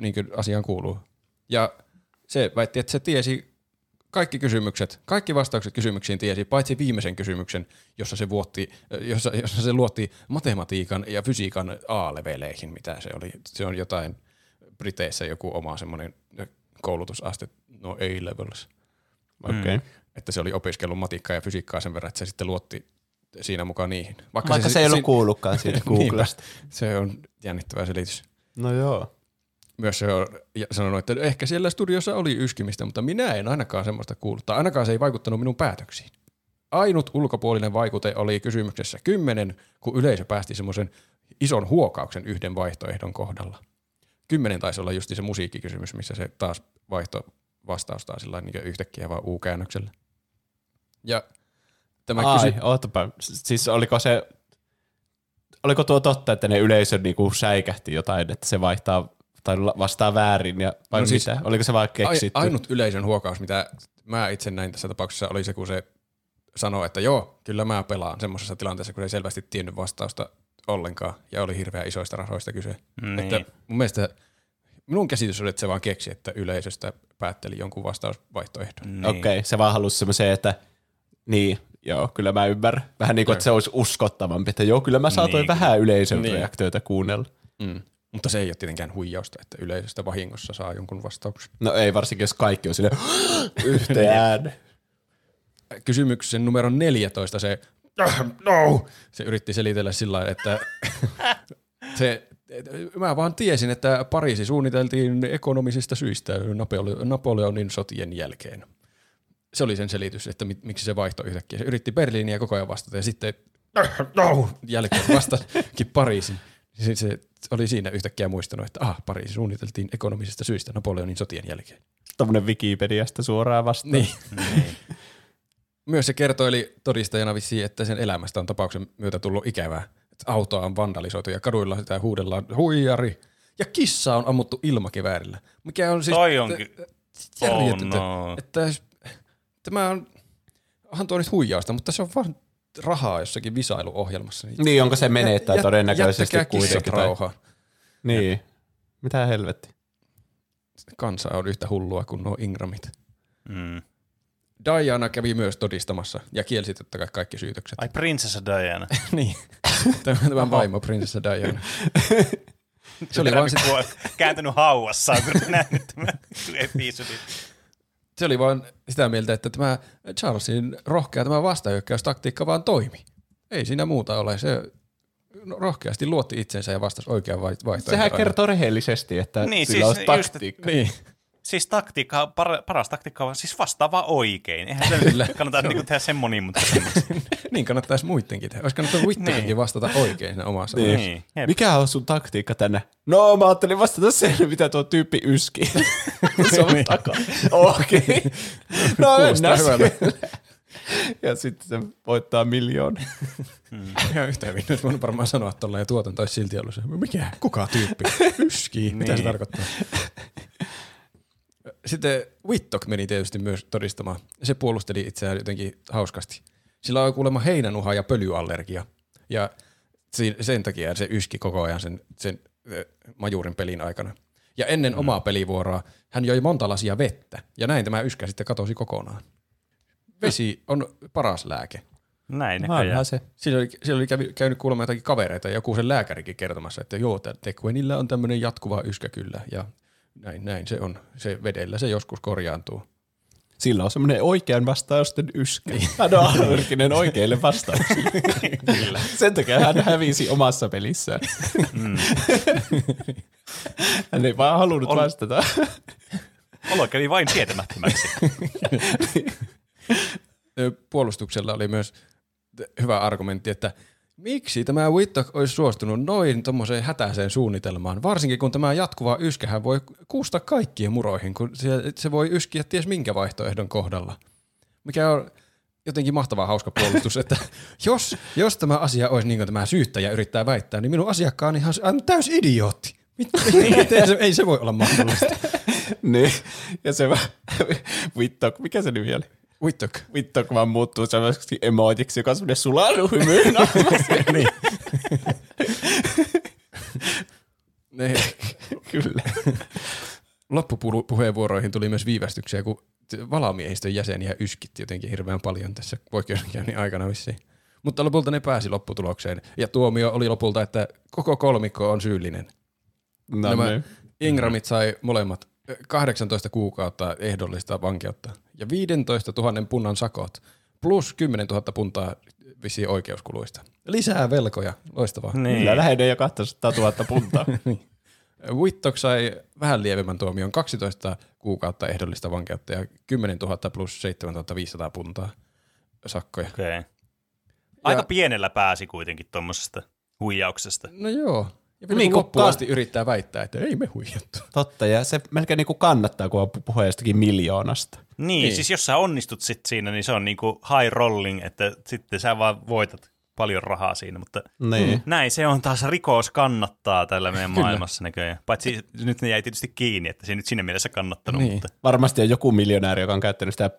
niin kuin asiaan kuuluu. Ja se väitti, että se tiesi kaikki kysymykset, kaikki vastaukset kysymyksiin tiesi, paitsi viimeisen kysymyksen, jossa se, vuotti, jossa, jossa se luotti matematiikan ja fysiikan A-leveleihin, mitä se oli. Se on jotain Briteissä joku oma semmoinen koulutusaste, no A-levels. Okay. Mm. Että se oli opiskellut matikkaa ja fysiikkaa sen verran, että se sitten luotti siinä mukaan niihin. Vaikka, Vaikka se, se ei ollut kuullutkaan siitä Googlesta. Se on jännittävä selitys. No joo. Myös se on sanonut, että ehkä siellä studiossa oli yskimistä, mutta minä en ainakaan semmoista kuullut. Tai ainakaan se ei vaikuttanut minun päätöksiin. Ainut ulkopuolinen vaikute oli kysymyksessä kymmenen, kun yleisö päästi semmoisen ison huokauksen yhden vaihtoehdon kohdalla. Kymmenen taisi olla just se musiikkikysymys, missä se taas vaihto vastaustaan sillä tavalla niin yhtäkkiä vaan U-käännöksellä. Ja tämä Ai, kysy... ootapa. Siis oliko se... Oliko tuo totta, että ne yleisö niinku säikähti jotain, että se vaihtaa... Tai vastaa väärin, ja vai no siis, mitä? Oliko se vaan keksitty? Ainut yleisön huokaus, mitä mä itse näin tässä tapauksessa, oli se, kun se sanoi, että joo, kyllä mä pelaan semmoisessa tilanteessa, kun ei selvästi tiennyt vastausta ollenkaan, ja oli hirveän isoista rahoista kyse. Niin. Että mun mielestä, minun käsitys oli, että se vaan keksi, että yleisöstä päätteli jonkun vastausvaihtoehdon. Niin. Okei, okay, se vaan halusi semmoiseen, että niin, joo, kyllä mä ymmärrän. Vähän niin kuin, että se olisi uskottavampi, että joo, kyllä mä saatoin niin. vähän yleisön niin. reaktioita kuunnella. Mm. Mutta se ei ole tietenkään huijausta, että yleisöstä vahingossa saa jonkun vastauksen. No ei, varsinkin jos kaikki on silleen yhteen. Kysymyksen numero neljätoista se, no, se yritti selitellä sillä lailla, että se, mä vaan tiesin, että Pariisi suunniteltiin ekonomisista syistä Napoleonin sotien jälkeen. Se oli sen selitys, että miksi se vaihtoi yhtäkkiä. Se yritti Berliiniä koko ajan vastata ja sitten no, jälkeen vastasikin Pariisin. Se oli siinä yhtäkkiä muistanut, että ah, Pariisi suunniteltiin ekonomisista syistä Napoleonin sotien jälkeen. Tuommoinen Wikipediasta suoraan vastaan. Niin. Myös se kertoili todistajana vissiin, että sen elämästä on tapauksen myötä tullut ikävää. Että autoa on vandalisoitu ja kaduilla sitä huudellaan huijari. Ja kissa on ammuttu ilmakiväärillä. Mikä on siis Toi onkin. järjetöntä. Oh no. Että tämä on, onhan tuo nyt huijausta, mutta se on vaan... rahaa jossakin visailuohjelmassa. Niin, niin onko se menettää jät, todennäköisesti kuitenkin. Jättäkää kissat rauhaan. Niin. Mitä helvetti. kansa on yhtä hullua kuin nuo Ingramit. Mm. Diana kävi myös todistamassa ja kielsi totta kai kaikki syytökset. Ai prinsessa Diana. Niin. Tämän vaimo prinsessa Diana. Se oli vaan sit... kääntynyt hauassaan, kun nähnyt tämän episodin. Se oli vaan sitä mieltä, että tämä Charlesin rohkea tämä vastahyökkäystaktiikka vaan toimi. Ei siinä muuta ole. Se rohkeasti luotti itsensä ja vastasi oikean vaihtoehtoon. Sehän kertoo rehellisesti, että niin, sillä siis on taktiikka. Just, niin. Siis taktiikka, par, paras taktiikka on siis vastaava oikein. Eihän se kannata niinku tehdä sen monimutkaisen. Niin kannattaisi muittenkin tehdä. Olisi kannattaa muittenkin niin. vastata oikein siinä omassa. Niin. Mikä on sun taktiikka tänne? No mä ajattelin vastata sen, mitä tuo tyyppi yski. Se on takaa. Okei. Okay. No mennään siellä. Ja sitten se voittaa miljoona. Hmm. Ja yhtään minä olisi voinut varmaan sanoa tolleen tuotanto olisi silti ollut se. Mikä? Kuka tyyppi? Yski. Niin. Mitä se tarkoittaa? Sitten Whittock meni tietysti myös todistamaan. Se puolusteli itseään jotenkin hauskasti. Sillä on kuulemma heinänuha ja pölyallergia. Ja sen takia se yski koko ajan sen, sen majurin pelin aikana. Ja ennen mm. omaa pelivuoroa hän joi monta lasia vettä. Ja näin tämä yskä sitten katosi kokonaan. Vesi on paras lääke. Näin näköjään. Siinä oli, siinä oli kävi, käynyt kuulemma jotakin kavereita ja joku sen lääkärikin kertomassa, että joo, Tecwenillä on tämmöinen jatkuva yskä kyllä ja... Näin, näin se on. Se vedellä se joskus korjaantuu. Sillä on semmoinen oikean vastausten yskä. Hän on allerginen oikeille vastauksille. Kyllä. Sen takia hän hävisi omassa pelissään. Mm. Hän ei vaan halunnut on... vastata. Olo kävi vain tietämättömäksi. Puolustuksella oli myös hyvä argumentti, että miksi tämä Whittock olisi suostunut noin tommoseen hätäiseen suunnitelmaan, varsinkin kun tämä jatkuva yskähän voi kuusta kaikkien muroihin, kun se, se voi yskiä ties minkä vaihtoehdon kohdalla. Mikä on jotenkin mahtava hauska puolustus, että jos, jos tämä asia olisi niin kuin tämä syyttäjä yrittää väittää, niin minun asiakkaani on täys idiootti. Ei se voi olla mahdollista. Niin, ja se Whittock, mikä se nimi oli? Whittock. Whittock vaan muuttuu sellaiseksi emootiksi, joka on semmoinen sularuhymyyn asemassa. Niin. Ne, kyllä. Loppupuheenvuoroihin tuli myös viivästyksiä, kun valamiehistön jäseniä yskitti jotenkin hirveän paljon tässä oikeudenkäynnin aikana vissiin. Mutta lopulta ne pääsi lopputulokseen ja tuomio oli lopulta, että koko kolmikko on syyllinen. No, nämä ne. Ingramit sai molemmat kahdeksantoista kuukautta ehdollista vankeutta ja viisitoista tuhatta punnan sakot plus kymmenen tuhatta puntaa vissiin oikeuskuluista. Lisää velkoja, loistavaa. Niin. Kyllä lähden jo kaksisataa tuhatta puntaa. Whittock sai vähän lievemmän tuomion kaksitoista kuukautta ehdollista vankeutta ja kymmenen tuhatta plus seitsemäntuhatta viisisataa puntaa sakkoja. Okay. Aika ja, pienellä pääsi kuitenkin tuommoisesta huijauksesta. No joo. Ja niin loppuun asti yrittää väittää, että ei me huijattu. Totta, ja se melkein niin kuin kannattaa, kun on puhe jostakin miljoonasta. Niin, niin, siis jos sä onnistut sit siinä, niin se on niin kuin high rolling, että sitten sä vaan voitat paljon rahaa siinä. Mutta niin. Näin, se on taas rikos kannattaa tällä meidän kyllä. maailmassa näköjään. Paitsi nyt ne jäi tietysti kiinni, että se nyt siinä mielessä kannattanut. Niin. Mutta. Varmasti on joku miljonääri, joka on käyttänyt sitä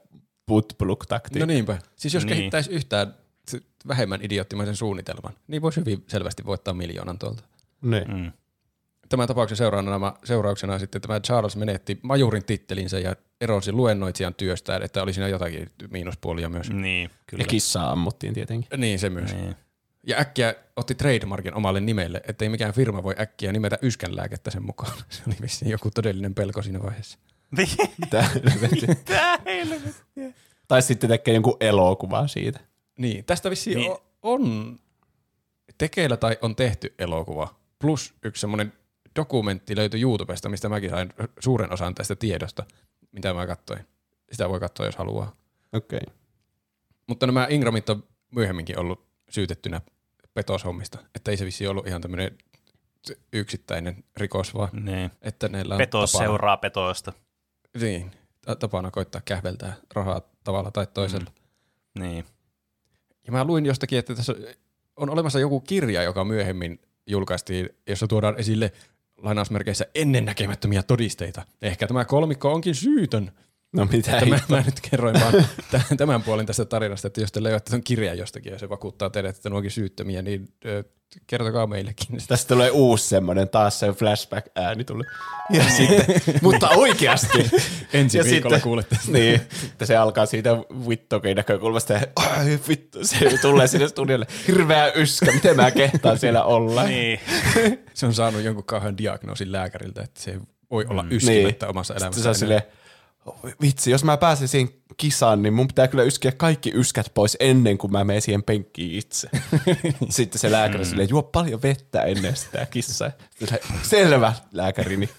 put-plug-taktiikkaa. No niinpä. Siis jos niin. kehittäisi yhtään vähemmän idioottimaisen suunnitelman, niin voisi hyvin selvästi voittaa miljoonan tuolta. Mm. Tämän tapauksen seurauksena, seurauksena sitten tämä Charles menetti majurin tittelinsä ja erosi luennoitsijan työstään, että oli siinä jotakin miinuspuolia myös. Niin, kyllä. Ja kissaa ammuttiin tietenkin. Niin, se myös. Niin. Ja äkkiä otti trademarkin omalle nimelle, ettei mikään firma voi äkkiä nimetä yskänlääkettä sen mukaan. Se oli vissiin joku todellinen pelko siinä vaiheessa. Mitä helvettiä? Tai sitten tekee jonkun elokuvaa siitä. Niin, tästä vissiin niin. on tekeillä tai on tehty elokuva. Plus yksi semmoinen dokumentti löytyi YouTubesta, mistä mäkin sain suuren osan tästä tiedosta, mitä mä katsoin. Sitä voi katsoa, jos haluaa. Okei. Okay. Mutta nämä Ingramit on myöhemminkin ollut syytettynä petoshommista. Että ei se vissiin ollut ihan tämmöinen yksittäinen rikos, vaan niin. että neillä on petos tapana, seuraa petosta. Niin, tapana koittaa kähveltää rahaa tavalla tai toisella. Mm. Niin. Ja mä luin jostakin, että tässä on olemassa joku kirja, joka myöhemmin julkaistiin, jossa tuodaan esille lainausmerkeissä ennennäkemättömiä todisteita. Ehkä tämä kolmikko onkin syytön. No mitä ei. Mä, mä nyt kerroin vaan tämän puolen tästä tarinasta, että jos te löydätte ton kirjan jostakin ja se vakuuttaa teidät, että ne onkin syyttömiä, niin ö, kertokaa meillekin. Tästä tulee uusi semmoinen, taas se flashback-ääni tuli. Ja sitten, mutta oikeasti. Ensi ja viikolla sitten, kuulette sitä. Niin, sitten se alkaa siitä Whittockin näkökulmasta ja ai vittu, se tulee sinne studiolle. Hirveä yskä, miten mä kehtaan siellä olla. Niin. Se on saanut jonkun kauhean diagnoosin lääkäriltä, että se ei voi olla mm. yskimättä niin omassa elämässä. Sitten vitsi, jos mä pääsen siihen kisaan, niin mun pitää kyllä yskiä kaikki yskät pois ennen kuin mä menen siihen penkkiin itse. Sitten se lääkäri mm. silleen, juo paljon vettä ennen sitä kissaa. Selvä, lääkärini.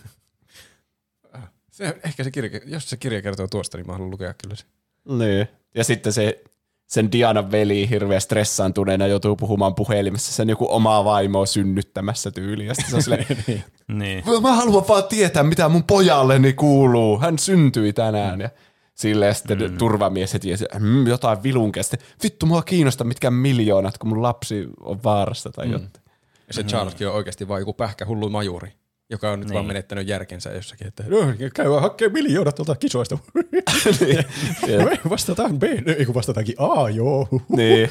Se, ehkä se kirja, jos se kirja kertoo tuosta, niin mä haluan lukea kyllä se. Niin. Ja sitten se, sen Dianan veli hirveän stressaantuneena joutuu puhumaan puhelimessa. Sen joku oma vaimo synnyttämässä tyyliin. Ja sitten se on silleen, niin. Mä haluan vaan tietää, mitä mun pojalleni kuuluu. Hän syntyi tänään. Ja silleen sitten mm. turvamies heti, mmm, jotain vilunkeä. Sitten, vittu, mua kiinnostaa mitkään miljoonat, kun mun lapsi on vaarassa tai mm. jotain. Ja se Charleskin on oikeasti vaan joku pähkähullu majuri, joka on nyt niin vaan menettänyt järkensä jossakin, että no, käy vaan hakkee miljoonat tuolta kisoista. Niin. Vastataan B, ei kun vastataankin A, joo. Niin.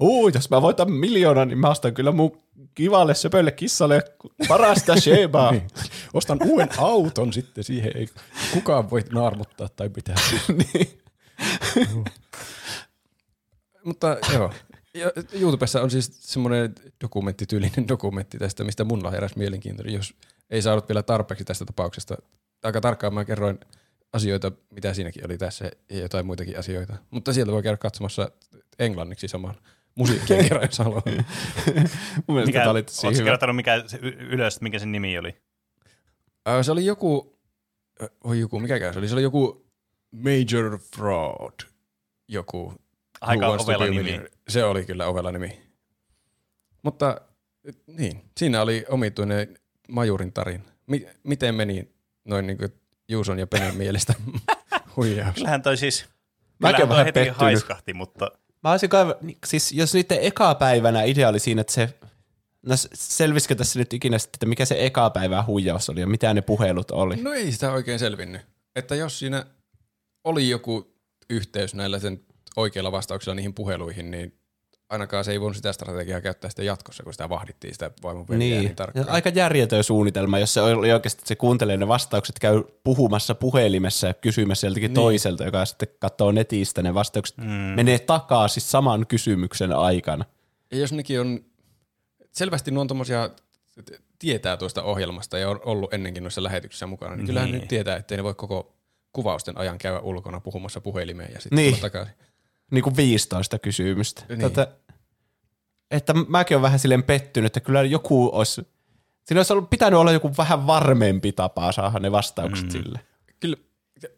Huu, jos mä voitan miljoona, niin mä ostan kyllä mun kivalle söpölle kissalle parasta shebaa. Niin. Ostan uuden auton sitten siihen, ei kukaan voi naarmuttaa tai pitää. Niin. Mutta joo. Ja YouTubessa on siis semmoinen dokumenttityylinen dokumentti tästä, mistä mun heräsi mielenkiintoinen, jos ei saanut vielä tarpeeksi tästä tapauksesta. Aika tarkkaan mä kerroin asioita, mitä siinäkin oli tässä ja jotain muitakin asioita. Mutta sieltä voi käydä katsomassa englanniksi saman musiikkien kerran, jos haluaa. Oletko kertonut mikä se ylös, mikä sen nimi oli? Äh, se oli joku, voi joku, mikäkään se oli? Se oli joku Major Fraud, joku. Aika ovela nimi. Se oli kyllä ovela nimi. Mutta niin, siinä oli omituinen majurin tarina. Mi- miten meni noin niin kuin Juuson ja Penen mielestä huijaus? Kyllähän toi siis, kyllähän toi heti pettynyt haiskahti, mutta mä olisin kaiva, siis jos niiden eka päivänä idea oli siinä, että se, no selvisikö tässä nyt ikinä sitten, että mikä se eka päivä huijaus oli ja mitä ne puhelut oli? No ei sitä oikein selvinnyt. Että jos siinä oli joku yhteys näillä sen oikeilla vastauksilla niihin puheluihin, niin ainakaan se ei voinut sitä strategiaa käyttää sitten jatkossa, kun sitä vahdittiin sitä vaimon peliä niin tarkkaan. Aika järjetön suunnitelma, jos se oli oikeasti, se kuuntelee ne vastaukset, käy puhumassa puhelimessa ja kysymässä joltakin niin toiselta, joka sitten katsoo netistä ne vastaukset, mm. menee takaa siis saman kysymyksen aikana. Ja jos nekin on, selvästi ne on tommosia, tietää tuosta ohjelmasta ja on ollut ennenkin noissa lähetyksissä mukana, niin kyllähän niin nyt tietää, ettei ne voi koko kuvausten ajan käydä ulkona puhumassa puhelimeen ja sitten niin takaisin. Niinku viisitoista kysymystä. Niin. Tätä, että mäkin olen vähän silleen pettynyt, että kyllä joku olisi, siinä olisi ollut, pitänyt olla joku vähän varmempi tapa saada ne vastaukset mm. sille. Kyllä,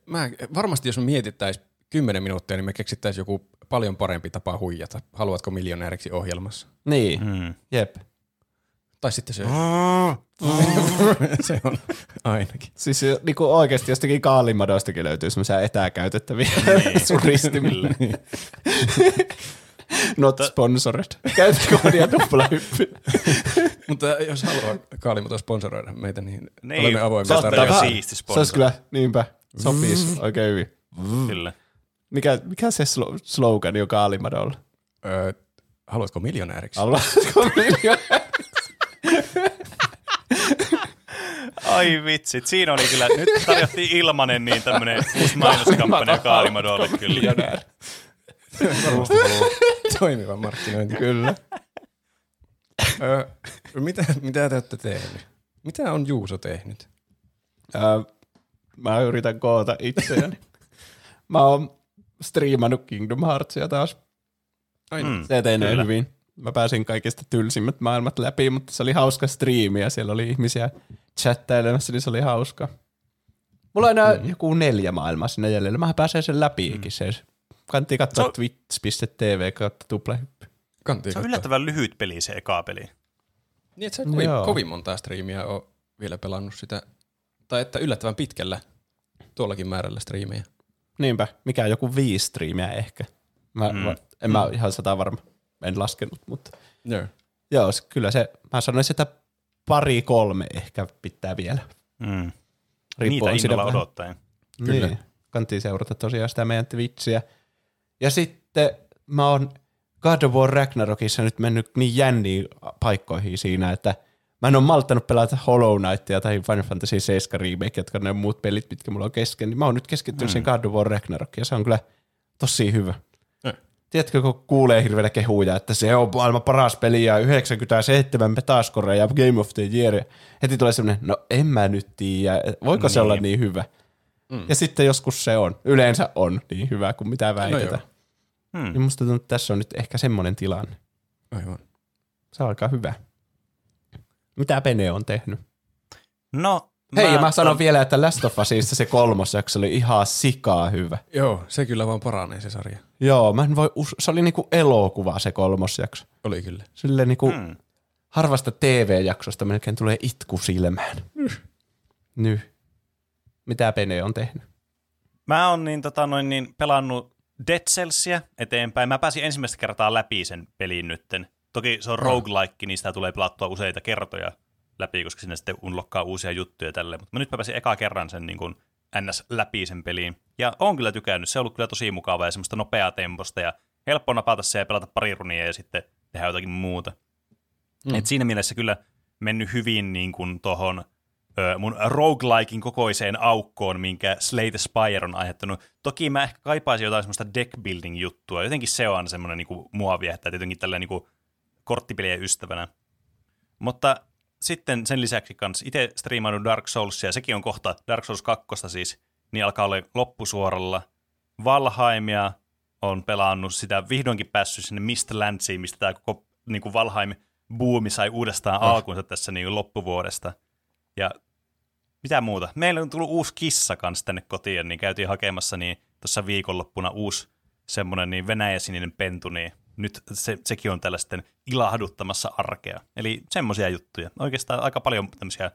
mä, varmasti jos me mietittäisiin kymmenen minuuttia, niin me keksittäisiin joku paljon parempi tapa huijata. Haluatko miljonääriksi ohjelmassa? Niin, mm. jep. Tai sitten se. Se on ainakin. Siis niin kuin oikeasti jostakin kaalimadoistakin löytyy semmoisia etäkäytettäviä suristimille. Not sponsored. Käytä koodia tuplahyppi. Mutta jos haluaa kaalimato sponsoroida meitä, niin olemme avoimia tarjoa. Siisti sponsor. Se olisi kyllä, niinpä. Sopisi oikein hyvin. Kyllä. Mikä se slogan on kaalimadolla? Haluatko miljonääriksi? Haluatko miljonääriksi? Ai vitsit, siinä oli kyllä, nyt tarjottiin ilmanen niin tämmönen uusi mainoskampanja Kaalimadolle kyllä. Varmasti haluaa toimivan markkinointi. Kyllä. Ö, mitä, mitä te olette tehnyt? Mitä on Juuso tehnyt? Ö, mä yritän koota itseäni. Mä oon striimannut Kingdom Heartsia taas. Mm, se etenee hyvin. Mä pääsin kaikista tylsimmät maailmat läpi, mutta se oli hauska striimi ja siellä oli ihmisiä chattailemassa, niin se oli hauska. Mulla on enää mm. joku neljä maailmaa sinne jäljellä. Mä pääsen sen läpiikin. Mm. Kantii katsoa twitch piste tv kautta tuplahyppi. Se on yllättävän lyhyt peli se eka peli. Niin, et sä kovin, kovin montaa striimiä ole vielä pelannut sitä. Tai että yllättävän pitkällä tuollakin määrällä striimejä. Niinpä. Mikä joku viisi striimiä ehkä. Mä, mm. va, en mä mm. ihan sata varma. En laskenut, mutta no. Joo, kyllä se, mä sanoisin, että pari kolme ehkä pitää vielä. Mm. Niitä innolla odottaen. Kyllä. Niin. kannattaa seurata tosiaan sitä meidän Twitchiä. Ja sitten mä oon God of War Ragnarokissa nyt mennyt niin jänniin paikkoihin siinä, että mä en ole malttanut pelata Hollow Knightia tai Final Fantasy seitsemän remake, jotka ne muut pelit, mitkä mulla on kesken, niin mä oon nyt keskittynyt mm. sen God of War Ragnarokkiin, ja se on kyllä tosi hyvä. Mm. Tiedätkö, kun kuulee hirveänä kehuja, että se on maailman paras peli ja yhdeksänkymmentäseitsemän metascore ja Game of the Year, heti tulee semmoinen, no en mä nyt tiedä, voiko mm. se olla niin hyvä? Mm. Ja sitten joskus se on, yleensä on niin hyvä kuin mitä väitetään. No mm. niin musta tuntuu, että tässä on nyt ehkä semmoinen tilanne. Aivan. Se on aika hyvä. Mitä Pene on tehnyt? No, Hei, mä, mä sanon on... vielä, että Last of Usista se kolmas jakso oli ihan sikaa hyvä. Joo, se kyllä vaan paranee se sarja. Joo, mä en voi us... se oli niinku elokuva se kolmas jakso. Oli kyllä. Silleen niinku hmm. harvasta T V-jaksosta melkein tulee itku silmään. Mm. Nyt. Mitä Pene on tehnyt? Mä oon niin, tota, noin, niin pelannut Dead Cellsia eteenpäin. Mä pääsin ensimmäistä kertaa läpi sen pelin nytten. Toki se on roguelike, niin sitä tulee pelattua useita kertoja läpi, koska sinne sitten unlockkaa uusia juttuja tälle. Mutta nyt mä pääsin eka kerran sen niin kuin ns. Läpi sen peliin. Ja oon kyllä tykännyt. Se on ollut kyllä tosi mukavaa ja semmoista nopeaa temposta. Ja helppo napata se ja pelata pari runia ja sitten tehdä jotakin muuta. Mm. Et siinä mielessä kyllä mennyt hyvin niin kuin tohon ö, mun roguelikein kokoiseen aukkoon, minkä Slay the Spire on aiheuttanut. Toki mä ehkä kaipaisin jotain semmoista deckbuilding-juttua. Jotenkin se on semmoinen niin kuin mua viehtää. Tietenkin tälleen niin kuin korttipelien ystävänä. Mutta sitten sen lisäksi kanssa itse striimannut Dark Soulsia, sekin on kohta Dark Souls kaksi siis, niin alkaa olla loppusuoralla. Valheimia on pelannut, sitä vihdoinkin päässyt sinne Mistlandsiin, mistä tämä koko niin kuin Valheim-buumi sai uudestaan oh. alkuunsa tässä niin loppuvuodesta. Ja mitä muuta? Meillä on tullut uusi kissa kanssa tänne kotiin, niin käytiin hakemassa niin tuossa viikonloppuna uusi semmoinen niin venäjäsininen pentu, niin nyt se, sekin on tällä sitten ilahduttamassa arkea. Eli semmoisia juttuja. Oikeastaan aika paljon tämmöisiä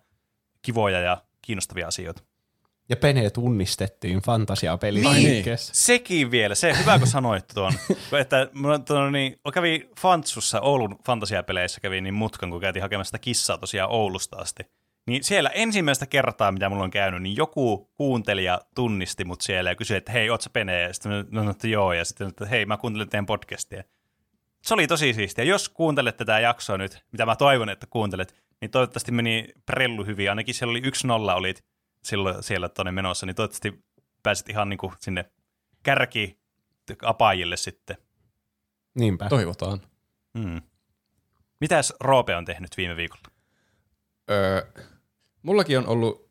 kivoja ja kiinnostavia asioita. Ja Pene tunnistettiin fantasiapelissä. Niin, sekin vielä. Se, hyvä kun sanoit tuon. Että tuon, niin, kävi Fantsussa Oulun fantasiapeleissä, kävi niin mutkan, kun käytiin hakemassa sitä kissaa tosiaan Oulusta asti. Niin siellä ensimmäistä kertaa, mitä mulla on käynyt, niin joku kuuntelija tunnisti mut siellä ja kysyi, että hei, oot sä Pene? Ja sitten mä no, että joo. Ja sitten että hei, mä kuuntelen teidän podcastia. Se oli tosi siistiä. Jos kuuntelet tätä jaksoa nyt, mitä mä toivon, että kuuntelet, niin toivottavasti meni prellu hyvin. Ainakin siellä oli yksi nolla olit silloin siellä tuonne menossa, niin toivottavasti pääsit ihan niin kuin sinne kärkiapaajille sitten. Niinpä. Toivotaan. Mm. Mitäs Roope on tehnyt viime viikolla? Öö, mullakin on ollut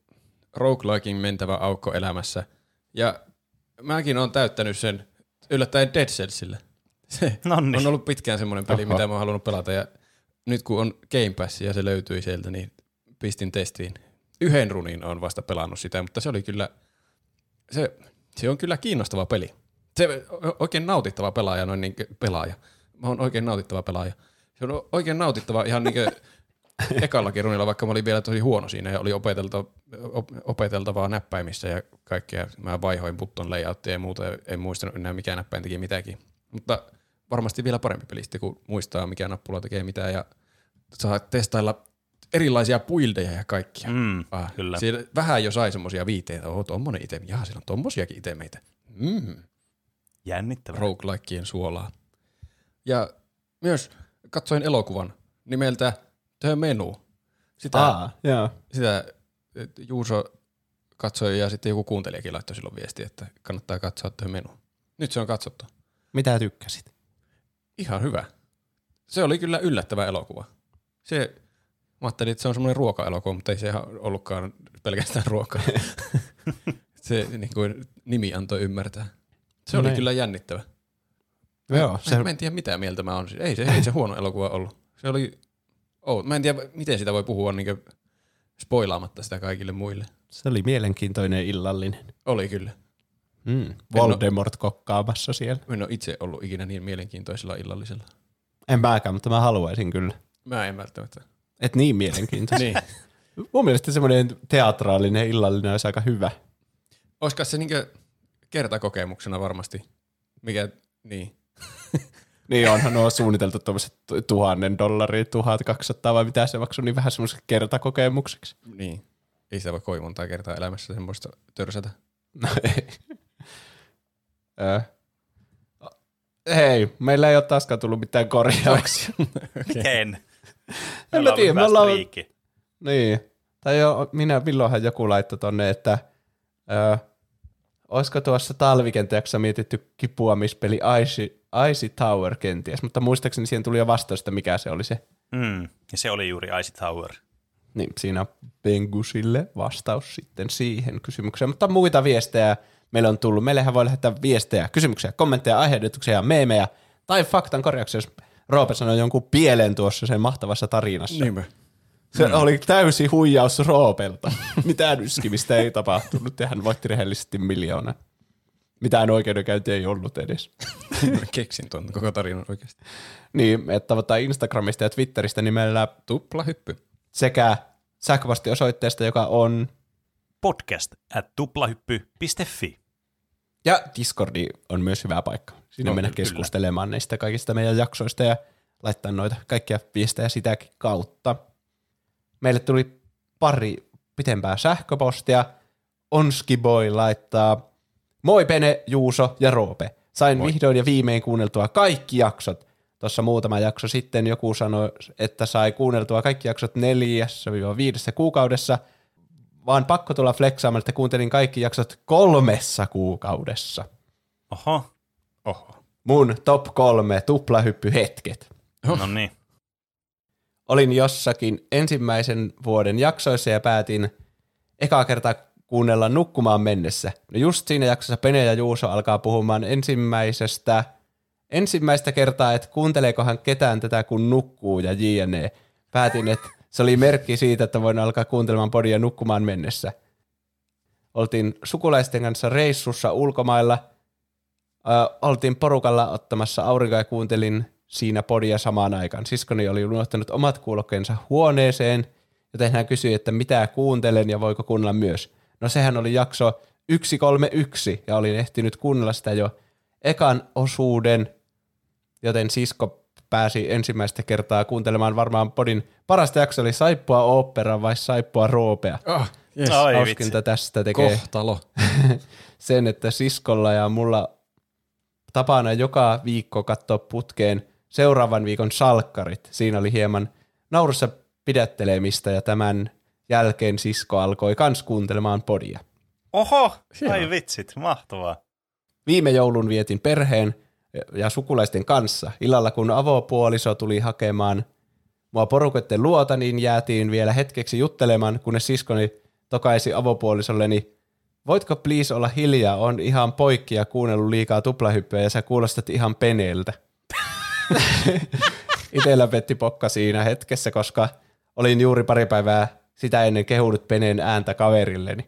roguelikein mentävä aukko elämässä, ja mäkin olen täyttänyt sen yllättäen Dead Cellsille. Se Nonni. on ollut pitkään semmoinen peli, Oho. mitä mä oon halunnut pelata, ja nyt kun on Game Pass ja se löytyi sieltä, niin pistin testiin. Yhden runin on vasta pelannut sitä, mutta se oli kyllä, se, se on kyllä kiinnostava peli. Se oikein nautittava pelaaja, noin niin pelaaja. Mä oon oikein nautittava pelaaja. Se on oikein nautittava ihan niin kuin ekallakin runilla, vaikka mä olin vielä tosi huono siinä ja oli opeteltava, op, opeteltavaa näppäimistä ja kaikkea. Mä vaihoin button layouttia ja muuta, ja en muistanut enää mikä näppäin teki mitäkin. Mutta varmasti vielä parempi peli sitten, kun muistaa, mikä nappula tekee mitään ja saa testailla erilaisia buildeja ja kaikkia. Mm, ah, kyllä. Siellä vähän jo sai semmoisia viiteitä, oho, tommonen itemi, jaha, siellä on tommosiakin itemeitä. Mm. Jännittävää. Roguelikeen suolaa. Ja myös katsoin elokuvan nimeltä The Menu. Sitä, ah, yeah. sitä Juuso katsoi ja sitten joku kuuntelijakin laittoi silloin viestiä, että kannattaa katsoa The Menu. Nyt se on katsottu. Mitä tykkäsit? Ihan hyvä. Se oli kyllä yllättävä elokuva. Se, mä ajattelin, että se on semmoinen ruoka-elokuva, mutta ei se ihan ollutkaan pelkästään ruokaa. Se niin kuin nimi antoi ymmärtää. Se no oli ei. kyllä jännittävä. Joo, mä, se... mä en tiedä, mitä mieltä mä oon. Ei se, ei se huono elokuva ollut. Se oli... Oh, mä en tiedä, miten sitä voi puhua niin kuin spoilaamatta sitä kaikille muille. Se oli mielenkiintoinen illallinen. Oli kyllä. Mm, Voldemort ole, kokkaamassa siellä. En ole itse ollut ikinä niin mielenkiintoisella illallisella. En mäkään, mutta mä haluaisin kyllä. Mä en välttämättä. Et niin mielenkiintoisella. Niin. Mun mielestä semmoinen teatraalinen illallinen olisi aika hyvä. Olisiko se niinkö kertakokemuksena varmasti? Mikä, niin. Niin onhan on suunniteltu tuommoiset tuhannen dollaria, tuhat kaksisataa vai mitä se maksoi, niin vähän semmoiseksi kertakokemukseksi. Niin. Ei sitä voi kovin montaa kertaa elämässä semmoista törsätä. No ei. Öö. Hei, meillä ei ole taaskaan tullut mitään korjauksia. Miten? En mä tiedä, me ollaan... Niin. Tai jo, minä, milloinhan joku laittoi tonne, että öö, olisiko tuossa talvikentäksessä mietitty kipuamispeli Icy, Icy Tower kenties, mutta muistaakseni siihen tuli jo vastausta, mikä se oli se. Mm, ja se oli juuri Icy Tower. Niin, siinä Pengusille vastaus sitten siihen kysymykseen, mutta muita viestejä meillä on tullut. Meillähän voi lähettää viestejä, kysymyksiä, kommentteja, aiheutuksia, meemejä tai faktan korjauksia, jos Roope sanoi jonkun pieleen tuossa sen mahtavassa tarinassa. Niinpä. Se mm. oli täysi huijaus Roopelta. Mitään yskimistä ei tapahtunut ja hän voitti rehellisesti miljoonaa. Mitään oikeudenkäyntiä ei ollut edes. Keksin tuon koko tarinan oikeasti. Niin, että tavoittaa Instagramista ja Twitteristä nimellä Tuplahyppy. Sekä sähköpostiosoitteesta, joka on podcast at tuplahyppy piste fi. Ja Discordi on myös hyvä paikka. Siinä no, mennä keskustelemaan näistä kaikista meidän jaksoista ja laittaa noita kaikkia viestejä sitäkin kautta. Meille tuli pari pitempää sähköpostia. Onskiboy laittaa: moi Pene, Juuso ja Roope. Sain moi. Vihdoin ja viimein kuunneltua kaikki jaksot. Tuossa muutama jakso sitten joku sanoi, että sai kuunneltua kaikki jaksot neljästä viiteen kuukaudessa, vaan pakko tulla fleksaamaan, että kuuntelin kaikki jaksot kolmessa kuukaudessa. Oho. Oho. Mun top kolme tuplahyppyhetket. No niin. Olin jossakin ensimmäisen vuoden jaksoissa ja päätin ekaa kertaa kuunnella nukkumaan mennessä. No just siinä jaksossa Pene ja Juuso alkaa puhumaan ensimmäisestä Ensimmäistä kertaa, että kuunteleekohan ketään tätä, kun nukkuu ja jne. Päätin, että se oli merkki siitä, että voin alkaa kuuntelemaan podia nukkumaan mennessä. Oltiin sukulaisten kanssa reissussa ulkomailla. Ö, oltiin porukalla ottamassa aurinkoa ja kuuntelin siinä podia samaan aikaan. Siskoni oli unohtanut omat kuulokkeensa huoneeseen, joten hän kysyi, että mitä kuuntelen ja voiko kuunnella myös. No sehän oli jakso yksi kolme yksi ja olin ehtinyt kuunnella sitä jo ekan osuuden, joten sisko pääsi ensimmäistä kertaa kuuntelemaan varmaan podin parasta jakso oli Saippua Oopperan vai Saippua Roopea. Oh, yes. Ai, hauskinta tästä tekee kohtalo. Sen, että siskolla ja mulla tapana joka viikko katsoa putkeen seuraavan viikon salkkarit. Siinä oli hieman naurussa pidättelemistä ja tämän jälkeen sisko alkoi kans kuuntelemaan podia. Oho, ai vitsit, mahtavaa. Viime joulun vietin perheen ja sukulaisten kanssa. Illalla kun avopuoliso tuli hakemaan mua porukoitten luota, niin jäätiin vielä hetkeksi juttelemaan, kunnes siskoni tokaisi avopuolisolleni: voitko please olla hiljaa, on ihan poikki ja kuunnellut liikaa tuplahyppyä ja sä kuulostat ihan peneeltä. Itellä petti pokka siinä hetkessä, koska olin juuri pari päivää sitä ennen kehunut peneen ääntä kaverilleni.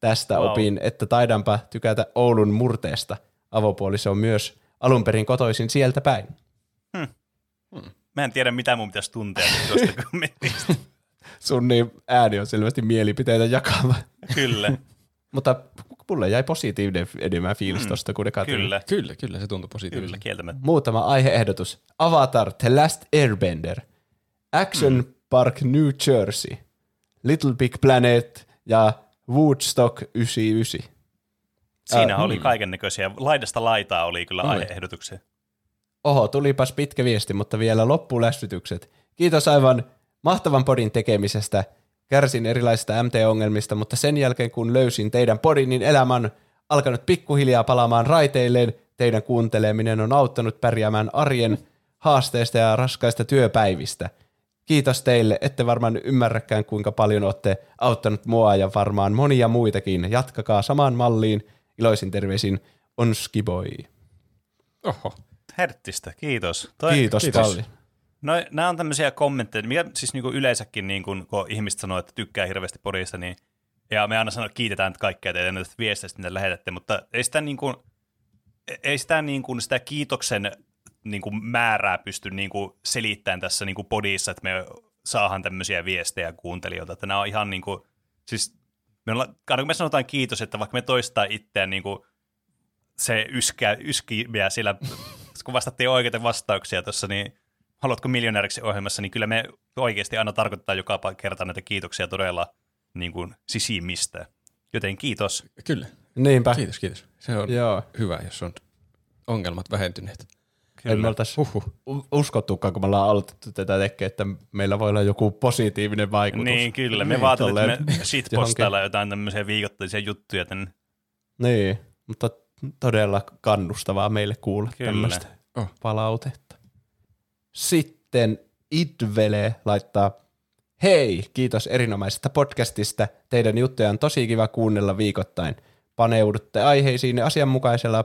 Tästä wow. opin, että taidanpa tykätä Oulun murteesta. Avopuoliso on myös alunperin kotoisin sieltä päin. Hmm. Hmm. Mä en tiedä, mitä mun pitäisi tuntea tuosta kommentista. Sun niin ääni on selvästi mielipiteitä jakava. Kyllä. Mutta mulle jäi positiivinen enemmän fiilis hmm. tuosta, kun ne katsoin. Kyllä. kyllä, kyllä se tuntui positiivinen. Kyllä, muutama aiheehdotus. Avatar, The Last Airbender, Action hmm. Park, New Jersey, Little Big Planet ja Woodstock yhdeksänkymmentäyhdeksän. Siinä uh, oli hmm. kaikennäköisiä. Laidasta laitaa oli kyllä aiheehdotuksia. Oho, tulipas pitkä viesti, mutta vielä loppulässytykset. Kiitos aivan mahtavan podin tekemisestä. Kärsin erilaisista M T-ongelmista, mutta sen jälkeen kun löysin teidän podin, niin elämä on alkanut pikkuhiljaa palaamaan raiteilleen. Teidän kuunteleminen on auttanut pärjäämään arjen haasteista ja raskaista työpäivistä. Kiitos teille, ette varmaan ymmärräkään kuinka paljon olette auttanut mua ja varmaan monia muitakin. Jatkakaa samaan malliin. Iloisin terveisin Onskiboi. Oho, herttistä, kiitos. Toi, kiitos, kiitos. Kalli. No, nämä on tämmöisiä kommentteja, mikä siis niinku yleensäkin, niinku, kun ihmiset sanoo, että tykkää hirveästi podista, niin, ja me aina sanoo, että kiitetään kaikkea teitä näistä viesteistä, mitä lähetätte, mutta ei sitä, niinku, ei sitä, niinku, sitä kiitoksen niinku määrää pysty niinku selittämään tässä niinku podissa, että me saadaan tämmöisiä viestejä kuuntelijoilta. Että nämä on ihan niinku, siis me, ollaan, kun me sanotaan kiitos, että vaikka me toistaa itseään niinku se yskää, yskiä siellä, kun vastattiin oikeita vastauksia tuossa, niin haluatko miljonääriksi ohjelmassa, niin kyllä me oikeasti aina tarkoittaa joka kerta näitä kiitoksia todella niinku sisimmistä. Joten kiitos. Kyllä, Niinpä. Kiitos, kiitos. Se on Joo. hyvä, jos on ongelmat vähentyneet. En me oltaisi uskottukaan, kun me ollaan aloitettu tätä tekemään, että meillä voi olla joku positiivinen vaikutus. Niin, kyllä. Me niin, vaatimme, että me shitpostaillaan jotain tämmöisiä viikoittaisia juttuja tänne. Niin, mutta todella kannustavaa meille kuulla tämmöistä oh. palautetta. Sitten Idvele laittaa, hei, kiitos erinomaisesta podcastista. Teidän juttuja on tosi kiva kuunnella viikoittain. Paneudutte aiheisiin asianmukaisella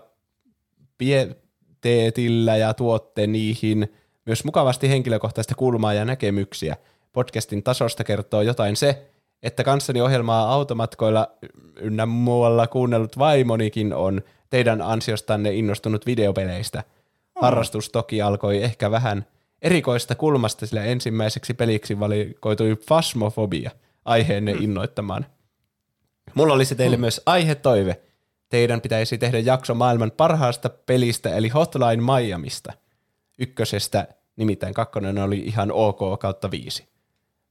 pie- teetillä ja tuotte niihin myös mukavasti henkilökohtaista kulmaa ja näkemyksiä. Podcastin tasosta kertoo jotain se, että kanssani ohjelmaa automatkoilla ynnä muualla kuunnellut vaimonikin on teidän ansiostanne innostunut videopeleistä. Harrastus toki alkoi ehkä vähän erikoista kulmasta, sillä ensimmäiseksi peliksi valikoitui fasmofobia aiheenne innoittamaan. Mulla olisi teille mm. myös aihetoive. Teidän pitäisi tehdä jakso maailman parhaasta pelistä, eli Hotline Miamista. Ykkösestä, nimittäin kakkonen oli ihan ok kautta viisi.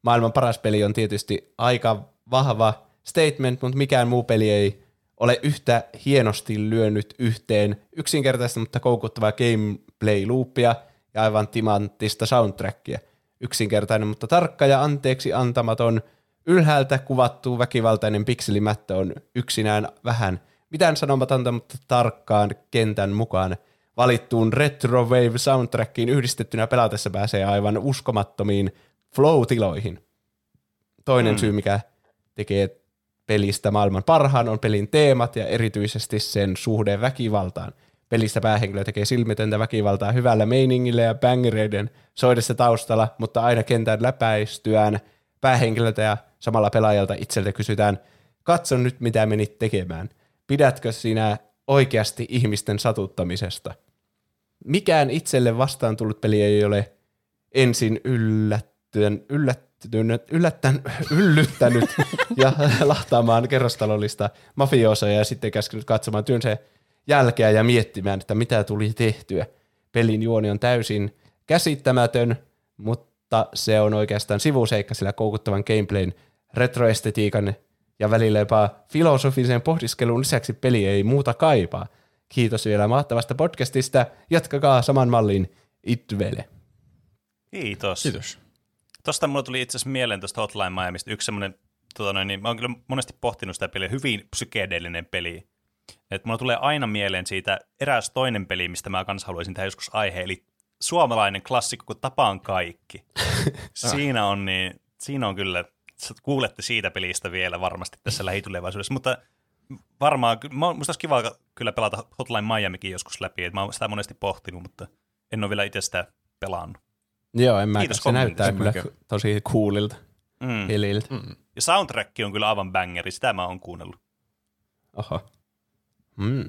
Maailman paras peli on tietysti aika vahva statement, mutta mikään muu peli ei ole yhtä hienosti lyönyt yhteen yksinkertaista, mutta koukuttavaa gameplay-loopia ja aivan timanttista soundtrackia. Yksinkertainen, mutta tarkka ja anteeksi antamaton ylhäältä kuvattu väkivaltainen pikselimättö on yksinään vähän mitään sanomatonta, mutta tarkkaan kentän mukaan valittuun retrowave soundtrackiin yhdistettynä pelatessa pääsee aivan uskomattomiin flow-tiloihin. Toinen mm. syy, mikä tekee pelistä maailman parhaan, on pelin teemat ja erityisesti sen suhde väkivaltaan. Pelissä päähenkilö tekee silmitöntä väkivaltaa hyvällä meiningillä ja bangereiden soidessa taustalla, mutta aina kentän läpäistyään päähenkilöltä ja samalla pelaajalta itseltä kysytään, katso nyt mitä menit tekemään. Pidätkö sinä oikeasti ihmisten satuttamisesta? Mikään itselle vastaan tullut peli ei ole ensin yllättyn, yllättyn, yllättän, yllyttänyt ja lahtaamaan kerrostalollista mafiosoja ja sitten käskenyt katsomaan työnsä jälkeä ja miettimään, että mitä tuli tehtyä. Pelin juoni on täysin käsittämätön, mutta se on oikeastaan sivuseikka, sillä koukuttavan gameplayn retroestetiikan ja välillä jopa filosofiseen pohdiskeluun lisäksi peli ei muuta kaipaa. Kiitos vielä mahtavasta podcastista. Jatkakaa saman mallin Itvele. Kiitos. Kiitos. Tuosta mulla tuli itse asiassa mieleen tuosta Hotline Miamista. Yksi semmoinen, tota noin, niin mä oon kyllä monesti pohtinut sitä peliä, hyvin psykedeellinen peli. Et mulla tulee aina mieleen siitä eräs toinen peli, mistä mä kans haluaisin tehdä joskus aihe, eli suomalainen klassikko, kun Tapaan kaikki. siinä, on niin, siinä on kyllä... Kuulette siitä pelistä vielä varmasti tässä lähitulevaisuudessa, mutta varmaan, musta olisi kiva kyllä pelata Hotline Miamikin joskus läpi, että mä oon sitä monesti pohtinut, mutta en ole vielä itse sitä pelannut. Joo, en mä, Kiitos, se näyttää kyllä tosi coolilta mm. peliltä. Mm. Ja soundtrack on kyllä aivan bangeri, sitä mä oon kuunnellut. Oho. Mm.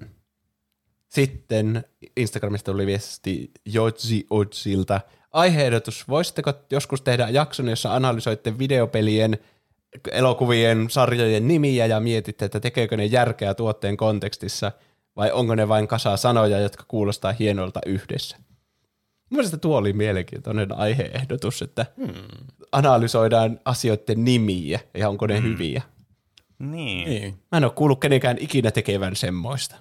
Sitten Instagramista tuli viesti Jotsi Otsilta. Aihe-ehdotus, voisitteko joskus tehdä jakson, jossa analysoitte videopelien, elokuvien, sarjojen nimiä ja mietitte, että tekeekö ne järkeä tuotteen kontekstissa vai onko ne vain kasa sanoja, jotka kuulostaa hienolta yhdessä? Mielestäni tuo oli mielenkiintoinen aihe-ehdotus, että hmm. analysoidaan asioiden nimiä ja onko ne hmm. hyviä. Niin. niin. Mä en ole kuullut kenenkään ikinä tekevän semmoista.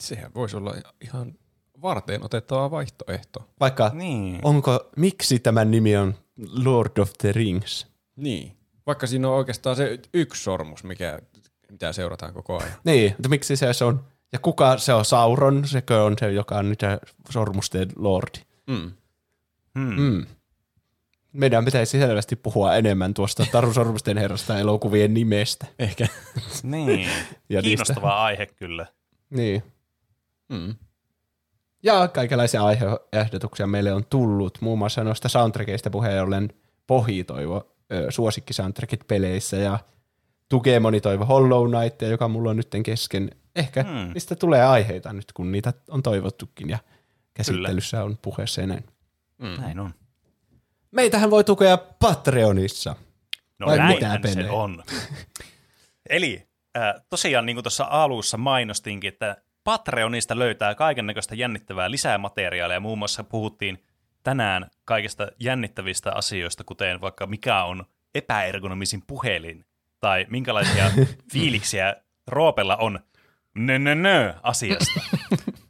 Sehän voisi olla ihan... Varten otettava vaihtoehto. Vaikka niin. onko, miksi tämän nimi on Lord of the Rings? Niin, vaikka siinä on oikeastaan se yksi sormus, mikä, mitä seurataan koko ajan. Niin, mutta miksi se on, ja kuka se on Sauron, sekö on se, joka on niitä sormusten lordi. Mm. Mm. Mm. Meidän pitäisi selvästi puhua enemmän tuosta Taru Sormusten herrasta elokuvien nimestä. Ehkä. Niin, kiinnostava aihe kyllä. Niin. Mm. Ja kaikenlaisia aiheehdotuksia meille on tullut, muun muassa noista soundtrackeista puheen ollen Pohitoivo, suosikkisoundtrackit peleissä ja Tukemoni toivo Hollow Knight, joka mulla on nytten kesken. Ehkä hmm. niistä tulee aiheita nyt, kun niitä on toivottukin ja käsittelyssä Kyllä. on puheessa ja näin. Hmm. Näin on. Meitähän voi tukea Patreonissa. No Vai näinhän se on. Eli äh, tosiaan niin kuin tuossa alussa mainostinkin, että Patreonista löytää kaikennäköistä jännittävää lisää materiaalia. Muun muassa puhuttiin tänään kaikista jännittävistä asioista, kuten vaikka mikä on epäergonomisin puhelin, tai minkälaisia fiiliksiä Roopella on nö, nö, nö asiasta.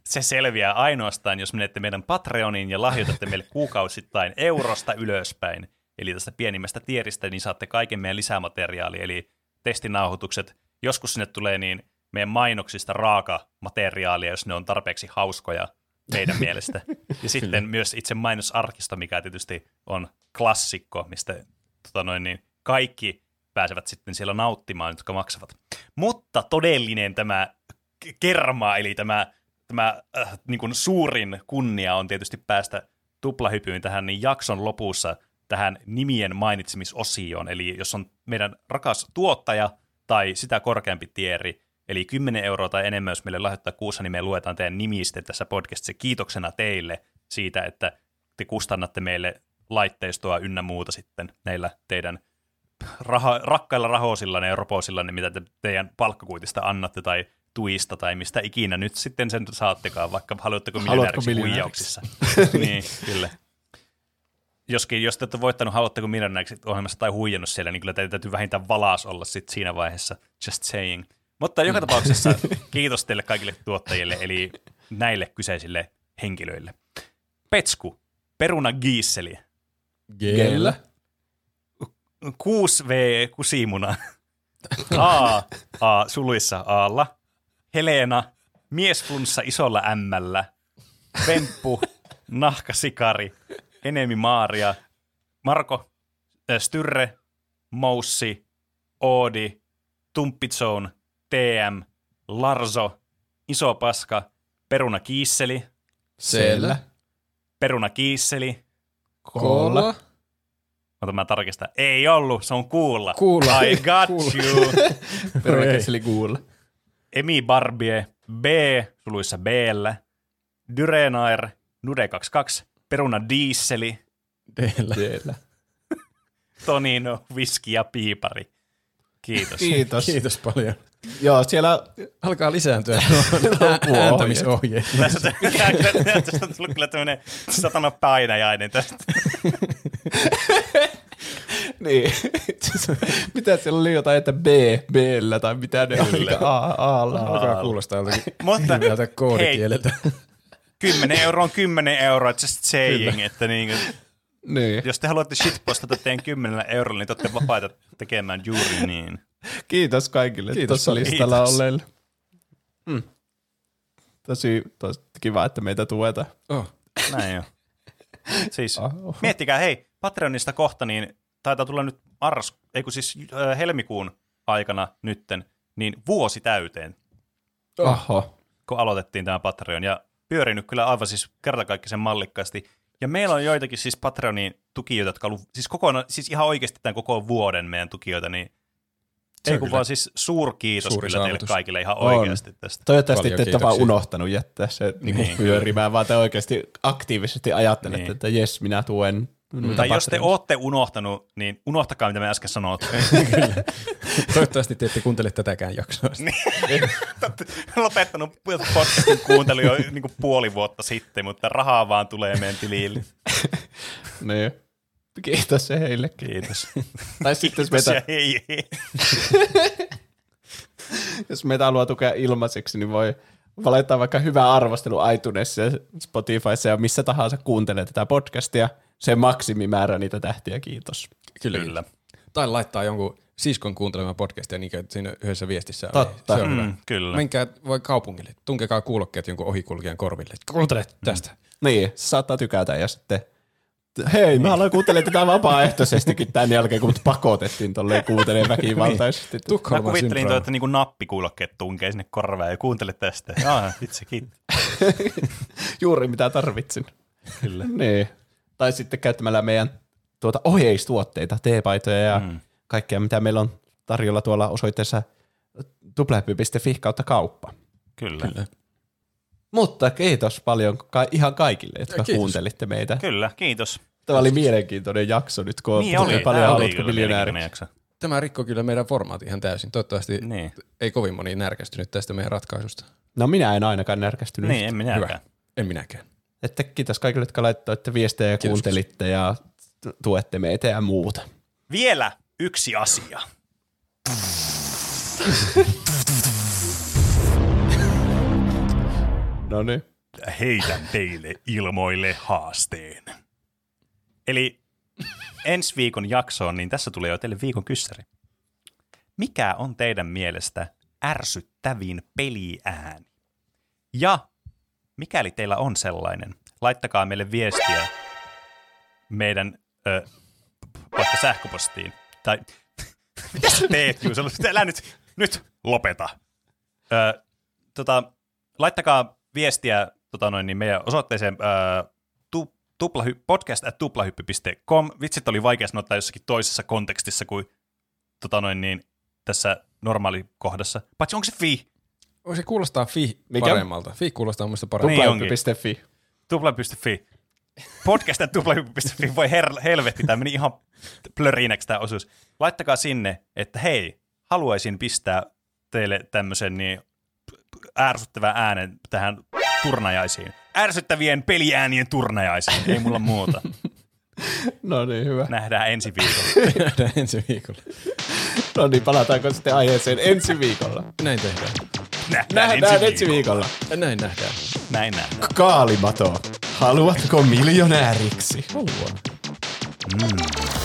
Se selviää ainoastaan, jos menette meidän Patreoniin ja lahjoitatte meille kuukausittain eurosta ylöspäin. Eli tästä pienimmästä tieristä, niin saatte kaiken meidän lisämateriaalia, eli testinauhoitukset. Joskus sinne tulee niin meidän mainoksista raaka materiaalia, jos ne on tarpeeksi hauskoja meidän mielestä. Ja sitten myös itse mainosarkisto, mikä tietysti on klassikko, mistä tota noin, niin kaikki pääsevät sitten siellä nauttimaan, jotka maksavat. Mutta todellinen tämä kerma, eli tämä, tämä äh, niin kuin suurin kunnia on tietysti päästä tuplahypyyn tähän niin jakson lopussa tähän nimien mainitsemisosioon. Eli jos on meidän rakas tuottaja tai sitä korkeampi tieri, eli kymmenen euroa tai enemmän, jos meille lahjoittaa kuussa, niin me luetaan teidän nimi sitten tässä podcastissa kiitoksena teille siitä, että te kustannatte meille laitteistoa ynnä muuta sitten näillä teidän raha, rakkailla rahoisillanne ja ropoisillanne, mitä te teidän palkkakuitista annatte tai tuista tai mistä ikinä nyt sitten sen saattekaan, vaikka haluatteko miljonääriksi huijauksissa. Niin, kyllä. Joskin, jos te olette voittanut Haluatteko miljonääriksi ohjelmassa tai huijannut siellä, niin kyllä teidän täytyy vähintään valas olla sit siinä vaiheessa, just saying. Mutta joka tapauksessa kiitos teille kaikille tuottajille, eli näille kyseisille henkilöille. Petsku, Peruna Giisseli. Gellä. kuusi V Kusimuna. A, A suluissa Aalla. Helena, Miesfunssa isolla Ämmällä. Pemppu, Nahkasikari. Enemi Maaria, Marko, äh, Styrre, Moussi, Oodi, Tumppitsoon, T M, Larso, Iso Paska, Peruna Kiisseli, Sellä, Peruna Kiisseli, Koola. Ota mä tarkistan. Ei ollut, se on Kuulla. Kuulla. I got Kuulla. You. Peruna Kiisseli Kuulla. Emi Barbie, B, suluissa Bellä, Dyrenair, Nude kaksikymmentäkaksi, Peruna Diisseli. Teellä. Tonino, viski ja piipari. Kiitos. Kiitos. Kiitos paljon. Joo, siellä alkaa lisääntyä ääntämisohjeet. Tästä on tullut kyllä tämmöinen satana painajainen tästä. Niin. Mitä siellä oli jotain, että B, Bllä tai mitä ne oli? A, Aalla. Alkaa kuulostaa jotakin hyvältä koodikieleltä. Kymmenen euroa on kymmenen euroa, just saying, kyllä. Että niin kuin, niin. Jos te haluatte shitpostata teidän kymmenellä eurolla, niin te olette vapaita tekemään juuri niin. Kiitos kaikille. Kiitos tuossa listalla olleille. Mm. Tosi, tosi kiva, että meitä tuetaan. Oh. Näin jo. Siis, oh. Miettikää, hei, Patreonista kohta, niin taitaa tulla nyt mars, ei kun siis äh, helmikuun aikana nytten, niin vuosi täyteen. Oho. Kun aloitettiin tämä Patreon ja pyörinyt kyllä aivan siis kertakaikkisen mallikkaasti. Ja meillä on joitakin siis Patreonin tukijoita, jotka on ollut siis, kokonaan, siis ihan oikeasti tämän koko vuoden meidän tukijoita, niin se ei kun vaan siis suurkiitos Suuri kyllä saavutus. Teille kaikille ihan oikeasti tästä. Toivottavasti te ette vaan unohtanut jättää se niin niin. pyörimään, vaan te oikeasti aktiivisesti ajattelette, niin. että jes, minä tuen. Mm. Tai jos te ootte unohtanut, niin unohtakaa, mitä me äsken sanoit. Toivottavasti te ette kuuntele tätäkään jaksoa. Lopettanut podcastin kuuntelu jo niin kuin puoli vuotta sitten, mutta rahaa vaan tulee meidän tiliille. No joo. Kiitos se heille. Kiitos. Tai sitten kiitos meitä... hei hei. Jos meitä haluaa tukea ilmaiseksi, niin voi... Valitaan vaikka hyvää arvostelua iTunesissa ja Spotifyssa ja missä tahansa kuuntelee tätä podcastia. Se maksimimäärä niitä tähtiä, kiitos. Kyllä. Kyllä. Tai laittaa jonkun siskon kuuntelemaan podcastia niin kuin siinä yhdessä viestissä. Totta. Se on mm, hyvä. Kyllä. Menkää voi kaupungille, tunkekaa kuulokkeet jonkun ohikulkijan korville. Kuuntele tästä. Mm. Niin, se saattaa tykätä ja sitten, hei, mä aloin kuuntelemaan tätä vapaaehtoisestikin tämän jälkeen, kun pakotettiin tolleen kuuntelemaan väkivaltaisesti. Mä kuvittelin toi, että niinku nappikuulokkeet tunkee sinne korvaan ja kuuntele tästä. Jaa, itse kiitos. Juuri mitä tarvitsin. Kyllä. Niin. Tai sitten käyttämällä meidän tuota ohjeistuotteita, teepaitoja ja mm. kaikkea, mitä meillä on tarjolla tuolla osoitteessa tuplahyppi piste fi kautta kauppa. Kyllä. Kyllä. Mutta kiitos paljon ka- ihan kaikille, jotka kiitos. Kuuntelitte meitä. Kyllä, kiitos. Tämä oli mielenkiintoinen jakso nyt, kun niin oli, paljon Haluatko miljonääriksi. Tämä rikkoi kyllä meidän formaatin ihan täysin. Toivottavasti niin. ei kovin moni närkästynyt tästä meidän ratkaisusta. No minä en ainakaan närkästynyt. Niin, en minäkään. Hyvä. En minäkään. Että kiitos kaikille, jotka laittoitte viestejä ja kuuntelitte ja tuette meitä ja muuta. Vielä yksi asia. No niin. Heitän teille ilmoille haasteen. Eli ensi viikon jaksoon, niin tässä tulee jo teille viikon kyssäri. Mikä on teidän mielestä ärsyttävin peliääni? Ja mikäli teillä on sellainen, laittakaa meille viestiä meidän ö, vaikka sähköpostiin. Tai mitä sä teet, Juusella? Älä nyt, nyt lopeta. Ö, tota, laittakaa viestiä tota noin, niin meidän osoitteeseen ö, tu, tuplahy, podcast at tuplahyppi piste com. Vitsit oli vaikea sanoa jossakin toisessa kontekstissa kuin tota noin, niin, tässä normaalikohdassa. Paitsi onko se fi? Se kuulostaa fi paremmalta. Mikä? Fi kuulostaa muista paremmalta. Tuplahyppi piste fi. Tuplahyppi piste fi. Podcast at tuplahyppi piste fi. Voi her- helvetti, tämä meni ihan plörinäksi tämä osuus. Laittakaa sinne, että hei, haluaisin pistää teille tämmöisen niin ärsyttävän äänen tähän turnajaisiin. Ärsyttävien peliäänien turnajaisiin. Ei mulla muuta. No niin, hyvä. Nähdään ensi viikolla. Nähdään ensi viikolla. No niin, palataanko sitten aiheeseen ensi viikolla? Näin tehdään. Nähdään, nähdään ensi viikolla. viikolla. Näin nähdään. Näin nähdään. Kaalimato. Haluatko miljonääriksi? Haluan. Mm.